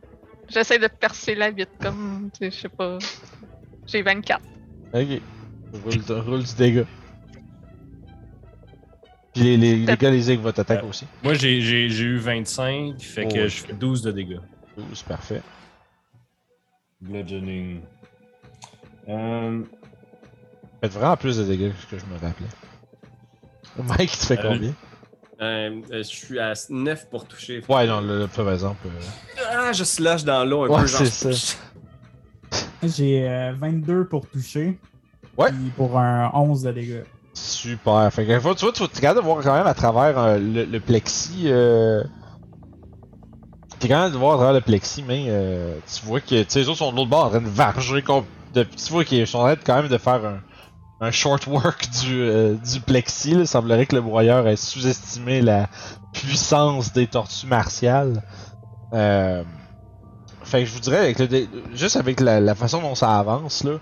J'essaie de percer la vitre comme, tu sais, je sais pas. J'ai vingt-quatre. Ok. Roule, roule du dégât. Puis les, les, les gars, les aigues vont t'attaquer euh, aussi. Moi, j'ai, j'ai, j'ai eu vingt-cinq, fait oh, que ouais. je fais douze de dégâts. douze, parfait. Bludgeoning. Euh... Faites vraiment plus de dégâts que ce que je me rappelais. Mike, tu fais euh, combien? Euh, je suis à neuf pour toucher. Ouais, non, le, le, par exemple. Euh... Ah, je slash dans l'eau un ouais, peu. Ouais, c'est ça. J'ai euh, vingt-deux pour toucher. Ouais. Puis pour un onze de dégâts. Super. Fait que, tu vois, tu vois, t'es capable de voir quand même à travers euh, le, le plexi. Euh... T'es capable de voir à travers le plexi, mais euh, tu vois que les autres sont de l'autre bord en train de varger. De, tu vois qu'ils sont en train de, quand même de faire un. Un short work du, euh, du plexi. Il semblerait que le broyeur ait sous-estimé la puissance des tortues martiales. Euh... Fait que je vous dirais, avec le dé... juste avec la, la façon dont ça avance, là,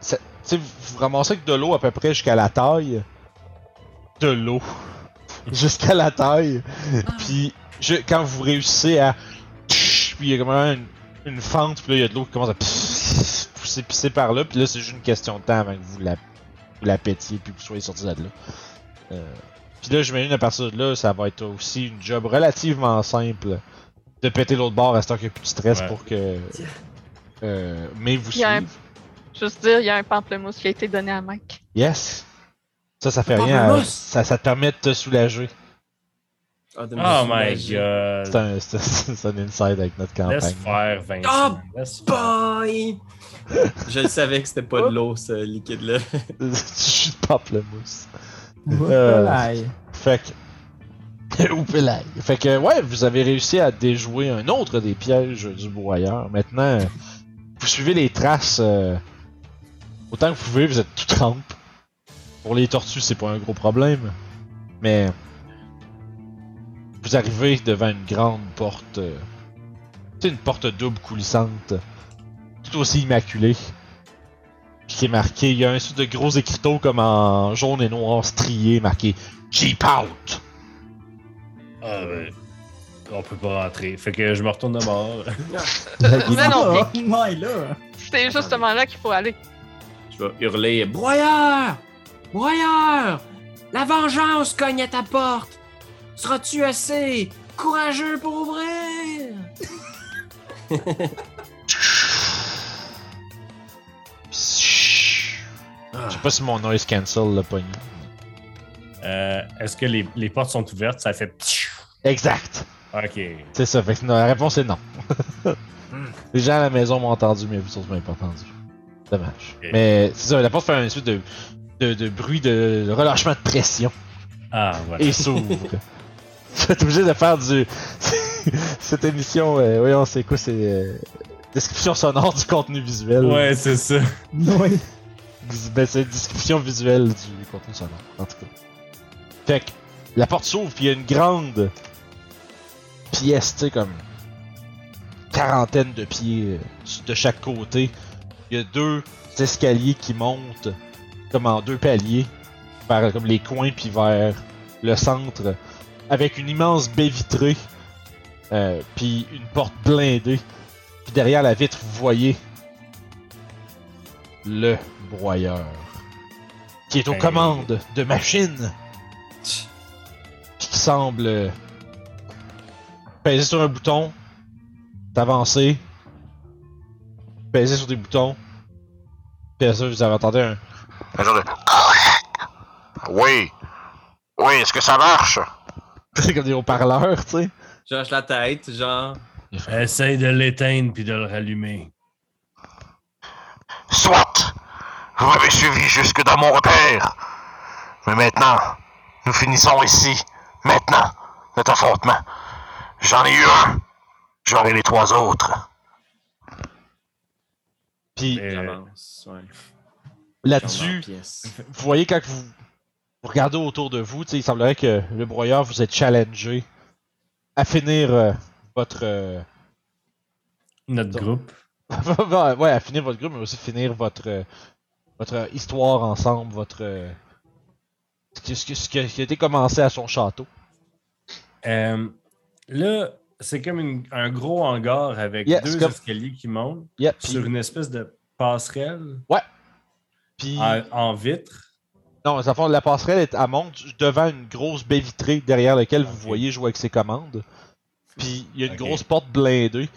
ça, vous ramassez avec de l'eau à peu près jusqu'à la taille. De l'eau. Jusqu'à la taille. Puis je, quand vous réussissez à... Puis il y a comme une, une fente, puis là il y a de l'eau qui commence à pousser, pisser par là. Puis là c'est juste une question de temps avant que vous la... la pétier puis que vous soyez sortis de là. Euh, puis là, j'imagine à partir de là, ça va être aussi une job relativement simple de péter l'autre bord à ce temps qu'il n'y a plus de stress ouais. pour que... Euh, mais vous suivez. Un... Juste dire, il y a un pamplemousse qui a été donné à Mike. Yes! Ça, ça fait rien. À... Ça, ça te permet de te soulager. Oh, oh my god! C'est un, c'est un inside avec notre campagne. Laisse faire, Vincent. Oh, Laisse bye! Faire. Je savais que c'était pas oh. de l'eau, ce liquide-là. Je suis de pamplemousse. Euh, fait que... Oupelaï! Fait que, ouais, vous avez réussi à déjouer un autre des pièges du broyeur. Maintenant, vous suivez les traces... Euh, autant que vous pouvez, vous êtes tout trempe. Pour les tortues, c'est pas un gros problème. Mais... Vous arrivez devant une grande porte, euh, c'est une porte double coulissante, tout aussi immaculée, puis qui est marquée, il y a un sorte de gros écriteau comme en jaune et noir strié, marqué Jeep Out. Ah ben, on peut pas rentrer, fait que je me retourne de mort. Mais non, mais là, c'est justement là qu'il faut aller. Je vais hurler, broyeur, broyeur, la vengeance cogne à ta porte. Seras-tu assez courageux pour ouvrir? Je sais pas si mon noise cancel l'a pogné. Euh, est-ce que les, les portes sont ouvertes? Ça fait... Exact! Ok. C'est ça, fait que la réponse est non. Les gens à la maison m'ont entendu, mais vous autres m'avez pas entendu. Dommage. Okay. Mais c'est ça, la porte fait un espèce de, de, de bruit de, de relâchement de pression. Ah, voilà. Et s'ouvre. Je suis obligé de faire du... Cette émission, euh, voyons, c'est quoi, c'est... Euh, description sonore du contenu visuel. Ouais, là. C'est ça. Oui. Ben, c'est description visuelle du contenu sonore, en tout cas. Fait que, la porte s'ouvre, puis il y a une grande pièce, tu sais, comme... quarantaine de pieds euh, de chaque côté. Il y a deux escaliers qui montent, comme en deux paliers. Vers comme les coins puis vers le centre avec une immense baie vitrée euh, puis une porte blindée puis derrière la vitre vous voyez le broyeur qui est aux hey. commandes de machines qui semble euh, peser sur un bouton d'avancer peser sur des boutons puis ça vous avez entendu un genre de Oui! Oui, est-ce que ça marche? C'est comme des haut-parleurs, tu sais. Je lâche la tête, genre... Essaye de l'éteindre puis de le rallumer. Soit! Vous m'avez suivi jusque dans mon repère! Mais maintenant, nous finissons ici, maintenant, notre affrontement. J'en ai eu un! J'en ai les trois autres. Puis... Euh... Là-dessus, vous voyez quand vous... Regardez autour de vous, il semblerait que le broyeur vous ait challengé à finir euh, votre... Euh, Notre ton... groupe. Ouais, à finir votre groupe, mais aussi finir votre euh, votre histoire ensemble, votre... Euh, ce qui a été commencé à son château. Euh, là, c'est comme une, un gros hangar avec yeah, deux comme... escaliers qui montent yeah, sur pis... une espèce de passerelle. Ouais. Puis en, en vitre. Non, à fond, la passerelle est à monte devant une grosse baie vitrée derrière laquelle okay. vous voyez jouer avec ses commandes. Puis il y a une okay. grosse porte blindée,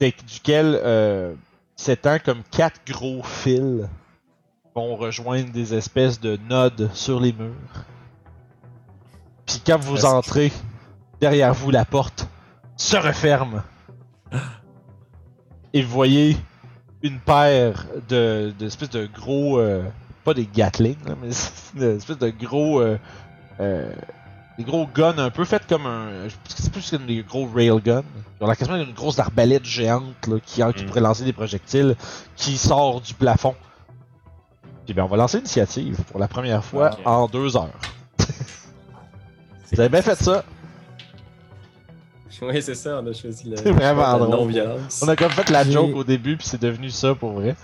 duquel euh, s'étend comme quatre gros fils vont rejoindre des espèces de nodes sur les murs. Puis quand vous entrez, derrière vous, la porte se referme. Et vous voyez une paire de, de espèces de gros... Euh, pas des Gatling, là, mais des espèces de gros... Euh, euh, des gros guns un peu faites comme un... C'est plus que des gros railguns. Genre la question d'une grosse arbalète géante là, qui, qui pourrait lancer des projectiles qui sort du plafond. Puis bien on va lancer l'initiative pour la première fois okay. en deux heures. Vous avez bien fait ça. Oui, c'est ça, on a choisi la, la non-violence. On a comme fait la joke au début puis c'est devenu ça pour vrai.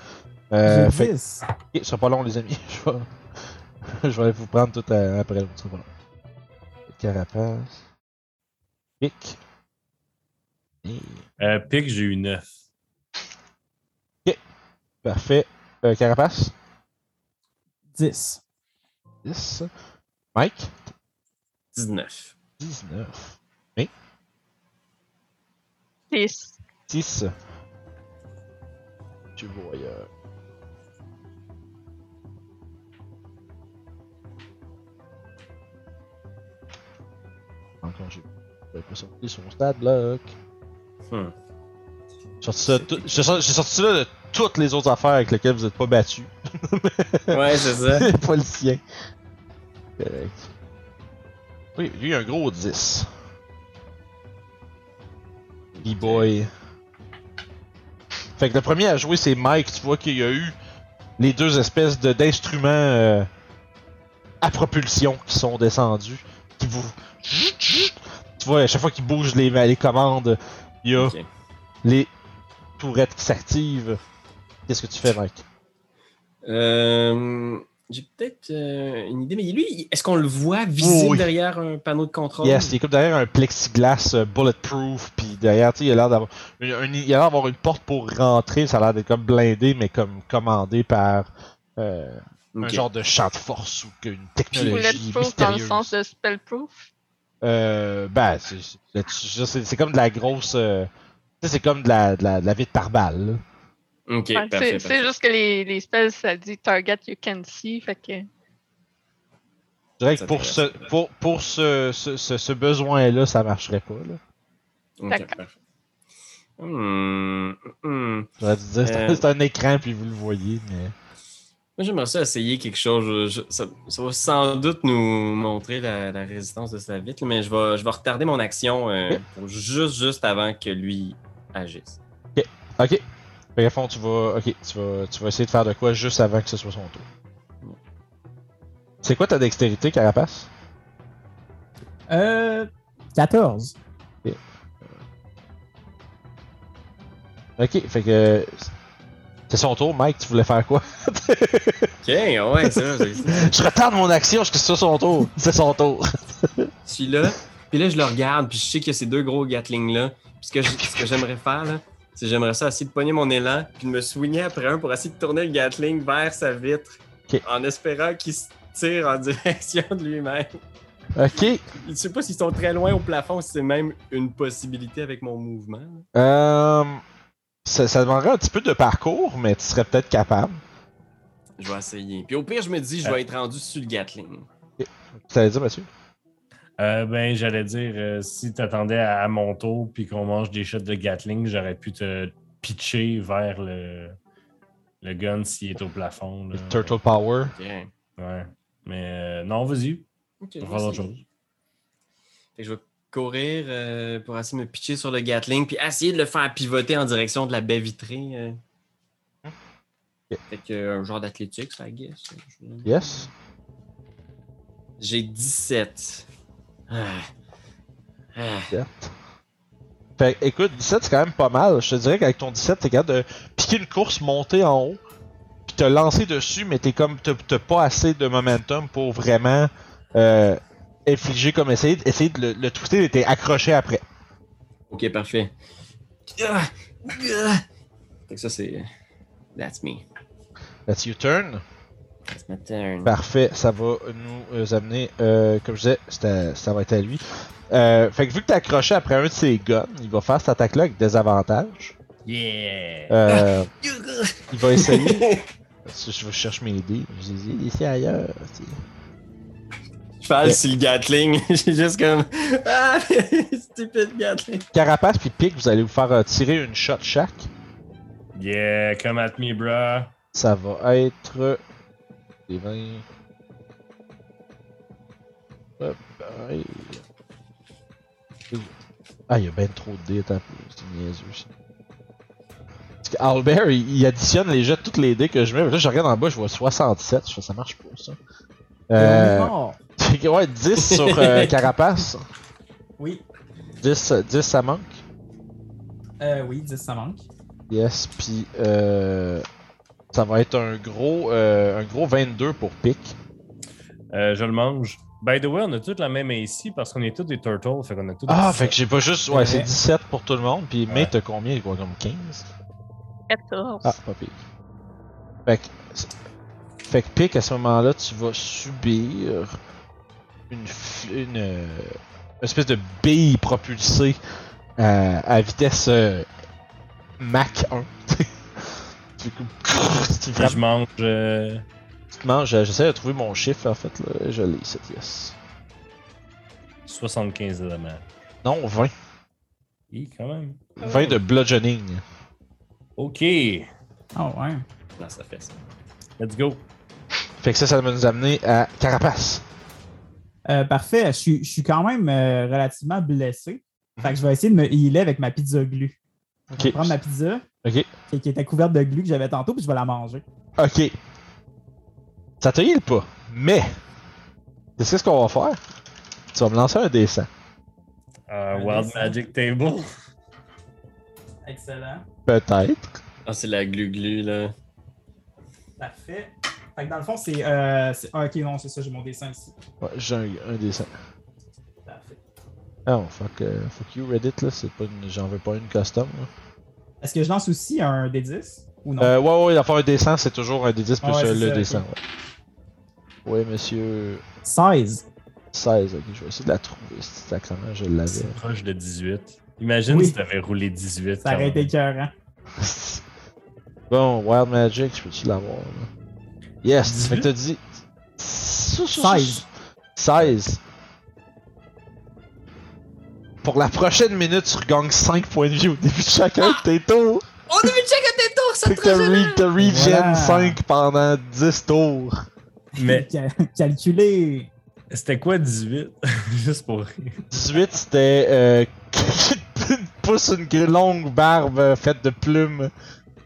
Euh, fait... okay, ce sera pas long les amis. Je vais, Je vais vous prendre tout à... après l'autre. Voilà. Carapace. Pic. Euh, pic, j'ai eu neuf. Ok. Parfait. Euh, carapace. dix. dix. Mike. dix-neuf. dix-neuf. May. six. six. Tu vois. Euh... Encore, j'ai pas sorti son stat block. Hmm. J'ai sorti ça là de toutes les autres affaires avec lesquelles vous n'êtes pas battu. Ouais, c'est ça. Pas le sien. Correct. Oui, lui, un gros dix. B-boy. Fait que le premier à jouer, c'est Mike. Tu vois qu'il y a eu les deux espèces de, d'instruments euh, à propulsion qui sont descendus. Qui vous. Tu vois, à chaque fois qu'il bouge les, les commandes, il y a okay. les tourettes qui s'activent. Qu'est-ce que tu fais, Mike? Euh, j'ai peut-être euh, une idée, mais lui, est-ce qu'on le voit visible oh, oui. derrière un panneau de contrôle? Yes, il est comme derrière un plexiglas euh, bulletproof, puis derrière, tu sais, il a l'air d'avoir une, une, il a l'air d'avoir une porte pour rentrer, ça a l'air d'être comme blindé, mais comme commandé par... Euh, Okay. Un genre de champ de force ou une technologie bulletproof mystérieuse. Dans le sens de spellproof? Euh, ben, c'est, c'est, c'est, c'est comme de la grosse... Euh, tu sais, c'est comme de la, de la, de la vitre par balle. Là. Ok, ouais, parfait, c'est, parfait. C'est juste que les, les spells, ça dit « target you can see », fait que... Je dirais que pour, ce, pour, pour ce, ce, ce, ce besoin-là, ça marcherait pas, là. D'accord. Okay, parfait. Mmh, mmh. J'aurais dû dire, euh... c'est un écran, puis vous le voyez, mais... Moi, j'aimerais ça essayer quelque chose. Je, ça, ça va sans doute nous montrer la, la résistance de sa vitre, mais je vais, je vais retarder mon action euh, okay. pour juste, juste avant que lui agisse. Ok. Ok. Fait à fond, tu vas, okay, tu vas, tu vas essayer de faire de quoi juste avant que ce soit son tour. C'est quoi ta dextérité, Carapace? Euh. quatorze. Ok. Ok, fait que. C'est son tour, Mike, tu voulais faire quoi? Ok, ouais, c'est vrai. Je retarde mon action jusqu'à ce son tour. C'est son tour. Je suis là, puis là, je le regarde, puis je sais qu'il y a ces deux gros Gatlings-là. Puis ce que, je, ce que j'aimerais faire, là, c'est que j'aimerais ça essayer de pogner mon élan, puis de me swinguer après un pour essayer de tourner le Gatling vers sa vitre, okay. en espérant qu'il se tire en direction de lui-même. Ok. Je sais pas s'ils sont très loin au plafond, si c'est même une possibilité avec mon mouvement. Euh... Ça, ça demanderait un petit peu de parcours, mais tu serais peut-être capable. Je vais essayer. Puis au pire, je me dis, je vais euh... être rendu sur le Gatling. Tu allais dire, Mathieu? Euh, ben, j'allais dire, euh, si t'attendais à, à mon tour puis qu'on mange des shots de Gatling, j'aurais pu te pitcher vers le, le gun s'il est au plafond. Là. Le Turtle Power. Okay. Ouais. Mais euh, non, vas-y. Okay, on va faire autre chose. Fait que je vais courir euh, pour essayer de me pitcher sur le Gatling puis essayer de le faire pivoter en direction de la baie vitrée. Euh. Okay. Fait que euh, un genre d'athlétique, ça, I guess. Yes. J'ai dix-sept. Ah. Ah. dix-sept. Fait écoute, dix-sept, c'est quand même pas mal. Je te dirais qu'avec ton dix-sept, t'es capable de piquer une course, monter en haut, puis te lancer dessus, mais t'es comme t'as, t'as pas assez de momentum pour vraiment... Euh, infligé comme essayer, essayer de le, le twister et t'es accroché après. Ok, parfait. Fait que ça, c'est... That's me. That's your turn. That's my turn. Parfait, ça va nous euh, amener... Euh, comme je disais, à, ça va être à lui. Euh, fait que vu que t'es accroché après un de ses guns, il va faire cette attaque-là avec des avantages. Yeah! Euh, il va essayer... je, je cherche mes dés. Je les ai laissés ailleurs. T'sais. Je parle ouais. sur le Gatling. J'ai juste comme... Ah, stupide Gatling. Carapace puis pique, vous allez vous faire tirer une shot chaque. Yeah, come at me, bro. Ça va être... Des vingt... Hop, aïe. Ah, il y a ben trop de dés, t'as c'est niaiseux, ça. Parce qu'Albert, il, il additionne les jets, toutes les dés que je mets. Là, je regarde en bas, je vois soixante-sept, je fais, ça marche pas, ça. Euh... Oh, non. Ouais, dix sur euh, Carapace. Oui. dix, dix, ça manque. Euh, oui, dix, ça manque. Yes, pis euh... ça va être un gros, euh, un gros vingt-deux pour Pic. Euh, je le mange. By the way, on a tous la même ici parce qu'on est tous des turtles, fait qu'on a tous... Ah, des fait que j'ai pas juste... Ouais, ouais, c'est dix-sept pour tout le monde, pis ouais. Mais t'as combien, quoi, comme quinze? quatorze. Ah, pas pire. Fait que... Fait que Pic, à ce moment-là, tu vas subir... Une... Une... une espèce de bille propulsée à, à vitesse... Euh, Mach un. Du coup, tu frappes... Je mange... Euh... Non, j'essaie de trouver mon chiffre en fait, là. Je l'ai, cette pièce. soixante-quinze de dommage. Non, vingt. Oui, quand même. vingt de bludgeoning. Ok. Ah oh, ouais. Non, ça fait ça. Let's go. Fait que ça, ça va nous amener à Carapace. Euh, parfait, je suis, je suis quand même euh, relativement blessé. Fait que je vais essayer de me healer avec ma pizza glue. Je vais okay. prendre ma pizza okay. qui était couverte de glu que j'avais tantôt, puis je vais la manger. Ok. Ça te heal pas, mais tu sais ce qu'on va faire? Tu vas me lancer un dessin. Euh, Wild dessin. Magic Table. Excellent. Peut-être. Ah, c'est la glu-glu, là. Parfait. Fait que dans le fond, c'est... Euh, c'est... Ah, ok, non, c'est ça, j'ai mon dessin ici. Ouais, j'ai un, un dessin. Parfait. Ah, oh, fuck, euh, fuck you, Reddit, là, c'est pas une... J'en veux pas une custom, là. Est-ce que je lance aussi un D dix? Ou non? Euh, ouais, ouais, d'en faire un dessin, c'est toujours un D dix plus ah ouais, euh, le ça, dessin, okay. ouais. Oui, monsieur. seize. seize, ok, je vais essayer de la trouver, cette sacrement, je l'avais. C'est proche de dix-huit. Imagine oui. si t'avais roulé dix-huit. Ça aurait été écœurant. Bon, Wild Magic, je peux-tu l'avoir, là? Yes, dix-huit? Fait que t'as dit. seize. seize. Pour la prochaine minute, tu regagnes cinq points de vie au début de chacun de ah! tes tours. Au début de chacun de tes tours, ça te régène! T'as regen wow. cinq pendant dix tours. Mais calculé. C'était quoi dix-huit? Juste pour rire. dix-huit, c'était euh, une pousse, une longue barbe faite de plumes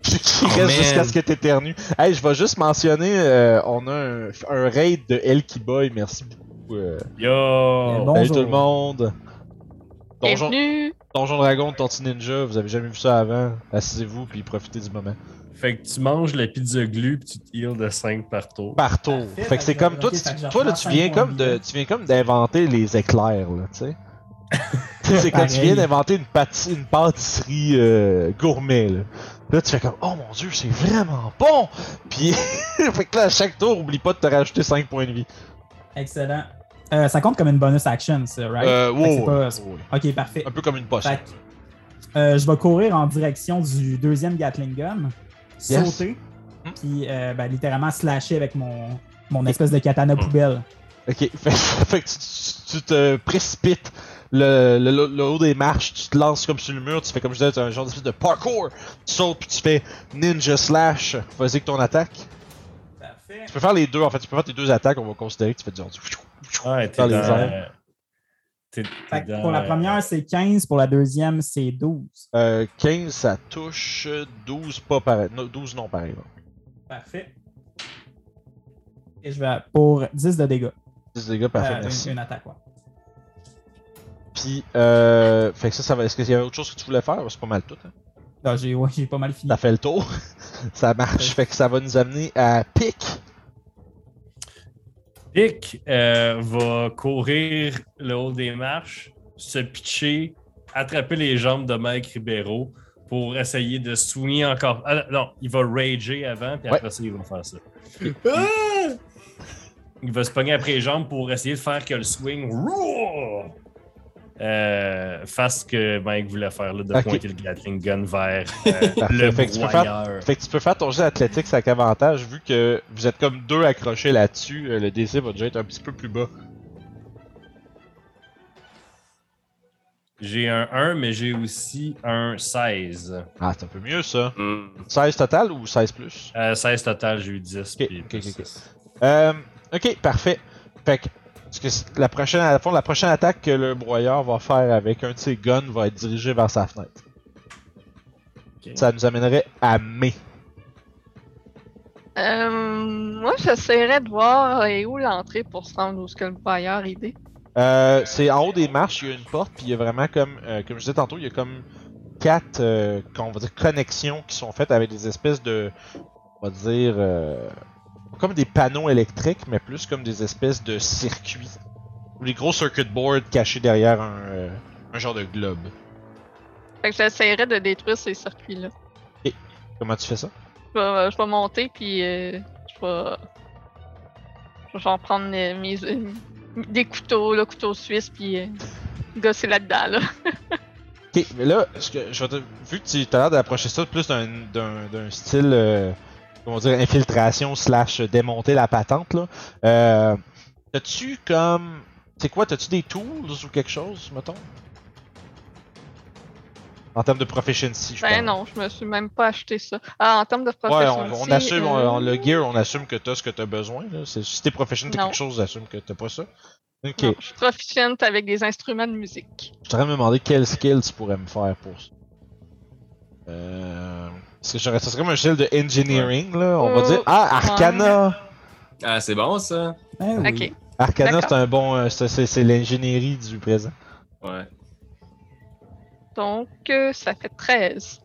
qui oh reste man. Jusqu'à ce que t'éternues. Hey, je vais juste mentionner, euh, on a un, un raid de Elky Boy. Merci beaucoup. Euh. Yo! Salut tout le monde. Donjon, Donjon Dragon, Tortue Ninja, vous avez jamais vu ça avant. Assisez-vous puis profitez du moment. Fait que tu manges la pizza glue pis tu te heals de cinq par tour. Par tour. Fait, fait, fait que c'est comme, toi, tu, toi là, tu viens comme de, tu viens comme d'inventer les éclairs, là, tu sais. C'est quand tu viens d'inventer une, pâti, une pâtisserie euh, gourmet, là. Là, tu fais comme, oh mon dieu, c'est vraiment bon! Pis, fait que là, à chaque tour, oublie pas de te rajouter cinq points de vie. Excellent. Euh, ça compte comme une bonus action, ça, right? Euh, wow, c'est pas... wow. Ok, parfait. Un peu comme une poche. Fait que, euh, je vais courir en direction du deuxième Gatling Gun. Yes. Sauter, mm. puis euh, ben, littéralement slasher avec mon, mon espèce de katana mm. poubelle. Ok, fait, fait que tu, tu, tu te précipites le, le, le haut des marches, tu te lances comme sur le mur, tu fais comme je disais, un genre de parkour. Tu sautes puis tu fais ninja slash, vas-y avec ton attaque. Parfait. Tu peux faire les deux en fait, tu peux faire tes deux attaques, on va considérer que tu fais du genre du... Ouais, t'es dans... les airs. T'es, t'es fait dans... Pour la première, c'est quinze, pour la deuxième, c'est douze. Euh, quinze, ça touche, douze, pas pareil. No, douze, non, pareil. Parfait. Et je vais pour dix de dégâts. dix de dégâts, parfait, euh, merci. Une, une attaque, ouais. Puis, euh, fait que ça, ça va. Est-ce qu'il y avait autre chose que tu voulais faire? C'est pas mal tout, hein? Non, j'ai, ouais, j'ai pas mal fini. Ça fait le tour. Ça marche, fait que ça va nous amener à Pic. Pic euh, va courir le haut des marches, se pitcher, attraper les jambes de Mike Ribeiro pour essayer de swinguer encore. Ah, non, il va rager avant, puis après ouais. ça, il va faire ça. Ah! Il va se pogner après les jambes pour essayer de faire que le swing euh, fasse ce que Mike voulait faire, là, de okay. pointer le Gatling Gun vers euh, le fait que, faire, fait que tu peux faire ton jeu athlétique avec avantage, vu que vous êtes comme deux accrochés là-dessus, le D C va déjà être un petit peu plus bas. J'ai un un, mais j'ai aussi un seize. Ah, c'est un peu mieux, ça. Mm. seize total ou seize plus? Euh, seize total, j'ai eu dix. Ok, puis okay, okay, okay. Euh, ok, parfait. Fait que, parce que la prochaine, à fond, la prochaine attaque que le broyeur va faire avec un de ses guns va être dirigée vers sa fenêtre. Okay. Ça nous amènerait à May. Euh, moi, j'essaierais de voir et où l'entrée pour se rendre où ce que le broyeur est. Euh, c'est en haut des marches, il y a une porte, puis il y a vraiment comme, euh, comme je disais tantôt, il y a comme quatre, euh, qu'on va dire, connexions qui sont faites avec des espèces de, on va dire, euh, comme des panneaux électriques, mais plus comme des espèces de circuits, ou des gros circuit boards cachés derrière un, euh, un genre de globe. Fait que j'essaierais de détruire ces circuits-là. Et comment tu fais ça? Je vais, je vais monter, puis euh, je vais, je vais genre prendre mes... mes... des couteaux, le couteau suisse, puis euh, gosser là-dedans, là. Ok, mais là, ce que je te... vu que tu as l'air d'approcher ça plus d'un, d'un, d'un style, euh, comment dire, infiltration slash démonter la patente, là, euh, t'as-tu comme... c'est quoi, t'as-tu des tools ou quelque chose, mettons? En termes de proficiency, je ben pense. Ben non, je me suis même pas acheté ça. Ah, en termes de proficiency... Ouais, on, on assume, euh... on, on, le gear, on assume que t'as ce que t'as besoin. Là. C'est, si t'es proficient, t'as non. quelque chose, assume que t'as pas ça. Ok. Non, je suis proficient avec des instruments de musique. Je t'aurais me demandé quel skill tu pourrais me faire pour ça. Euh... Parce que ça serait comme un skill de engineering, là. On oh, va dire... Ah, Arcana! Um... Ah, c'est bon, ça! Ah, oui. Ok. Arcana, d'accord. C'est un bon... C'est, c'est, c'est l'ingénierie du présent. Ouais. Donc, euh, ça fait treize.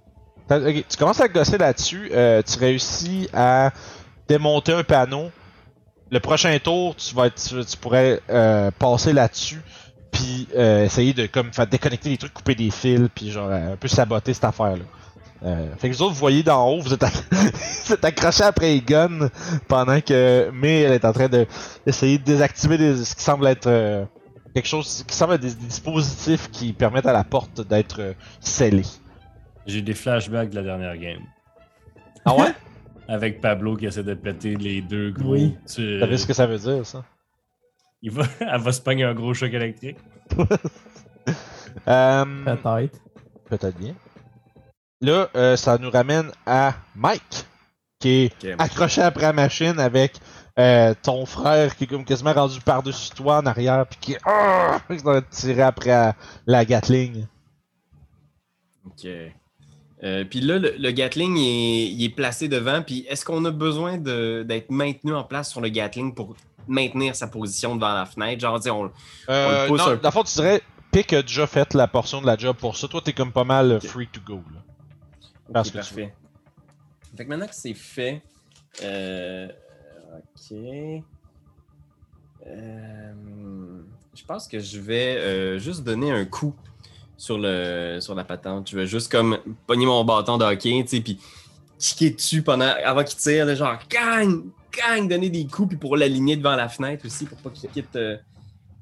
Okay. Tu commences à gosser là-dessus. Euh, tu réussis à démonter un panneau. Le prochain tour, tu vas être, tu, tu pourrais euh, passer là-dessus. Puis euh, essayer de comme, faire déconnecter les trucs, couper des fils. Puis genre, un peu saboter cette affaire-là. Euh, fait que vous autres, vous voyez d'en haut, vous êtes, à... vous êtes accrochés après les guns. Pendant que May, elle est en train d'essayer de, de désactiver des... ce qui semble être... Euh... quelque chose qui semble être des dispositifs qui permettent à la porte d'être scellée. J'ai des flashbacks de la dernière game. Ah ouais? Avec Pablo qui essaie de péter les deux gros. Oui. Tu savais ce que ça veut dire, ça? Il va... Elle va se pogner un gros choc électrique. um... Peut-être. Peut-être bien. Là, euh, ça nous ramène à Mike, qui est okay, accroché après la machine avec... Euh, ton frère qui est comme quasiment rendu par-dessus toi en arrière puis qui est oh, en tiré après la Gatling. Ok. Euh, puis là, le, le Gatling il est, il est placé devant. Puis est-ce qu'on a besoin de, d'être maintenu en place sur le Gatling pour maintenir sa position devant la fenêtre? Genre, dis, on, euh, on le pousse. Non, un... dans le fond, tu dirais, Pic a déjà fait la portion de la job pour ça. Toi, t'es comme pas mal okay. free to go. Là. Parce okay, que parfait. Tu fait que maintenant que c'est fait, euh. Ok. Euh, je pense que je vais euh, juste donner un coup sur, le, sur la patente. Je vais juste comme pogner mon bâton de hockey, tu sais, puis kicker dessus pendant, avant qu'il tire, là, genre gang, gang, donner des coups, puis pour l'aligner devant la fenêtre aussi, pour pas qu'il quitte euh,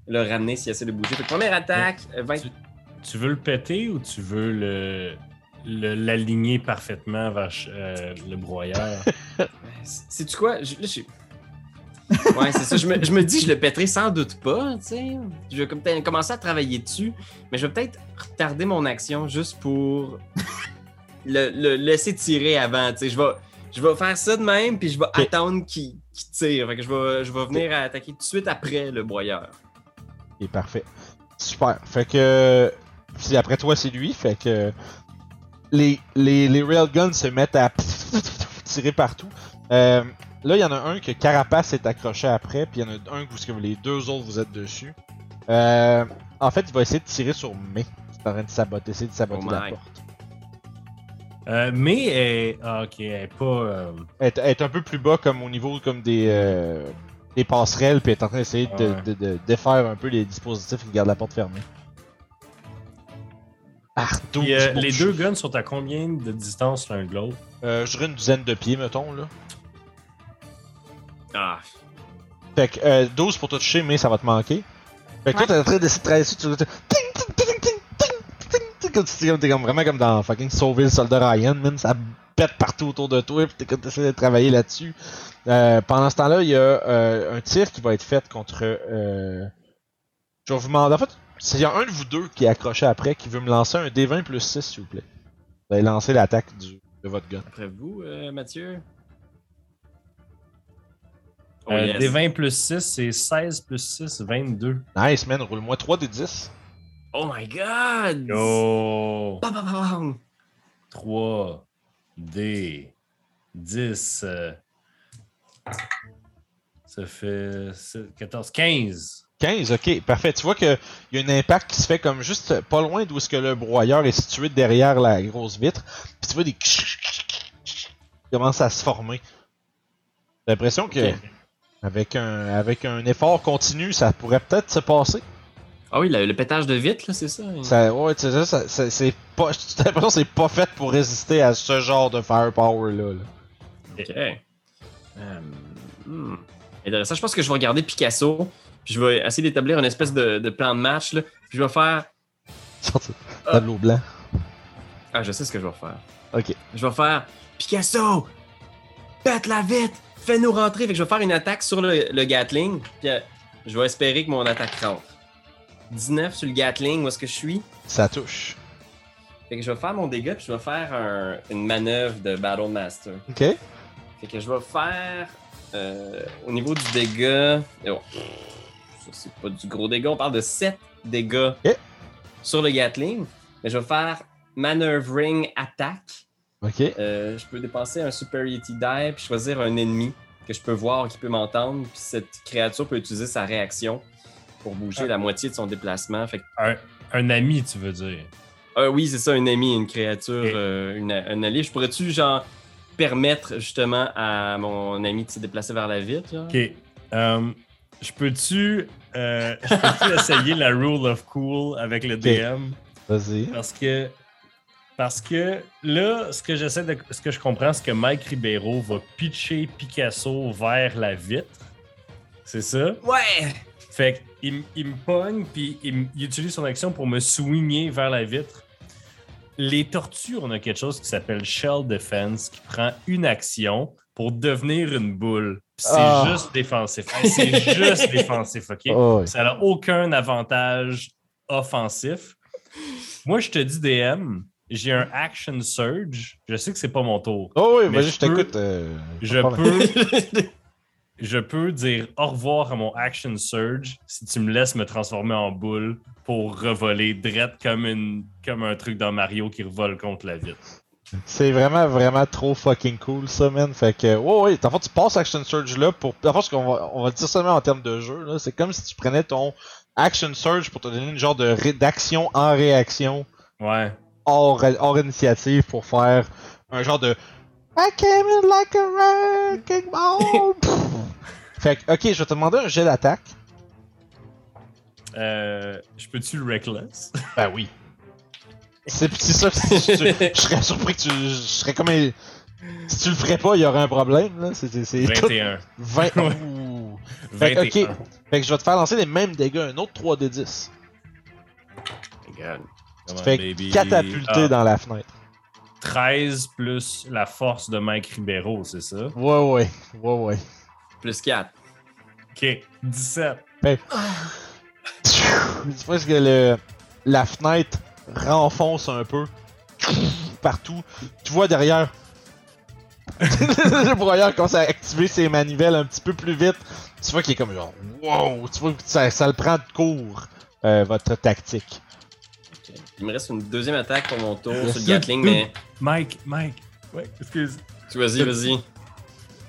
le ramener s'il essaie de bouger. Fait, première attaque, vingt. Tu, tu veux le péter ou tu veux le. Le, l'aligner parfaitement vers euh, le broyeur. Sais-tu quoi? Je, là, je... Ouais, c'est ça. Je me, je me dis, je le péterai sans doute pas, tu sais. Je vais comme, commencer à travailler dessus, mais je vais peut-être retarder mon action juste pour le, le laisser tirer avant, tu sais. Je vais, je vais faire ça de même, puis je vais okay. attendre qu'il, qu'il tire. Fait que je vais, je vais venir à attaquer tout de suite après le broyeur. Et parfait. Super. Fait que... Puis après toi, c'est lui, fait que... Les, les, les railguns se mettent à tirer partout. Euh, là, il y en a un que Carapace est accroché après, puis il y en a un que, vous, que les deux autres vous êtes dessus. Euh, en fait, il va essayer de tirer sur May. C'est en train de saboter, essayer de saboter oh la porte. Euh, May est. Ah, ok, elle est pas. Euh... Elle, elle est un peu plus bas, comme au niveau comme des, euh, des passerelles, puis elle est en train d'essayer de, ouais. de, de, de défaire un peu les dispositifs qui gardent la porte fermée. Ah, douze, Et, euh, les deux guns sont à combien de distance l'un de l'autre? Euh, je dirais une dizaine de pieds, mettons, là. Ah. Fait que euh, douze pour te toucher, mais ça va te manquer. Fait que ouais. toi, t'es en train d'essayer de travailler dessus, tu vas te... T'es comme, vraiment comme dans fucking Sauver le soldat Ryan, man. Ça pète partout autour de toi, pis t'es comme t'essaies de travailler là-dessus. Euh, pendant ce temps-là, il y a euh, un tir qui va être fait contre... Euh... Je vais vous demander, en fait, s'il y a un de vous deux qui est accroché après, qui veut me lancer un D vingt plus six, s'il vous plaît. Vous allez lancer l'attaque du... de votre gun. Après vous, euh, Mathieu? Oh, euh, yes. D vingt plus six, c'est seize plus six, vingt-deux. Nice, man. Roule-moi trois D dix. Oh my god! Oh! Bam, bam, bam. trois D dix. Euh... Ça fait quatorze, quinze. quinze, ok, parfait. Tu vois qu'il y a un impact qui se fait comme juste pas loin d'où est-ce que le broyeur est situé derrière la grosse vitre. Puis tu vois des... qui commencent à se former. J'ai l'impression que okay. avec, un, avec un effort continu, ça pourrait peut-être se passer. Ah oui, le, le pétage de vitre, là, c'est ça? ça ouais, tu sais, ça, ça, c'est pas... J'ai l'impression que c'est pas fait pour résister à ce genre de firepower-là. Là. Ok. Um, hmm. Intéressant. Je pense que je vais regarder Picasso. Puis je vais essayer d'établir une espèce de, de plan de match, là. Puis je vais faire... Tableau ah. blanc. Ah, je sais ce que je vais faire. Ok. Je vais faire... Picasso! Pète-la vite! Fais-nous rentrer! Fait que je vais faire une attaque sur le, le Gatling. Puis euh, je vais espérer que mon attaque rentre. dix-neuf sur le Gatling, où est-ce que je suis? Ça touche. Fait que je vais faire mon dégât, puis je vais faire un, une manœuvre de Battle Master. Ok. Fait que je vais faire... Euh, au niveau du dégât... Et bon. C'est pas du gros dégât, on parle de sept dégâts okay. sur le Gatling. Mais je vais faire Maneuvering Attack. Ok. Euh, je peux dépenser un Superiority Die puis choisir un ennemi que je peux voir, qui peut m'entendre. Puis cette créature peut utiliser sa réaction pour bouger ah. la moitié de son déplacement. Fait que... un, un ami, tu veux dire? Euh, oui, c'est ça, un ami, une créature, okay. euh, une, un allié. Je pourrais-tu, genre, permettre justement à mon ami de se déplacer vers la ville? Genre? Ok. Um... Je peux-tu, euh, je peux-tu essayer la rule of cool avec le D M? Vas-y. Parce que, parce que là, ce que j'essaie de, ce que je comprends, c'est que Mike Ribeiro va pitcher Picasso vers la vitre. C'est ça? Ouais! Fait qu'il il me pogne, puis il, il utilise son action pour me swinguer vers la vitre. Les tortues, on a quelque chose qui s'appelle Shell Defense, qui prend une action pour devenir une boule. C'est oh. juste défensif. C'est juste défensif, OK? Oh. Ça n'a aucun avantage offensif. Moi, je te dis D M, j'ai un action surge. Je sais que c'est pas mon tour. Oh oui, mais je, je t'écoute. Peux, euh, je, peux, je peux dire au revoir à mon action surge si tu me laisses me transformer en boule pour revoler drette comme, une, comme un truc dans Mario qui revole contre la vitre. C'est vraiment, vraiment trop fucking cool, ça, man. Fait que, ouais, ouais, en fait, tu passes Action Surge là pour. En fait, on va, on va le dire seulement en termes de jeu, là. C'est comme si tu prenais ton Action Surge pour te donner une genre de ré... d'action en réaction. Ouais. Hors, hors initiative pour faire un genre de. I came in like a wrecking ball! Fait que, ok, je vais te demander un jet d'attaque. Euh. Je peux-tu le reckless? Ben oui. C'est, c'est ça, c'est, tu, je serais surpris que tu. Je serais comme un. Si tu le ferais pas, il y aurait un problème, là. C'est, c'est, c'est vingt et un. vingt. Ouh. Fait que, ok. Fait que je vais te faire lancer les mêmes dégâts, un autre trois D dix. Regarde. Tu te fais baby. catapulter ah. dans la fenêtre. treize plus la force de Mike Ribeiro, c'est ça? Ouais, ouais. Ouais, ouais. Plus quatre. Ok. dix-sept. Fait. Tu vois que le. La fenêtre. Renfonce un peu partout. Tu vois derrière le broyeur commence à activer ses manivelles un petit peu plus vite. Tu vois qu'il est comme genre wow! Tu vois que ça, ça le prend de court euh, votre tactique. Okay. Il me reste une deuxième attaque pour mon tour yes. sur le Gatling, mais. Mike, Mike, ouais, excuse. Tu vas-y, vas-y.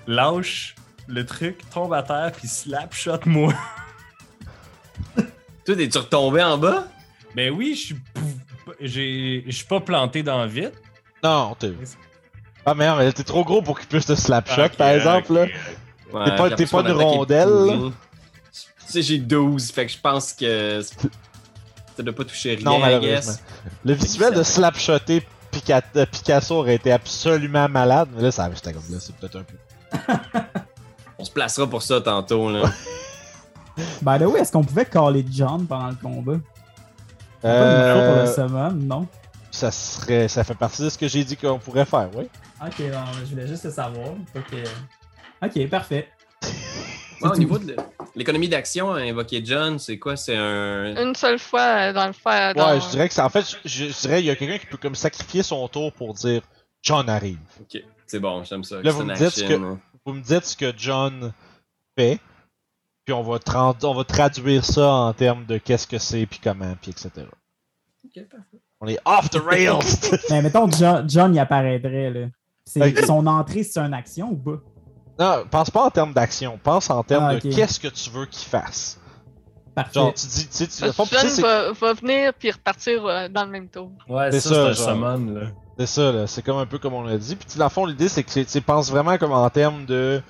Lâche le truc, tombe à terre puis slap shot moi. Toi, es-tu retombé en bas? Ben oui, je suis. J'ai... Je suis pas planté dans le vide. Non, t'es. Ah merde, mais t'es trop gros pour qu'il puisse te slap shock, okay, par exemple. Okay. Là. Ouais, t'es pas, t'es pas une rondelle. Tu sais, j'ai douze, fait que je pense que ça doit pas toucher rien. Non, malheureusement. Le visuel de slap shotter Pica... Picasso aurait été absolument malade, mais là, ça j'étais comme là, c'est peut-être un peu. On se placera pour ça tantôt, là. By the way, est-ce qu'on pouvait caller John pendant le combat? Euh... Pour le summum, non? Ça serait, ça fait partie de ce que j'ai dit qu'on pourrait faire, oui. Ok, bon, je voulais juste le savoir. Ok, okay parfait. Bon, au niveau de L'économie d'action a invoqué John, c'est quoi? C'est un... Une seule fois dans le faire. Dans... Ouais, je dirais que c'est... En fait, je, je dirais qu'il y a quelqu'un qui peut comme sacrifier son tour pour dire « John arrive ». Ok, c'est bon, j'aime ça. Là, vous me, dites que, vous me dites ce que John fait, puis on va, tra- on va traduire ça en termes de qu'est-ce que c'est, puis comment, puis et cetera. Ok, parfait. On est off the rails! Mais mettons, John, John y apparaîtrait, là. C'est, okay. Son entrée, c'est une action ou pas? Non, pense pas en termes d'action, pense en termes ah, okay. de qu'est-ce que tu veux qu'il fasse. Parfait. Genre, tu dis, tu sais, tu John va, va venir puis repartir euh, dans le même tour. Ouais, c'est ça, ça c'est un summon, là. C'est ça, là. C'est comme un peu comme on l'a dit. Puis, dans le fond, l'idée, c'est que tu penses vraiment comme en termes de.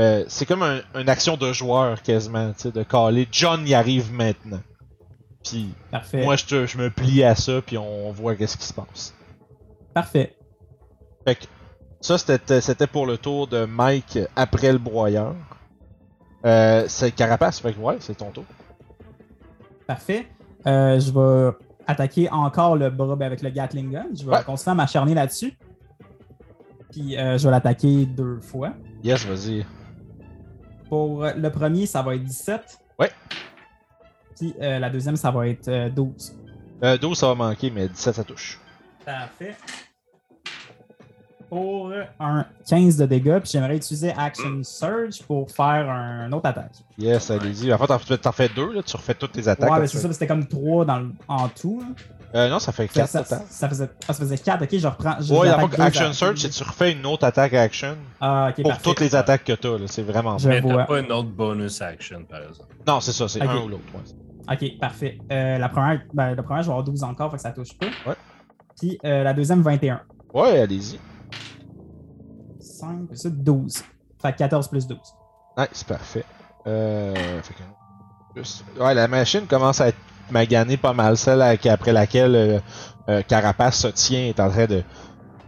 Euh, c'est comme un, une action de joueur quasiment, tu sais, de caler John y arrive maintenant. Puis, Parfait. moi, je, te, je me plie à ça, puis on voit qu'est-ce qui se passe. Parfait. Fait que. Ça, c'était, c'était pour le tour de Mike après le broyeur. Euh, c'est Carapace, fait que ouais, c'est ton tour. Parfait. Euh, je vais attaquer encore le Bob avec le Gatling Gun. Je vais ouais. continuer à m'acharner là-dessus. Puis euh, je vais l'attaquer deux fois. Yes, vas-y. Pour le premier, ça va être dix-sept. Ouais. Puis euh, la deuxième, ça va être euh, douze. Euh, douze, ça va manquer, mais dix-sept, ça touche. Parfait. Pour un quinze de dégâts, puis j'aimerais utiliser Action Surge pour faire un autre attaque. Yes, allez-y. En fait, t'en fais deux, là, tu refais toutes tes attaques. Ouais, mais c'est ça, c'était comme trois dans le... en tout. Euh, non, ça fait quatre ça, ça, ça, faisait... Ah, ça faisait quatre, ok, je reprends. Je ouais, la Action Surge, c'est tu refais une autre attaque action ah, okay, pour parfait. toutes les attaques que t'as, là, c'est vraiment je Mais vois. T'as pas une autre bonus action, par exemple. Non, c'est ça, c'est okay. un ou l'autre. Ouais. Ok, parfait. Euh, la première, ben, la première, je vais avoir douze encore, fait que ça touche pas. Ouais. Puis euh, la deuxième, vingt et un. Ouais, allez-y. cinq, plus douze. Fait quatorze plus douze. Ouais, c'est parfait. Euh, fait que... Ouais, la machine commence à être maganée pas mal, celle après laquelle euh, euh, Carapace se tient, est en train de...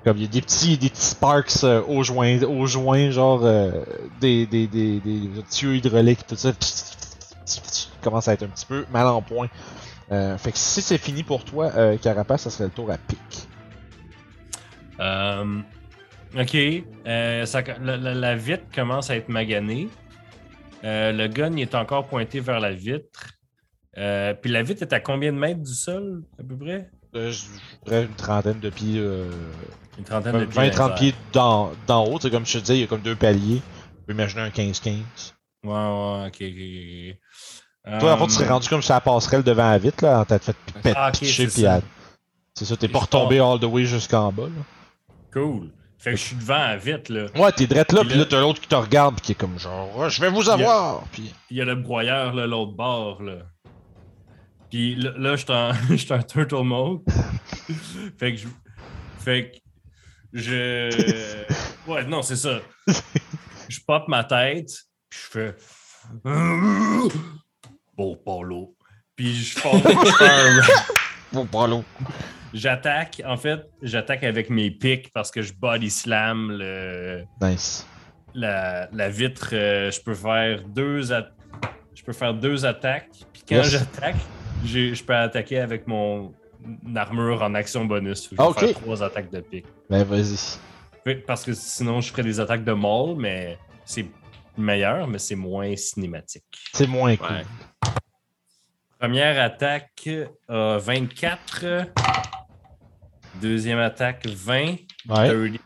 Comme il y a des petits, des petits sparks euh, aux joints, aux joints, genre euh, des, des, des, des, des tuyaux hydrauliques, tout ça. Commence à être un petit peu mal en point. Euh, fait que si c'est fini pour toi, euh, Carapace, ça serait le tour à pique. Um... Ok, euh, ça, la, la, la vitre commence à être maganée. Euh, le gun est encore pointé vers la vitre. Euh, puis la vitre est à combien de mètres du sol, à peu près? Euh, je dirais une trentaine de pieds. Euh, une trentaine de pieds. vingt à trente pieds d'en, d'en haut. C'est comme je te dis, il y a comme deux paliers. Tu peux imaginer un quinze quinze. Ouais, ouais, ok, ok, ok. Toi, um... en fait, tu serais rendu comme sur la passerelle devant la vitre, là, en t'as fait pète, ah, okay, pitcher, puis ça. À... C'est ça, t'es Et pas retombé all the way jusqu'en bas, là. Cool. Fait que je suis devant à vite, là. Ouais, t'es drette là, puis là, là, t'as l'autre qui te regarde, pis qui est comme genre, oh, je vais vous avoir! Puis il y a le broyeur, là, l'autre bord, là. Puis là, là je suis en turtle mode. Fait que je. Fait que. Je. Ouais, non, c'est ça. Je pop ma tête, pis je fais. Bon polo. Pis je fais. Bon polo. J'attaque, en fait, j'attaque avec mes pics parce que je body slam le. Nice. La, la vitre, euh, je peux faire deux at- je peux faire deux attaques. Puis quand yes. j'attaque, j'ai, je peux attaquer avec mon armure en action bonus. Je peux okay. faire trois attaques de pics. Ben vas-y. Parce que sinon je ferais des attaques de maul, mais c'est meilleur, mais c'est moins cinématique. C'est moins cool. Ouais. Première attaque euh, vingt-quatre. Deuxième attaque, vingt, ouais. trente.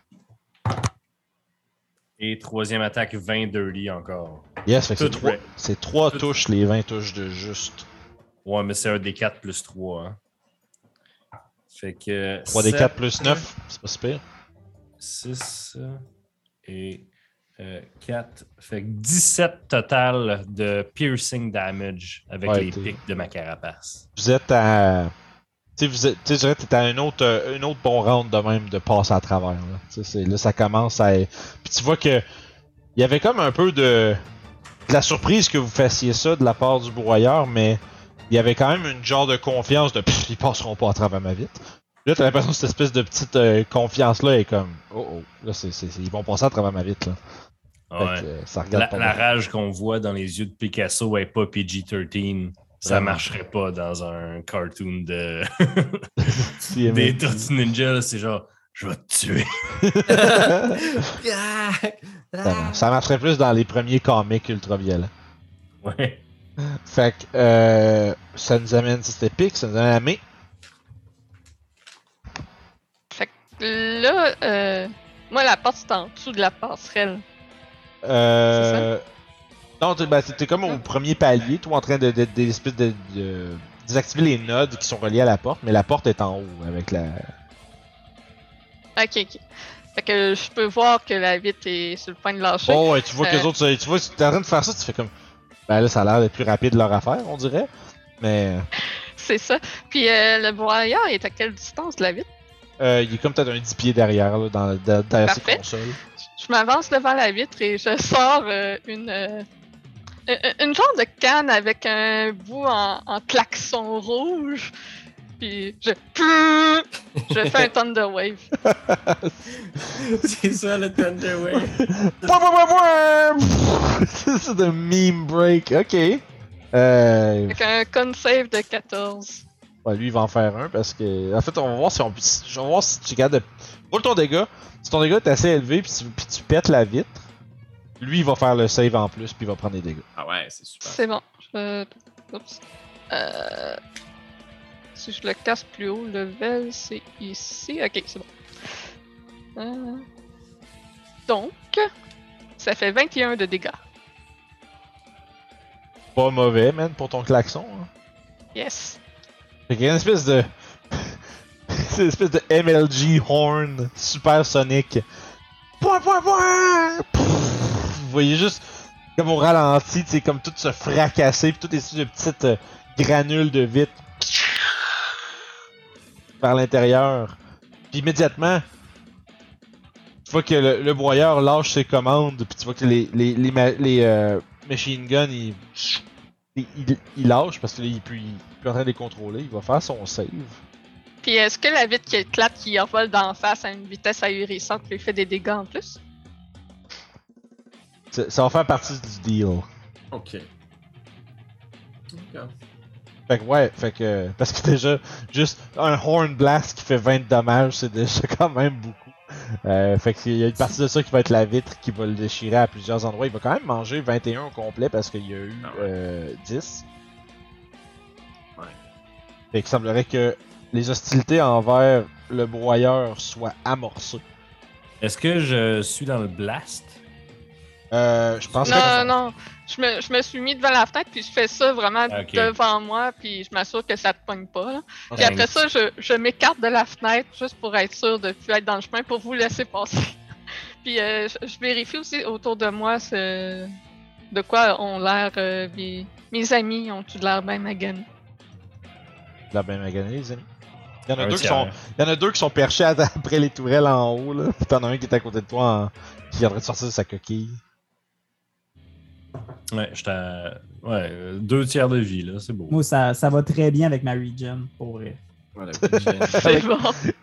Et troisième attaque, vingt, trente encore. Yes, fait que c'est, trois, c'est trois Tout touches, les vingt touches de juste. Ouais, mais c'est un des quatre plus trois. Hein. Fait que... trois des quatre plus neuf, c'est pas si pire. six et euh, quatre. Fait que dix-sept total de piercing damage avec ouais, les t'es... pics de ma carapace. Vous êtes à... Tu sais, je dirais que t'es à une autre, euh, une autre bon round de même de passer à travers. Là, c'est, là ça commence à... Puis tu vois que il y avait comme un peu de, de la surprise que vous fassiez ça de la part du broyeur, mais il y avait quand même une genre de confiance de « ils passeront pas à travers ma vitre ». Là, t'as l'impression que cette espèce de petite euh, confiance-là est comme « oh oh, là c'est, c'est, c'est, ils vont passer à travers ma vitre ». Ouais. Euh, la, la rage qu'on voit dans les yeux de Picasso est pas P G treize. Ça marcherait pas dans un cartoon de. Des Tortues Ninja, là, c'est genre, je vais te tuer. Ça marcherait plus dans les premiers comics ultra violents. Ouais. Fait que euh, ça nous amène, si c'était pique, ça nous amène à May. Fait que là, euh, moi la porte c'est en dessous de la passerelle. Euh... C'est ça? Non, t'es, ben, t'es comme au premier palier, toi en train de, de, de, de, de, de désactiver les nodes qui sont reliés à la porte, mais la porte est en haut avec la... Ok, ok. Fait que je peux voir que la vitre est sur le point de lâcher. Oh, et tu vois euh... que les autres, tu vois, t'es en train de faire ça, tu fais comme... Ben là, ça a l'air d'être plus rapide leur affaire, on dirait, mais... C'est ça. Puis euh, le broyeur, il est à quelle distance de la vitre? Euh, il est comme peut-être un dix pieds derrière, là, dans, dans, derrière ses consoles. Je m'avance devant la vitre et je sors euh, une... Euh, une genre de canne avec un bout en, en klaxon rouge. Puis je... Je fais un Thunder Wave. C'est ça le Thunder Wave. C'est le meme break. Ok. Euh... Avec un con save de quatorze. Ouais, lui il va en faire un parce que. En fait, on va voir si on. On va voir si tu gardes. Roule ton dégât. Si ton dégât est assez élevé puis tu... puis tu pètes la vitre, lui il va faire le save en plus puis il va prendre des dégâts. Ah ouais, c'est super. C'est bon. Je... Oups. Euh. Si je le casse plus haut, le level c'est ici. Ok, c'est bon. Euh... Donc, ça fait vingt et un de dégâts. Pas mauvais, man, pour ton klaxon. Hein. Yes. Fait qu'il y a une espèce de. C'est une espèce de M L G horn supersonique. Point, point, point! Pfff! Vous voyez juste comme au ralenti, tu sais, comme tout se fracasser, puis tout est sur de petites euh, granules de vitre. Par l'intérieur. Puis immédiatement, tu vois que le, le broyeur lâche ses commandes, puis tu vois que les, les, les, les, les euh, machine guns, il, il, il, il lâche parce qu'il est plus en train de les contrôler. Il va faire son save. Puis est-ce que la vitre qui éclate, qui envole d'en face à une vitesse ahurissante, lui fait des dégâts en plus? Ça, ça va faire partie du deal. Ok. Ok. Fait que ouais, fait que... Euh, parce que déjà, juste un Horn Blast qui fait vingt de dommages, c'est déjà quand même beaucoup. Euh, fait qu'il y a une partie de ça qui va être la vitre qui va le déchirer à plusieurs endroits. Il va quand même manger vingt et un au complet parce qu'il y a eu euh, dix. Ouais. Fait qu'il semblerait que les hostilités envers le broyeur soient amorcées. Est-ce que je suis dans le blast? Euh, je pense non, que... Non, non. Je me, je me suis mis devant la fenêtre, puis je fais ça vraiment okay. devant moi, puis je m'assure que ça te pogne pas. Là. Puis après ça, je, je m'écarte de la fenêtre, juste pour être sûr de ne plus être dans le chemin, pour vous laisser passer. Puis euh, je, je vérifie aussi autour de moi ce... de quoi ont l'air... Euh, mes... mes amis ont-ils l'air bien maganés? L'air bien maganés, les amis? Il y en a, ah, deux qui sont... Il y en a deux qui sont perchés à... après les tourelles en haut, là. Puis t'en as un qui est à côté de toi, en... qui est en train de sortir de sa coquille. Ouais, j'étais à... ouais, deux tiers de vie, là, c'est beau. Moi, ça, ça va très bien avec ma regen, pour vrai. Ouais, la regen. C'est bon.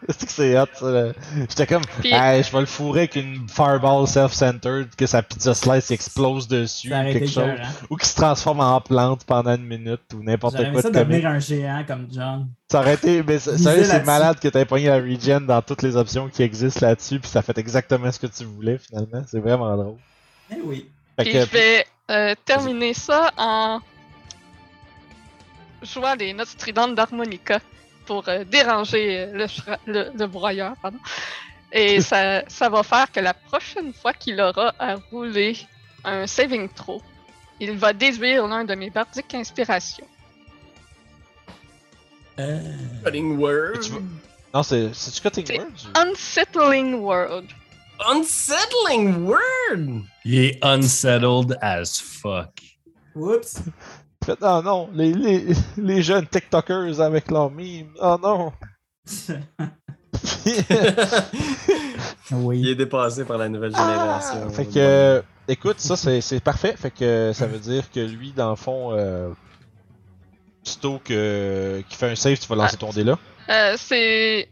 C'est que c'est hot, ça, là. J'étais comme, puis... hey, je vais le fourrer avec une fireball self-centered, que sa pizza slice explose dessus, ou quelque chose. Cœur, hein? Ou qu'il se transforme en plante pendant une minute, ou n'importe J'aurais quoi. Ça de devenir comme... un géant comme John. Ça aurait été, mais ça, ça, c'est malade que t'aies pogné la regen dans toutes les options qui existent là-dessus, puis ça fait exactement ce que tu voulais, finalement. C'est vraiment drôle. Eh oui. Puis je vais euh, terminer ça en jouant des notes stridentes d'harmonica pour euh, déranger le, chra... le, le broyeur. Pardon. Et ça, ça va faire que la prochaine fois qu'il aura à rouler un saving throw, il va déduire l'un de mes bardiques inspiration. Euh... Cutting Word? Tu... Non, c'est... C'est-tu Cutting c'est Word? Ou... Unsettling Word. Unsettling word! Il est unsettled as fuck. Oups! Oh non, les, les, les jeunes TikTokers avec leurs memes. Oh non! Oui. Il est dépassé par la nouvelle génération. Ah, fait que, euh, écoute, ça c'est, c'est parfait. Fait que ça veut dire que lui, dans le fond, euh, plutôt que qu'il fait un save, tu vas lancer ah, ton dé là. Euh, c'est.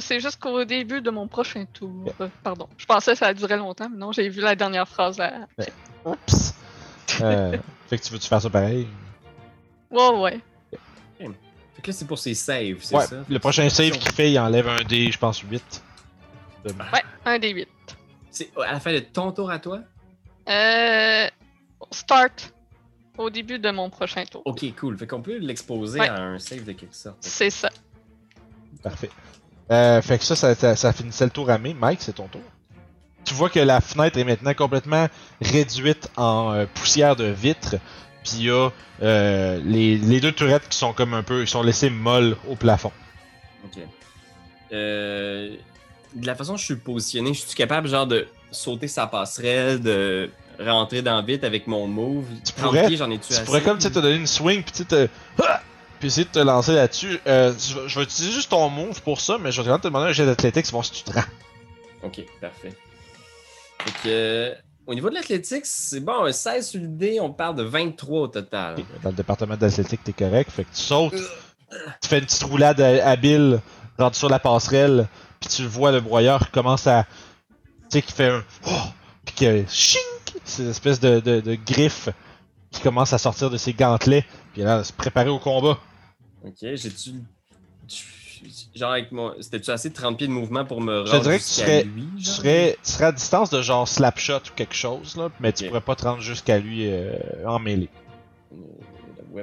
C'est jusqu'au début de mon prochain tour. Yeah. Euh, pardon. Je pensais que ça durait longtemps, mais non, j'ai vu la dernière phrase à... Ouais. Oups! euh, fait que tu veux-tu faire ça pareil? Ouais, ouais. Okay. Fait que là, c'est pour ses saves, c'est ouais, ça? Le prochain save qu'il fait, il enlève un dé, je pense, huit. De... Ouais, un dé huit. C'est à la fin de ton tour à toi? Euh... Start. au début de mon prochain tour. Ok, cool. Fait qu'on peut l'exposer ouais. à un save de quelque sorte. C'est ça. Parfait. Euh, fait que ça, ça, ça, ça finissait le tour à May. Mike, c'est ton tour. Tu vois que la fenêtre est maintenant complètement réduite en euh, poussière de vitre. Puis il y a euh, les, les deux tourettes qui sont comme un peu... Ils sont laissées molles au plafond. Ok. Euh, de la façon dont je suis positionné, je suis capable genre de sauter sa passerelle, de rentrer dans vite avec mon move. Tu pourrais, pieds, j'en ai tué tu pourrais comme tu sais, te donner une swing puis tu te... Ah! Puis essayer de te lancer là-dessus. Euh, je vais utiliser juste ton move pour ça, mais je vais te demander un jet d'athlétique, voir si tu te rends. Ok, parfait. Fait que, euh, au niveau de l'athlétique, c'est bon, un seize sur le dé, on parle de vingt-trois au total. Okay. Dans le département d'athlétique, t'es correct. Fait que tu sautes, tu fais une petite roulade habile, rendu sur la passerelle, puis tu vois le broyeur commence à... Tu sais, qui fait un... Oh! Puis que... Chink! C'est une espèce de, de, de griffe qui commence à sortir de ses gantelets, puis elle a se préparer au combat. Ok, j'ai-tu... Genre avec moi, c'était-tu assez de trente pieds de mouvement pour me rendre jusqu'à lui? Je dirais que tu serais à distance de genre slapshot ou quelque chose, là, mais okay. tu pourrais pas te rendre jusqu'à lui euh, en mêlée.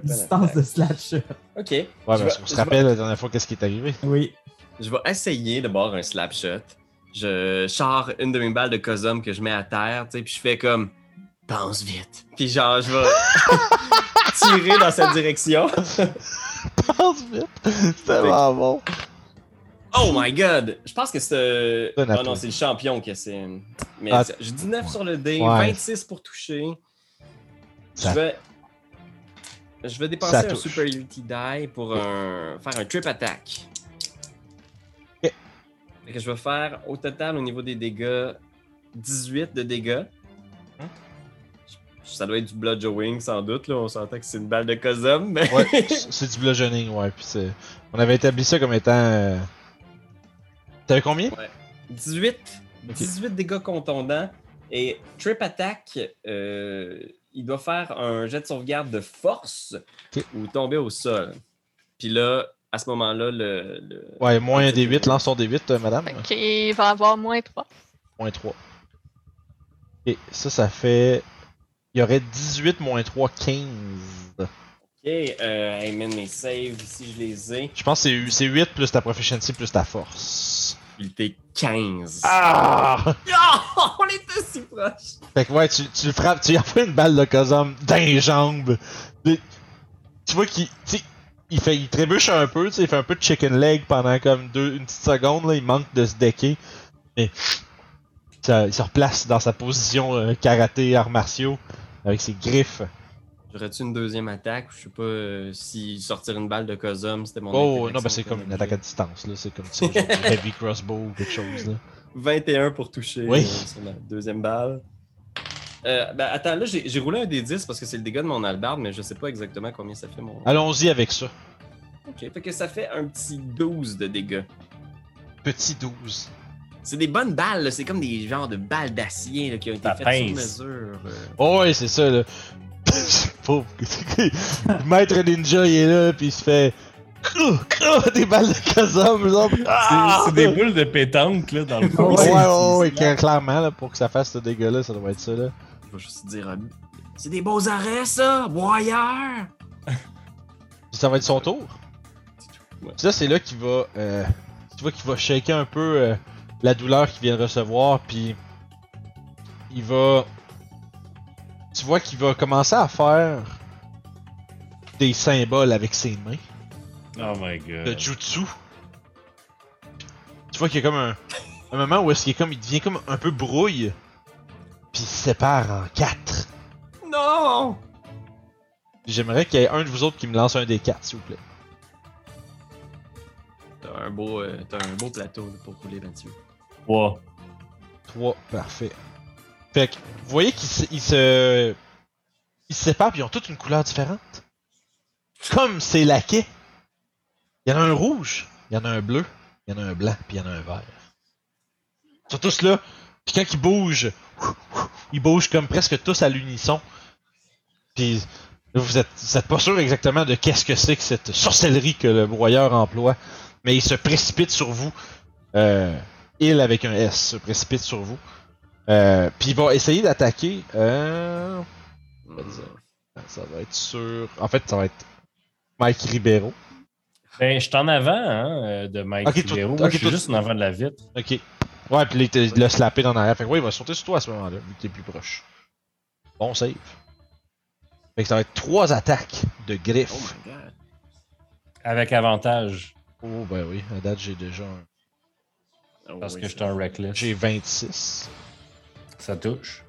Distance attack. De slapshot. Ok. Ouais, parce ben, qu'on se rappelle va... la dernière fois qu'est-ce qui est arrivé. Oui. Je vais essayer de boire un slapshot. Je charre une de mes balles de Cosum que je mets à terre, tu sais, puis je fais comme pense vite. Puis genre, je vais tirer dans cette direction. Pense vite! C'est tellement bon! Oh my god! Je pense que c'est... Oh non, c'est le champion que c'est... Mais ah, j'ai dix-neuf sur le dé, ouais. vingt-six pour toucher. Ça... Je vais... Je vais dépenser un Super Utility Die pour un... faire un Trip Attack. Okay. Fait que je vais faire au total, au niveau des dégâts, dix-huit de dégâts. Ça doit être du bludgeoning sans doute, là. On s'entend que c'est une balle de Cosum, mais... Ouais, c'est du bludgeoning, ouais. Puis c'est... On avait établi ça comme étant... Euh... T'avais combien? Ouais. dix-huit. Okay. dix-huit dégâts contondants. Et Trip Attack, euh, il doit faire un jet de sauvegarde de force okay. ou tomber au sol. Puis là, à ce moment-là, le... le... Ouais, moins un D huit. Lance son D huit, euh, madame. Ok, il va avoir moins trois. Moins trois. Et ça, ça fait... Il y aurait dix-huit moins trois, quinze. Ok, euh, hey man, mes saves, ici je les ai. Je pense que c'est huit plus ta proficiency plus ta force. Il était quinze. Ah! Oh, on était si proche! Fait que ouais, tu, tu le frappes, tu lui envoies une balle de Cosum dans les jambes. Tu vois qu'il il fait, il trébuche un peu, tu sais, il fait un peu de chicken leg pendant comme deux, une petite seconde, là, il manque de se decker. Mais ça, il se replace dans sa position euh, karaté, arts martiaux. Avec ses griffes. J'aurais-tu une deuxième attaque? Je sais pas euh, si sortir une balle de Cosum, c'était mon... Oh, non, ben c'est comme une attaque à distance, là. C'est comme ça, genre heavy crossbow ou quelque chose, là. vingt et un pour toucher oui. euh, sur la deuxième balle. Euh, ben attends, là, j'ai, j'ai roulé un des dix parce que c'est le dégât de mon hallebarde, mais je sais pas exactement combien ça fait, mon... Allons-y avec ça. Ok, fait que ça fait un petit douze de dégâts. Petit douze. C'est des bonnes balles, là. C'est comme des genres de balles d'acier là, qui ont été faites sur mesure. Oh, ouais, c'est ça, là. Pauvre. Maître Ninja, il est là, pis il se fait... Des balles de Cosum, ah! C'est, c'est des boules de pétanque, là, dans le fond. Ouais, ouais, ouais, clairement, là, pour que ça fasse ce dégât-là, ça doit être ça, là. Je vais juste dire... C'est des beaux arrêts, ça! Broyeur! Ça va être son tour. Ouais. Ça, c'est là qu'il va... Euh, tu vois qu'il va shaker un peu... Euh, la douleur qu'il vient de recevoir, puis il va... Tu vois qu'il va commencer à faire des symboles avec ses mains. Oh my god. De jutsu. Tu vois qu'il y a comme un, un moment où est-ce qu'il est comme... il devient comme un peu brouille, puis il se sépare en quatre. Non! J'aimerais qu'il y ait un de vous autres qui me lance un des quatre, s'il vous plaît. T'as un beau, euh, t'as un beau plateau pour couler, Mathieu. trois. trois, parfait. Fait que, vous voyez qu'ils se, ils se, ils se séparent, puis ils ont toutes une couleur différente. Comme ces laquais. Il y en a un rouge, il y en a un bleu, il y en a un blanc, puis il y en a un vert. Ils sont tous là, puis quand ils bougent, ils bougent comme presque tous à l'unisson. Puis vous êtes, vous êtes pas sûr exactement de qu'est-ce que c'est que cette sorcellerie que le broyeur emploie. Mais il se précipite sur vous. Euh, il, avec un S, se précipite sur vous. Euh, Puis il va essayer d'attaquer. Euh... Ça va être sur... En fait, ça va être Mike Ribeiro. Ben, je suis en avant hein, de Mike okay, Ribeiro. Moi, okay, je suis tout... juste en avant de la vitre. OK. Ouais, puis il l'a slappé dans l'arrière. Fait que ouais, il va sauter sur toi à ce moment-là, vu que t'es plus proche. Bon save. Fait que ça va être trois attaques de griffes. Oh my God. Avec avantage. Oh, ben oui. À date, j'ai déjà un... Oh, parce oui, que j'étais un reckless. J'ai vingt-six. Ça touche.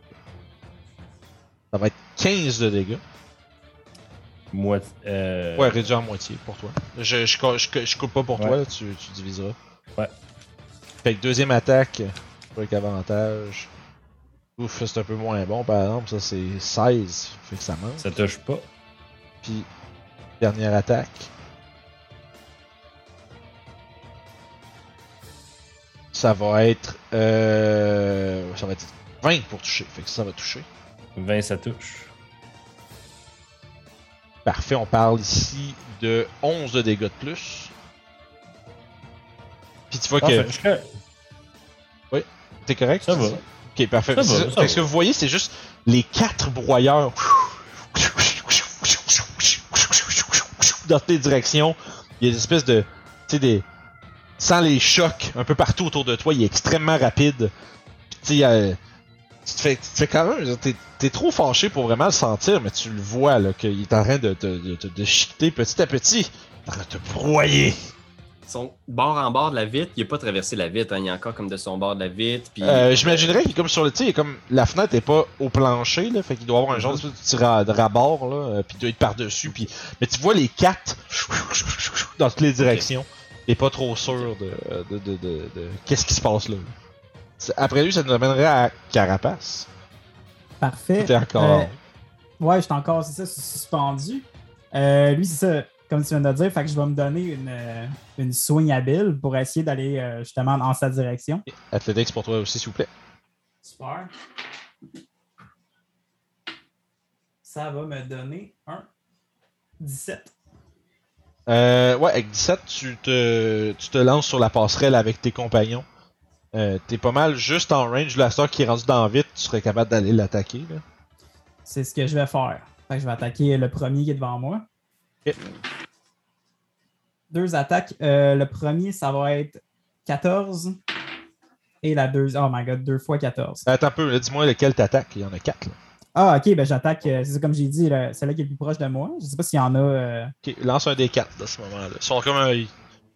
Ça va être quinze de dégâts. Moi, euh... Ouais, réduit en moitié pour toi. Je, je, je, je coupe pas pour ouais. toi, là, tu, tu diviseras. Ouais. Fait que deuxième attaque, avec avantage. Ouf, c'est un peu moins bon par exemple, ça c'est seize. Fait que ça manque. Ça touche pas. Puis, dernière attaque. Ça va être. Euh, ça va être vingt pour toucher. Fait que ça va toucher. vingt, ça touche. Parfait, on parle ici de onze de dégâts de plus. Puis tu vois ah, que. Je... Oui, t'es correct? Ça va. Ça? Ok, parfait. Ça ça, va, ça ce va. Que vous voyez, c'est juste les quatre broyeurs dans toutes les directions. Il y a des espèces de. Tu sais, des. Sans les chocs un peu partout autour de toi, il est extrêmement rapide. Puis, euh, tu te fais, tu te fais quand même, t'es, t'es trop fâché pour vraiment le sentir, mais tu le vois là, qu'il est en train de te de, de, de chiqueter petit à petit, en train de te broyer. Son bord en bord de la vitre, il n'a pas traversé la vitre, hein, il est encore comme de son bord de la vitre. Puis... Euh, j'imaginerais qu'il est comme sur le, tu sais, comme la fenêtre est pas au plancher, là, fait qu'il doit avoir un genre de petit rabord là, puis il doit être par dessus, puis mais tu vois les quatre dans toutes les directions. Okay. Et pas trop sûr de, de, de, de, de, de qu'est-ce qui se passe là. Après lui, ça nous amènerait à Carapace. Parfait. T'es encore. Euh, ouais, je suis encore, c'est ça, suspendu. Euh, lui, c'est ça, comme tu viens de dire, fait que je vais me donner une, une swing habile pour essayer d'aller euh, justement dans sa direction. Athletics pour toi aussi, s'il vous plaît. Super. Ça va me donner un dix-sept. Euh, ouais, avec dix-sept, tu te, tu te lances sur la passerelle avec tes compagnons. Euh, t'es pas mal juste en range. La star qui est rendue dans vite, tu serais capable d'aller l'attaquer. Là. C'est ce que je vais faire. Fait que je vais attaquer le premier qui est devant moi. Okay. Deux attaques. Euh, le premier, ça va être quatorze. Et la deuxième. Oh my god, deux fois quatorze. Attends un peu, là, dis-moi lequel t'attaques. Il y en a quatre. Là. Ah, ok, ben j'attaque, euh, c'est comme j'ai dit, là, celle-là qui est le plus proche de moi. Je sais pas s'il y en a. Euh... Ok, lance un des quatre à ce moment-là. Ils sont comme un.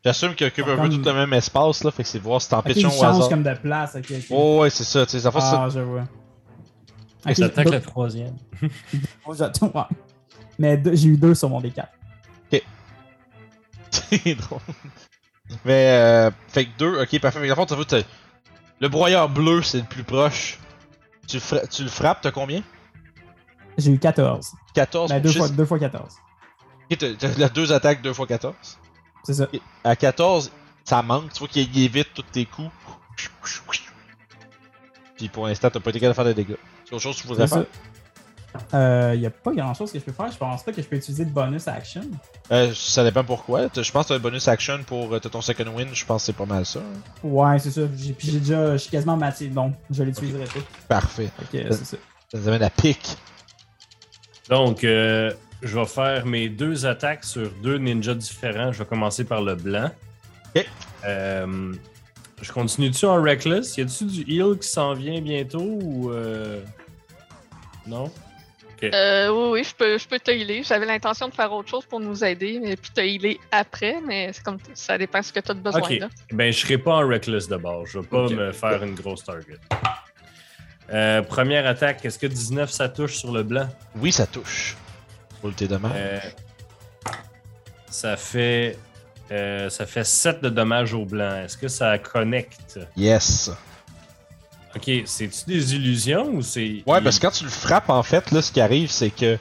J'assume qu'ils occupent un comme... peu tout le même espace, là, fait que c'est voir si t'empêches okay, ou hasard. Ils changent comme de place, ok. okay. Oh, ouais, c'est ça, tu sais, ça fait ça. Ah, je vois. Okay, j'attaque le troisième. J'attends, ouais. Mais deux, j'ai eu deux sur mon D quatre. Ok. C'est drôle. Mais, euh, fait que deux, ok, parfait. Mais en fait, le broyeur bleu, c'est le plus proche. Tu, fra... tu le frappes, t'as combien? J'ai eu quatorze. quatorze ben, deux, fois, deux fois quatorze. Ok, t'as, t'as deux attaques, deux fois quatorze. C'est ça. Okay. À quatorze, ça manque. Tu vois qu'il évite tous tes coups. Puis pour l'instant, t'as pas été capable de faire des dégâts. C'est autre chose que tu voudrais faire? Euh, y a pas grand chose que je peux faire. Je pense pas que je peux utiliser de bonus action. Euh, ça dépend pourquoi. Je pense que t'as un bonus action pour ton second win. Je pense que c'est pas mal ça. Ouais, c'est ça. J'ai, puis j'ai déjà. Je suis quasiment maté. Donc, je l'utiliserai okay. pas. Parfait. Ok, ça, c'est ça. Ça nous amène à pique. Donc, euh, je vais faire mes deux attaques sur deux ninjas différents. Je vais commencer par le blanc. Ok. Euh, je continue-tu en Reckless? Y a-tu du heal qui s'en vient bientôt ou... Euh... Non? Okay. Euh, oui, oui, je peux, je peux te healer. J'avais l'intention de faire autre chose pour nous aider, mais puis te healer après, mais c'est comme ça dépend de ce que tu as de besoin. Ok. Là. Ben, je serai pas en Reckless d'abord. Je vais pas okay. me faire une grosse target. Euh, première attaque, est-ce que dix-neuf ça touche sur le blanc? Oui, ça touche. Pour le tes dommages. Euh, ça fait euh, ça fait sept de dommages au blanc. Est-ce que ça connecte? Yes. Ok, c'est-tu des illusions ou c'est... Ouais, parce que quand tu le frappes, en fait, là, ce qui arrive, c'est que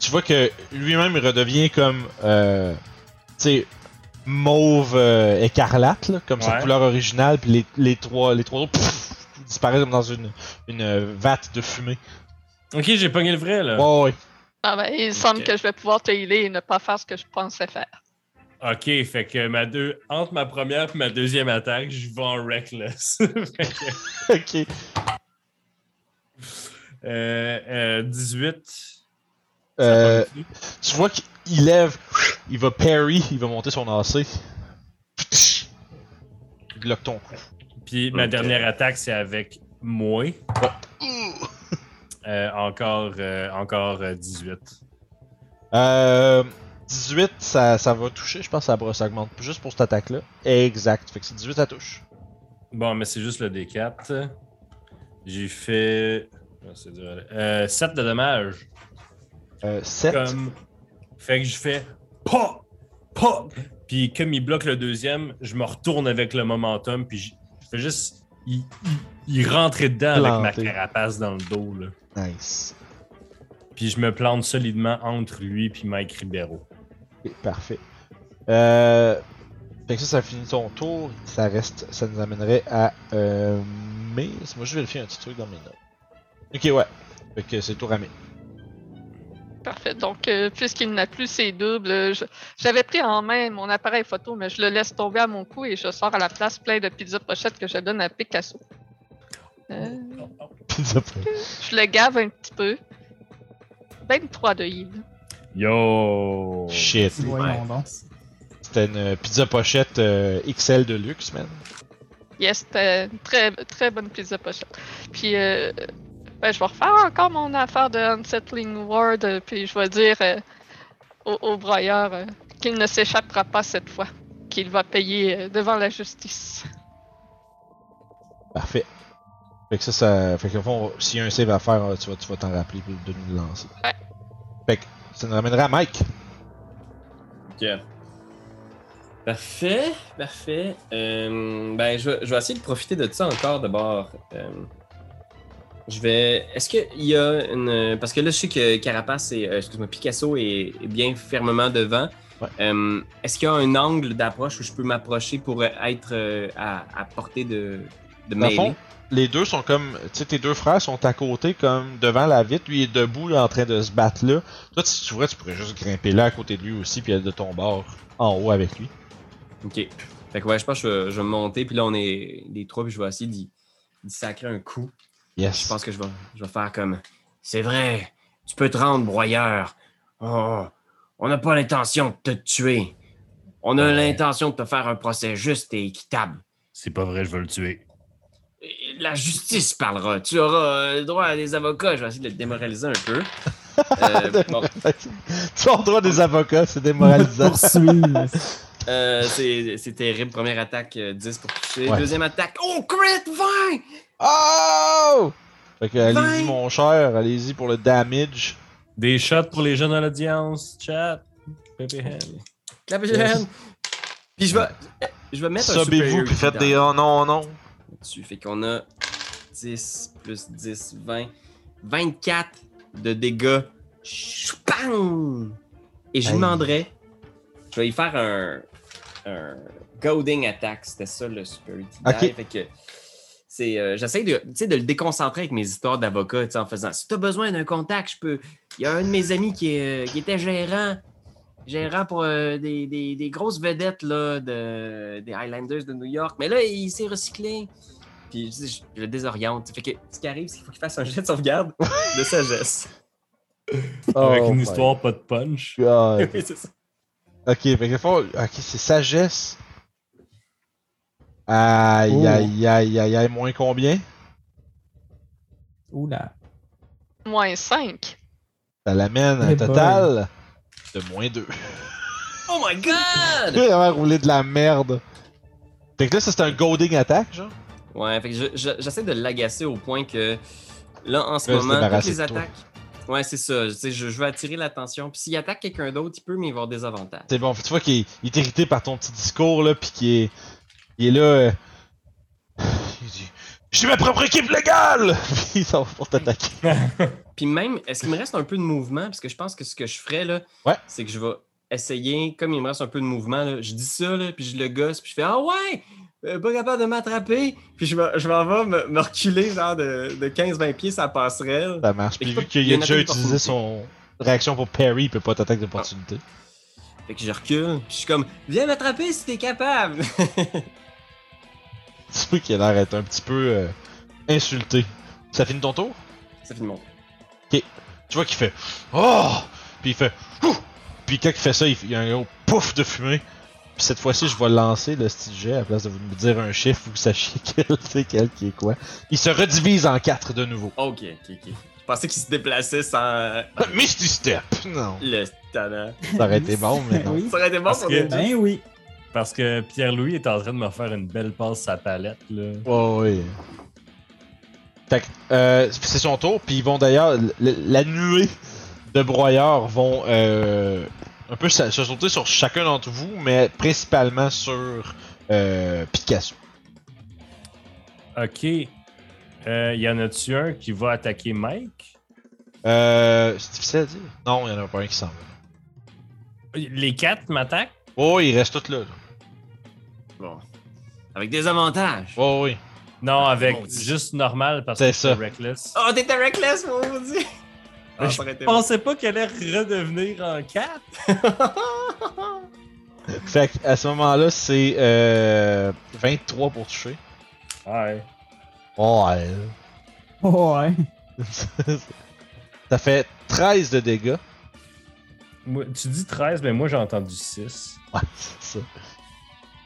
tu vois que lui-même il redevient comme euh, tu sais, mauve euh, écarlate, là, comme ouais. sa couleur originale, puis les, les trois les trois autres... Pff, disparaît comme dans une, une vatte de fumée. Ok, j'ai pogné le vrai, là. Ouais, ouais. Ah ben, il semble okay. que je vais pouvoir te healer et ne pas faire ce que je pensais faire. Ok, fait que ma deux... entre ma première et ma deuxième attaque, je vais en Reckless. que... Ok. Euh, euh, dix-huit. Euh, tu vois qu'il lève, il va parry, il va monter son A C. Il bloque ton coup. Puis ma okay. dernière attaque, c'est avec moi. Oh. Euh, encore, euh, encore dix-huit. Euh, dix-huit, ça, ça va toucher, je pense, ça, ça augmente juste pour cette attaque-là. Exact, fait que c'est dix-huit, ça touche. Bon, mais c'est juste le D quatre. J'ai fait... Oh, c'est dur. Euh, sept de dommages. Euh, sept. Comme... Fait que je fais... Pop! Pop! Puis comme il bloque le deuxième, je me retourne avec le momentum, puis je, je fais juste... Il, il, il rentrait dedans planté. Avec ma carapace dans le dos, là. Nice. Puis je me plante solidement entre lui puis Mike Ribeiro. Okay, parfait. Euh... Fait que ça, ça finit son tour. Ça reste... Ça nous amènerait à... Euh... May. Moi, je vais le faire un petit truc dans mes notes. Ok, ouais. Fait que c'est tour à May. Parfait. Donc, euh, puisqu'il n'a plus ses doubles, je, j'avais pris en main mon appareil photo, mais je le laisse tomber à mon cou et je sors à la place plein de pizza pochette que je donne à Picasso. Euh, pizza pochette. Je le gave un petit peu. vingt-trois de heal. Yo! Shit. Ouais, ouais. C'était une pizza pochette euh, X L de luxe, man. Yes, c'était une très, très bonne pizza pochette. Puis... Euh, Ben, je vais refaire encore mon affaire de Unsettling Ward, euh, puis je vais dire euh, au, au broyeur euh, qu'il ne s'échappera pas cette fois, qu'il va payer euh, devant la justice. Parfait. Fait que ça, ça. Fait qu'au fond, s'il y a un save à faire, tu vas, tu vas t'en rappeler de nous le lancer. Ouais. Fait que ça nous ramènerait à Mike. Ok. Parfait, parfait. Euh, ben, je, je vais essayer de profiter de ça encore d'abord. Euh... Je vais. Est-ce qu'il y a une. Parce que là, je sais que Carapace et. Euh, excuse-moi, Picasso est, est bien fermement devant. Ouais. Euh, est-ce qu'il y a un angle d'approche où je peux m'approcher pour être euh, à, à portée de. de Dans le fond, les deux sont comme. Tu sais, tes deux frères sont à côté, comme devant la vitre. Lui, il est debout, là, en train de se battre là. Toi, si tu voudrais, tu pourrais juste grimper là à côté de lui aussi, puis être de ton bord en haut avec lui. Ok. Fait que ouais, je pense que je vais monter, puis là, on est les trois, puis je vais essayer d'y, d'y sacrer un coup. Yes. Je pense que je vais, je vais faire comme... C'est vrai, tu peux te rendre, broyeur. Oh, on n'a pas l'intention de te tuer. On a ouais. l'intention de te faire un procès juste et équitable. C'est pas vrai, je veux le tuer. La justice parlera. Tu auras le droit à des avocats. Je vais essayer de le démoraliser un peu. euh, bon. Tu as le droit à des avocats, c'est démoralisant. euh, c'est, c'est terrible. Première attaque, dix pour toucher. Ouais. Deuxième attaque, oh, crit, vingt! Oh! Fait que allez-y, mon cher, allez-y pour le damage. Des shots pour les jeunes à l'audience, chat. Clap your hand. Clap your hand. Puis je vais, je vais mettre un super... vous puis faites des oh non, non. Dessus. Fait qu'on a dix plus dix, vingt. vingt-quatre de dégâts. Choupang! Et je demanderais, je vais y faire un, un goading attack. C'était ça le super utility. Okay. Fait que... C'est, euh, j'essaie de, de le déconcentrer avec mes histoires d'avocat en faisant si tu as besoin d'un contact, je peux. Il y a un de mes amis qui, euh, qui était gérant, gérant pour euh, des, des, des grosses vedettes là, de, des Highlanders de New York, mais là, il s'est recyclé. Puis je, je, je le désoriente. Fait que ce qui arrive, c'est qu'il faut qu'il fasse un jet de sauvegarde de sagesse. Oh avec une histoire, God. Pas de punch. Oui, c'est ça. Ok, fait faut... ok, c'est sagesse. Aïe, aïe, aïe, aïe, aïe, moins combien? Oula. Moins cinq. Ça l'amène à un total de moins deux. Oh my god! Il a roulé de la merde. Fait que là, ça c'est un goading attack, genre? Ouais, fait que je, je, j'essaie de l'agacer au point que là, en ce là, moment, toutes les attaques... Ouais, c'est ça. Je, je veux attirer l'attention. Puis s'il attaque quelqu'un d'autre, il peut m'y avoir des avantages. C'est bon, tu vois qu'il est, il est irrité par ton petit discours, là, pis qu'il est... Il est là, euh... il dit « J'ai ma propre équipe légale! » Il s'en va pour t'attaquer. Puis même, est-ce qu'il me reste un peu de mouvement? Parce que je pense que ce que je ferais, là, ouais. c'est que je vais essayer, comme il me reste un peu de mouvement, là, je dis ça, là, puis je le gosse, puis je fais « Ah ouais! Euh, pas capable de m'attraper! » Puis je, me, je m'en vais me, me reculer genre de, de quinze vingt pieds, ça passerelle. Ça marche. Puis vu qu'il a déjà utilisé son réaction pour parry, il peut pas t'attaquer d'opportunité. Ah. Fait que je recule, puis je suis comme « Viens m'attraper si t'es capable! » Tu vois qu'il a l'air d'être un petit peu euh, insulté. Ça finit ton tour? Ça finit mon tour. Ok. Tu vois qu'il fait « Oh! puis il fait ouf! Puis quand il fait ça, il y a un gros pouf de fumée. Puis cette fois-ci, je vais lancer le style jet à la place de vous me dire un chiffre, vous sachiez quel c'est quel qui est quoi. Il se redivise en quatre de nouveau. Ok, ok, ok. Je pensais qu'il se déplaçait sans. Misty Step! Non. Le talent. Ça aurait été bon, mais non. Oui. Ça aurait été bon pour que... Ben oui. Parce que Pierre-Louis est en train de me faire une belle passe sa palette, là. Oh, oui. Fait que, euh, c'est son tour, puis ils vont d'ailleurs. La nuée de broyeurs vont euh, un peu se sauter sur chacun d'entre vous, mais principalement sur euh, Picasso. Ok. Euh, y en a-tu un qui va attaquer Mike? Euh. C'est difficile à dire. Non, y'en a pas un qui s'en va. Les quatre m'attaquent? Oh, ils restent tous là, là. Bon. Avec des avantages. Oh, oui. Non, avec oh, juste normal parce c'est que ça. T'es reckless. Oh, t'étais reckless, moi, vous dites. Ah, je pensais bon. Pas qu'elle allait redevenir en quatre. Fait qu'à ce moment-là, c'est euh, vingt-trois pour toucher. Ouais. Ouais. Ouais. Ça fait treize de dégâts. Moi, tu dis treize, mais moi j'ai entendu six. Ouais, c'est ça.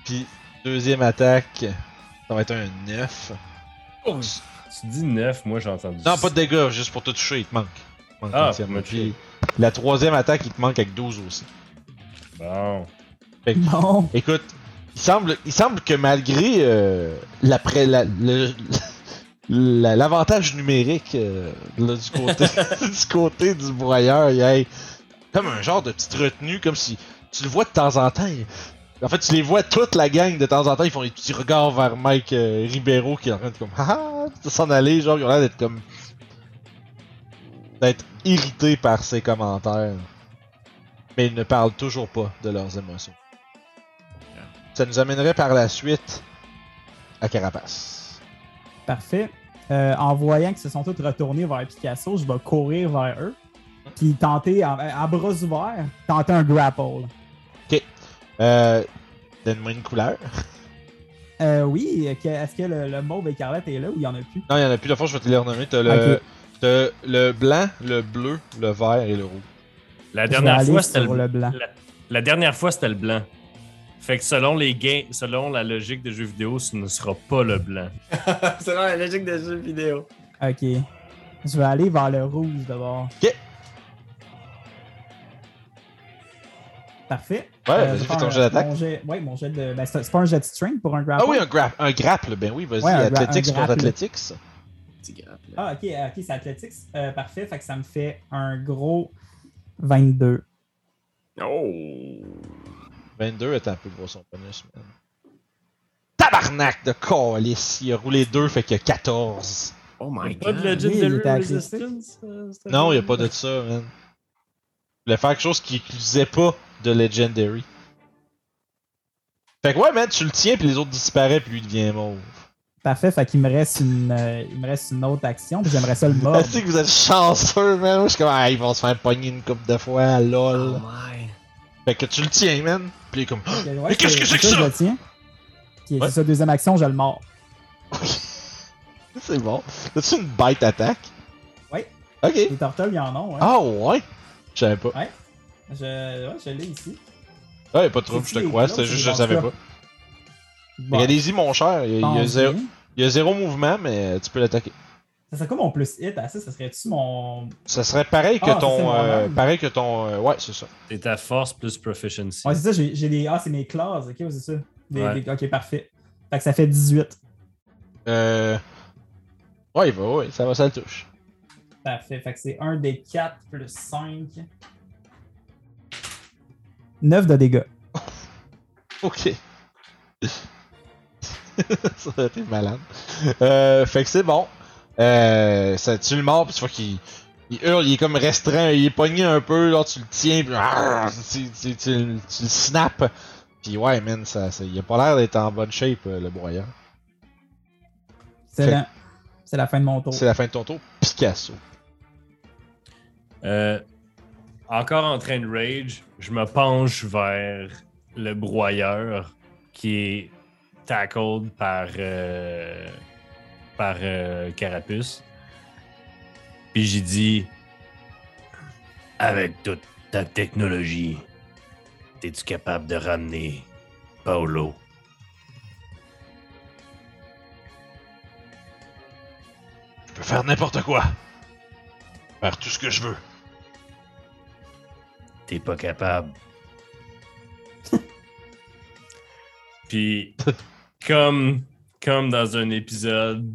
Puis, deuxième attaque, ça va être un neuf. Oh, tu dis neuf, moi j'ai entendu non, six. Pas de dégâts, juste pour te toucher, il te manque. Il te manque ah, pour me tuer. La troisième attaque, il te manque avec douze aussi. Bon. Fait que, bon. Écoute, il semble, il semble que malgré euh, l'après, la, le... La, l'avantage numérique euh, là, du côté du côté du broyeur, il y a comme un genre de petite retenue, comme si tu le vois de temps en temps. Il... En fait, tu les vois toute la gang de temps en temps, ils font des petits regards vers Mike euh, Ribeiro qui est en train de comme ah s'en aller, genre ils ont l'air d'être comme d'être irrités par ses commentaires, mais ils ne parlent toujours pas de leurs émotions. Ça nous amènerait par la suite à Carapace. Parfait. Euh, en voyant qu'ils se sont tous retournés vers Picasso, je vais courir vers eux. Puis tenter, à bras ouverts, tenter un grapple. Ok. Euh, donne-moi une couleur. Euh, oui. Est-ce que le, le mauve écarlate est là ou il n'y en a plus? Non, il n'y en a plus. De fois, je vais te les renommer. T'as le, okay. T'as le blanc, le bleu, le vert et le rouge. La dernière fois, c'était le, le blanc. La, la dernière fois, c'était le blanc. Fait que selon les gains, selon la logique des jeux vidéo, ce ne sera pas le blanc. Selon la logique des jeux vidéo. Ok. Je vais aller vers le rouge d'abord. Ok. Parfait. Ouais, euh, vas-y, fais ton jet d'attaque. Jet... Ouais, mon jet de. Ben, c'est pas un jet de string pour un grapple. Ah oui, un, gra... un grapple. Ben oui, vas-y, ouais, Athletics gra... contre Athletics. Petit grapple. Ah, ok, ok, c'est Athletics. Euh, parfait. Fait que ça me fait un gros vingt-deux. Oh! vingt-deux est un peu gros son bonus, man. Tabarnak de calice! Il a roulé deux, fait qu'il y a quatorze. Oh my god! Pas de Legendary Resistance? Non, il n'y a pas de ça, man. Il voulait faire quelque chose qui n'utilisait pas de Legendary. Fait que ouais, man, tu le tiens, puis les autres disparaissent, puis lui devient mauve. Parfait, fait qu'il me reste une, euh, il me reste une autre action, puis j'aimerais ça le mordre. Je sais que vous êtes chanceux, man. Je suis comme, ah, ils vont se faire pogner une couple de fois, lol. Oh my. Fait que tu le tiens, man. Puis il est comme. Okay, ouais, mais qu'est-ce que c'est que ça? Je le tiens. Okay, ouais. C'est ça, deuxième action, je le mords. C'est bon. As-tu une bite attaque? Oui. Ok. Les turtles, ils en ont, ouais. Ah, ouais. Je savais pas. Ouais. Je, ouais, je l'ai ici. Ouais, y'a pas de trouble, je te crois. C'était juste, je savais pas. Bon. Regardez-y, mon cher. Il y, a, il, y a zéro, il y a zéro mouvement, mais tu peux l'attaquer. Ça serait quoi mon plus hit à ça? Ça serait-tu mon. Ça serait pareil que ah, ton. Euh, pareil que ton. Euh, ouais, c'est ça. C'est ta force plus proficiency. Ouais, c'est ça, j'ai, j'ai les. Ah, c'est mes classes, ok, c'est ça. Des, ouais. Des... Ok, parfait. Fait que ça fait dix-huit. Euh. Ouais, il va, ouais, ça va, ça le touche. Parfait, fait que c'est un des quatre plus cinq. neuf de dégâts. Ok. Ça aurait été malade. Euh, fait que c'est bon. Euh, ça tu le mords, pis tu vois qu'il il hurle, il est comme restreint, il est pogné un peu, là tu le tiens, pis arrr, tu, tu, tu, tu, tu le snaps. Pis ouais, man, ça, ça, il a pas l'air d'être en bonne shape, le broyeur. C'est, fait, la... c'est la fin de mon tour. C'est la fin de ton tour, Picasso. Euh, encore en train de rage, je me penche vers le broyeur qui est tackled par. Euh... par euh, Carapace. Puis j'ai dit avec toute ta technologie, es-tu capable de ramener Paolo? Je peux faire n'importe quoi. Faire tout ce que je veux. T'es pas capable. Puis, comme, comme dans un épisode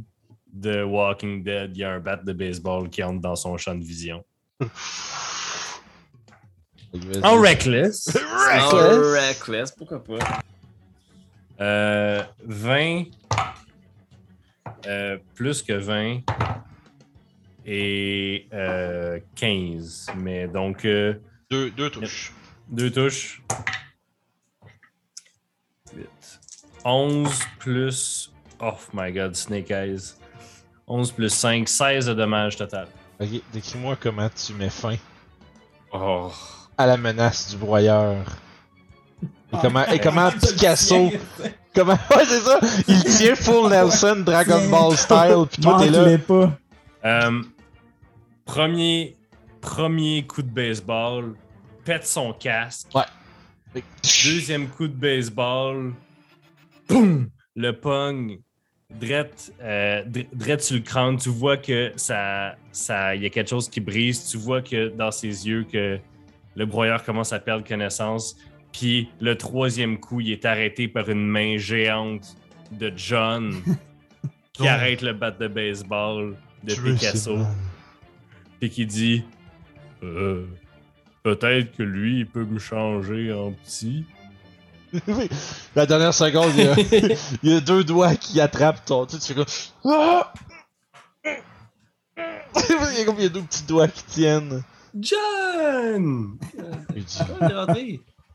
de Walking Dead, il y a un bat de baseball qui entre dans son champ de vision. En reckless. Reckless. En reckless, pourquoi pas. Euh, vingt. Euh, plus que vingt. Et euh, quinze. Mais donc... Euh, deux, deux touches. Deux touches. onze plus... Oh my god, Snake Eyes. onze plus cinq, seize de dommages total. Ok, décris-moi comment tu mets fin oh. à la menace du broyeur. Et comment, et comment Picasso... comment, ouais, c'est ça! Il tient full Nelson, Dragon Ball style, pis toi t'es là. Pas. Euh, premier, premier coup de baseball, pète son casque. Ouais. Deuxième coup de baseball, boum, le pong, drette, euh, drette sur le crâne. Tu vois que ça, ça, y a quelque chose qui brise. Tu vois que dans ses yeux que le broyeur commence à perdre connaissance. Puis le troisième coup, il est arrêté par une main géante de John qui arrête le bat de baseball de Picasso. Puis qui dit... Euh, peut-être que lui, il peut me changer en petit. Oui. La dernière seconde, il y a, il y a deux doigts qui attrapent ton... Tu fais comme... Ah! Il y a comme il y a deux petits doigts qui tiennent. John! Il dit...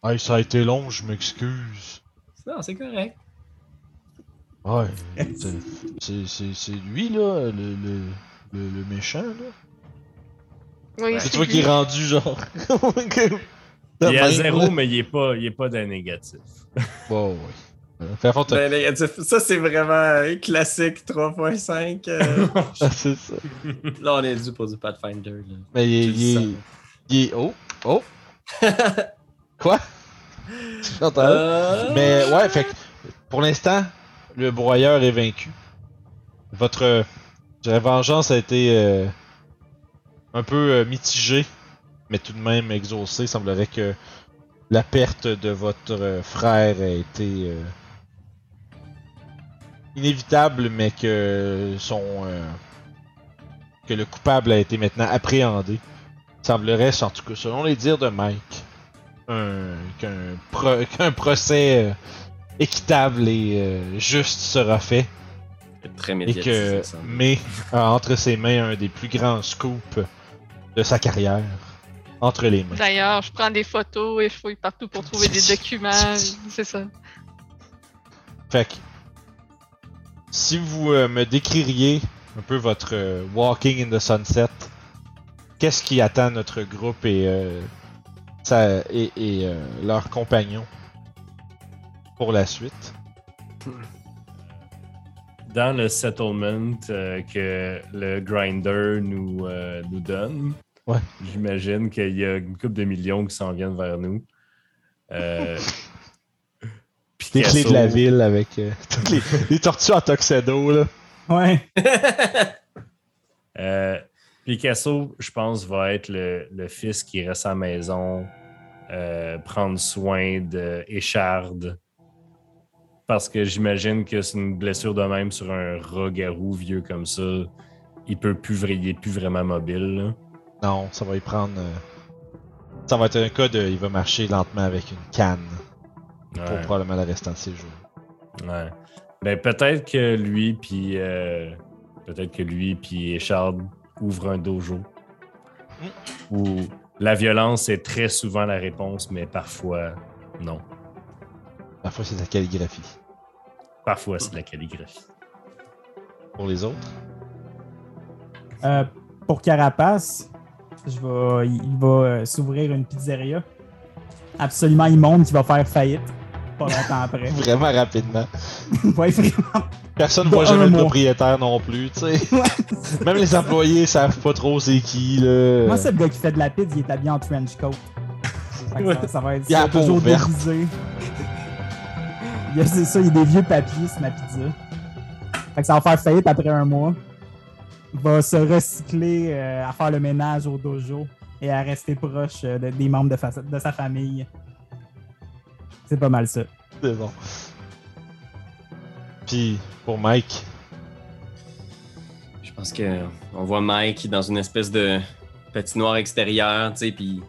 Hey, ça a été long, je m'excuse. Non, c'est correct. Ouais, c'est, c'est, c'est, c'est lui, là, le, le, le, le méchant, là. Oui, c'est toi qui est rendu, genre. Il est à zéro, mais il est pas, il est pas d'un négatif. Bon, oui. Fais attention. Ben, négatif. Ça, c'est vraiment classique trois point cinq. Euh... ah, c'est ça. Là, on est dû pour du Pathfinder. Là. Mais il est. Oh! Oh! Quoi? J'entends. Euh... Mais ouais, fait que pour l'instant, le broyeur est vaincu. Votre. Je dirais, vengeance a été. Euh... un peu euh, mitigé, mais tout de même exaucé. Il semblerait que la perte de votre euh, frère a été euh, inévitable, mais que son euh, que le coupable a été maintenant appréhendé. Il semblerait, en tout cas, selon les dires de Mike, un, qu'un, pro, qu'un procès euh, équitable et euh, juste sera fait. Très médiatisé, et que May a entre ses mains un des plus grands scoops de sa carrière entre les mains. D'ailleurs, je prends des photos et je fouille partout pour trouver des documents, c'est ça. Fait que, si vous euh, me décririez un peu votre euh, Walking in the Sunset, qu'est-ce qui attend notre groupe et, euh, ça, et, et euh, leurs compagnons pour la suite? Dans le settlement euh, que le grinder nous, euh, nous donne, ouais. J'imagine qu'il y a une couple de millions qui s'en viennent vers nous. Euh, les clés de la ville avec euh, toutes les, les tortues en tuxedo, là. Ouais. euh, Picasso, je pense, va être le, le fils qui reste à la maison, euh, prendre soin de Écharde. Parce que j'imagine que c'est une blessure de même sur un rogarou vieux comme ça. Il peut plus vriller, plus vraiment mobile. Là. Non, ça va y prendre. Euh... Ça va être un cas de. Il va marcher lentement avec une canne. Ouais. Pour probablement le restant de ses jours. Ouais. Ben peut-être que lui, puis. Euh... Peut-être que lui, puis Écharde ouvre un dojo. Mmh. Où la violence est très souvent la réponse, mais parfois, non. Parfois, c'est de la calligraphie. Parfois, c'est de la calligraphie. Pour les autres? Euh, pour Carapace, je vais, il va s'ouvrir une pizzeria absolument immonde qui va faire faillite pas longtemps après. Vraiment rapidement. Ouais, vraiment. Personne ne voit jamais le propriétaire non plus, tu sais. Même les employés savent pas trop c'est qui, là. Moi, c'est le gars qui fait de la pizza, il est habillé en trench coat. Ouais. Ça, ça va être ça, toujours déguisé. C'est ça, il y a des vieux papiers sur ma pizza. Fait que ça va faire faillite après un mois. Il va se recycler euh, à faire le ménage au dojo et à rester proche euh, de, des membres de, fa- de sa famille. C'est pas mal ça. C'est bon. Puis pour Mike. Je pense qu'on voit Mike dans une espèce de patinoire extérieure, tu sais, puis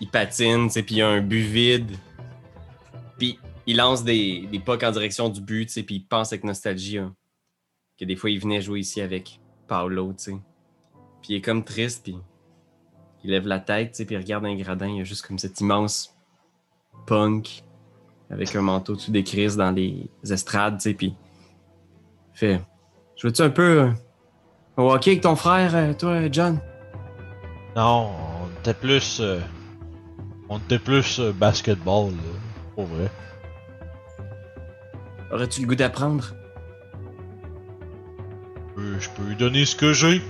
il patine, tu sais, puis il y a un but vide. Puis il lance des, des pucks en direction du but, tu sais, puis il pense avec nostalgie hein, que des fois il venait jouer ici avec Paolo, tu sais. Puis il est comme triste, puis il lève la tête, tu sais, puis il regarde un gradin, il y a juste comme cet immense punk avec un manteau dessus des crises dans les estrades, tu sais, puis il fait « Je veux-tu un peu euh, au hockey avec ton frère, euh, toi, John? » Non, on était plus... Euh, on était plus euh, basketball, là, pour vrai. Aurais-tu le goût d'apprendre? Euh, je peux lui donner ce que j'ai.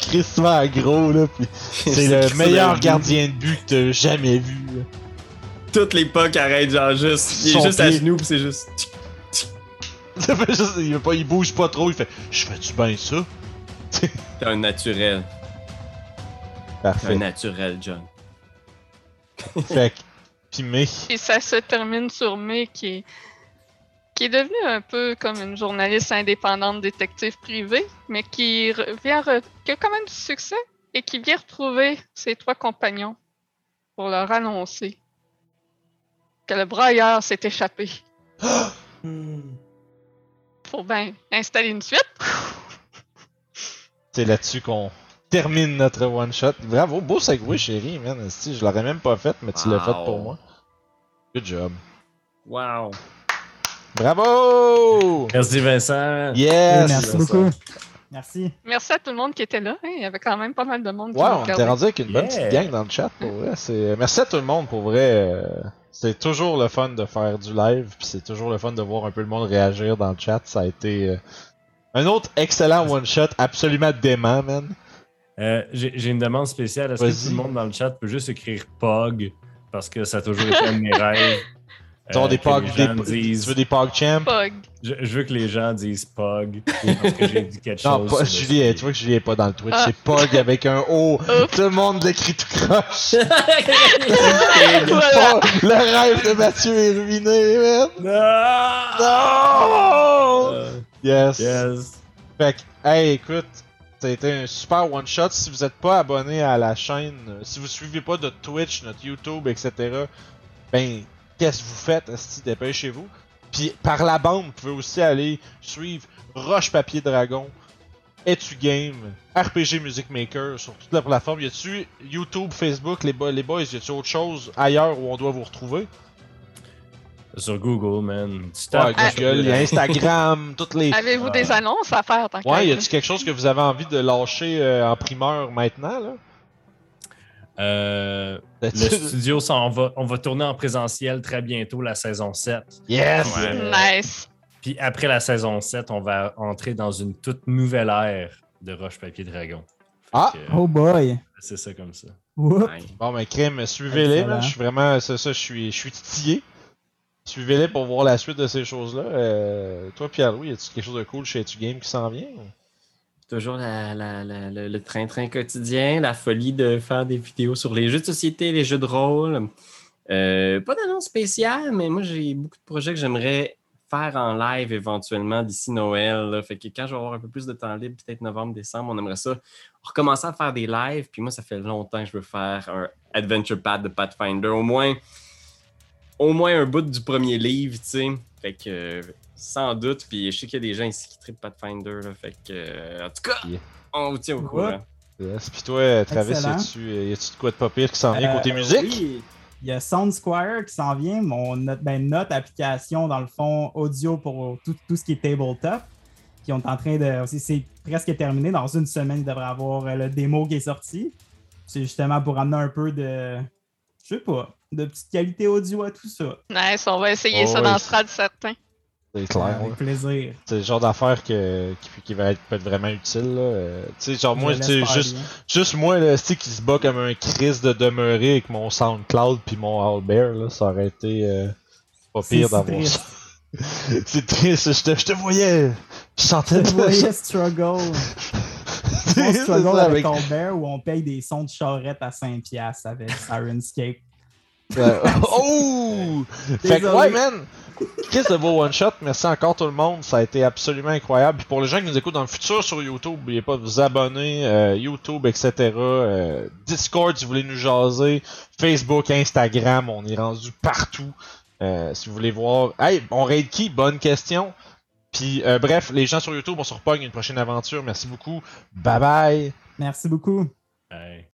Crissement gros, là, pis c'est, c'est le meilleur gardien de but que t'as jamais vu, là. Toutes les pucks arrêtent, genre juste. Il est juste pied à genoux, pis c'est juste. Ça fait juste il, pas, il bouge pas trop, il fait. Je fais-tu bien ça? T'es un naturel. Parfait. T'es un naturel, John. Fait que. Pis May. Et ça se termine sur May qui, qui est devenue un peu comme une journaliste indépendante détective privée, mais qui, vient re... qui a quand même du succès et qui vient retrouver ses trois compagnons pour leur annoncer que le brailleur s'est échappé. Pour ben installer une suite. C'est là-dessus qu'on termine notre one-shot. Bravo, beau segway, chérie, man. Si, je l'aurais même pas fait, mais tu wow. l'as fait pour moi. Good job. Wow. Bravo! Merci, Vincent. Yes! Merci beaucoup. Merci. Merci à tout le monde qui était là. Hein. Il y avait quand même pas mal de monde wow, qui nous regardait. On était rendu avec une bonne yeah. petite gang dans le chat, pour vrai. C'est... Merci à tout le monde, pour vrai. C'est toujours le fun de faire du live, puis c'est toujours le fun de voir un peu le monde réagir dans le chat. Ça a été euh, un autre excellent one-shot, absolument dément, man. Euh, j'ai, j'ai une demande spéciale. Est-ce Vas-y. que tout le monde dans le chat peut juste écrire P O G, parce que ça a toujours été un de mes rêves. Euh, des pog, des, disent... Tu veux des PogChamp? Pog. Je, je veux que les gens disent Pog. Parce que j'ai dit quelque chose. Non, pas, Julie, est, tu vois que Julie est pas dans le Twitch. Ah. C'est Pog avec un O. Tout le monde l'écrit tout croche. Voilà. Le rêve de Mathieu est ruiné, man. Non! Non! Uh, yes. yes. Fait que, hey, écoute, ça a été un super one-shot. Si vous êtes pas abonné à la chaîne, si vous suivez pas notre Twitch, notre YouTube, et cetera, ben... Qu'est-ce que vous faites, asti, dépêchez-vous. Puis par la bande, vous pouvez aussi aller suivre Roche-Papier Dragon, Etu Game, R P G Music Maker sur toute la plateforme. Y a-tu YouTube, Facebook, les, bo- les boys, y a-tu autre chose ailleurs où on doit vous retrouver? Sur Google, man. Tu ouais, Google, il y a Instagram, toutes les... Avez-vous euh... des annonces à faire? Tant ouais, y a-tu quelque chose que vous avez envie de lâcher euh, en primeur maintenant, là? Euh, le studio, ça, on, va, on va tourner en présentiel très bientôt la saison sept. Yes! Ouais. Nice! Puis après la saison sept, on va entrer dans une toute nouvelle ère de Roche-Papier Dragon. Fait ah! Que, oh boy! C'est ça comme ça. Nice. Bon, mais crème, suivez-les. Je suis vraiment, c'est ça, je suis, je suis titillé. Suivez-les pour voir la suite de ces choses-là. Euh, toi, Pierre-Louis, y a-tu quelque chose de cool chez Etu Game qui s'en vient? Ou? Toujours la, la, la, la, le train-train quotidien, la folie de faire des vidéos sur les jeux de société, les jeux de rôle. Euh, pas d'annonce spéciale, mais moi, j'ai beaucoup de projets que j'aimerais faire en live éventuellement d'ici Noël. Là. Fait que quand je vais avoir un peu plus de temps libre, peut-être novembre, décembre, on aimerait ça recommencer à faire des lives. Puis moi, ça fait longtemps que je veux faire un Adventure Path de Pathfinder. Au moins, au moins un bout du premier livre, tu sais. Fait que... Euh, sans doute, puis je sais qu'il y a des gens ici qui trippent Pathfinder, là, fait que... Euh, en tout cas, yeah. on vous tient au courant. Yes. Puis toi, Travis, y a-tu, y a-tu de quoi de pas pire qui s'en vient euh, côté musique? Oui, il y a SoundSquare qui s'en vient, mon, ben, notre application, dans le fond, audio pour tout, tout ce qui est tabletop, qui est en train de... C'est, c'est presque terminé, dans une semaine, il devrait avoir le démo qui est sorti. C'est justement pour amener un peu de... Je sais pas, de petite qualité audio à tout ça. Nice, on va essayer oh, ça oui. dans ce rad certain. C'est clair. Avec plaisir. C'est le genre d'affaire que, qui, qui va être, peut être vraiment utile. Euh, tu sais, genre, je moi, juste, juste moi, là, qui se bat comme un Christ de demeurer avec mon SoundCloud puis mon Owlbear, là, ça aurait été euh, pas pire d'avoir ça. C'est triste, je te, je te voyais. Je sentais. Je te voyais struggle. On struggle avec ton bear où on paye des sons de charrette à cinq dollars avec Sirenscape. Euh, oh! Fait que ouais, man! Qu'est-ce de beau one-shot? Merci encore tout le monde, ça a été absolument incroyable. Puis pour les gens qui nous écoutent dans le futur sur YouTube, n'oubliez pas de vous abonner, euh, YouTube, et cetera. Euh, Discord si vous voulez nous jaser, Facebook, Instagram, on est rendu partout. Euh, si vous voulez voir... Hey, on raid qui? Bonne question! Puis euh, bref, les gens sur YouTube, on se repogne une prochaine aventure. Merci beaucoup. Bye bye! Merci beaucoup! Bye!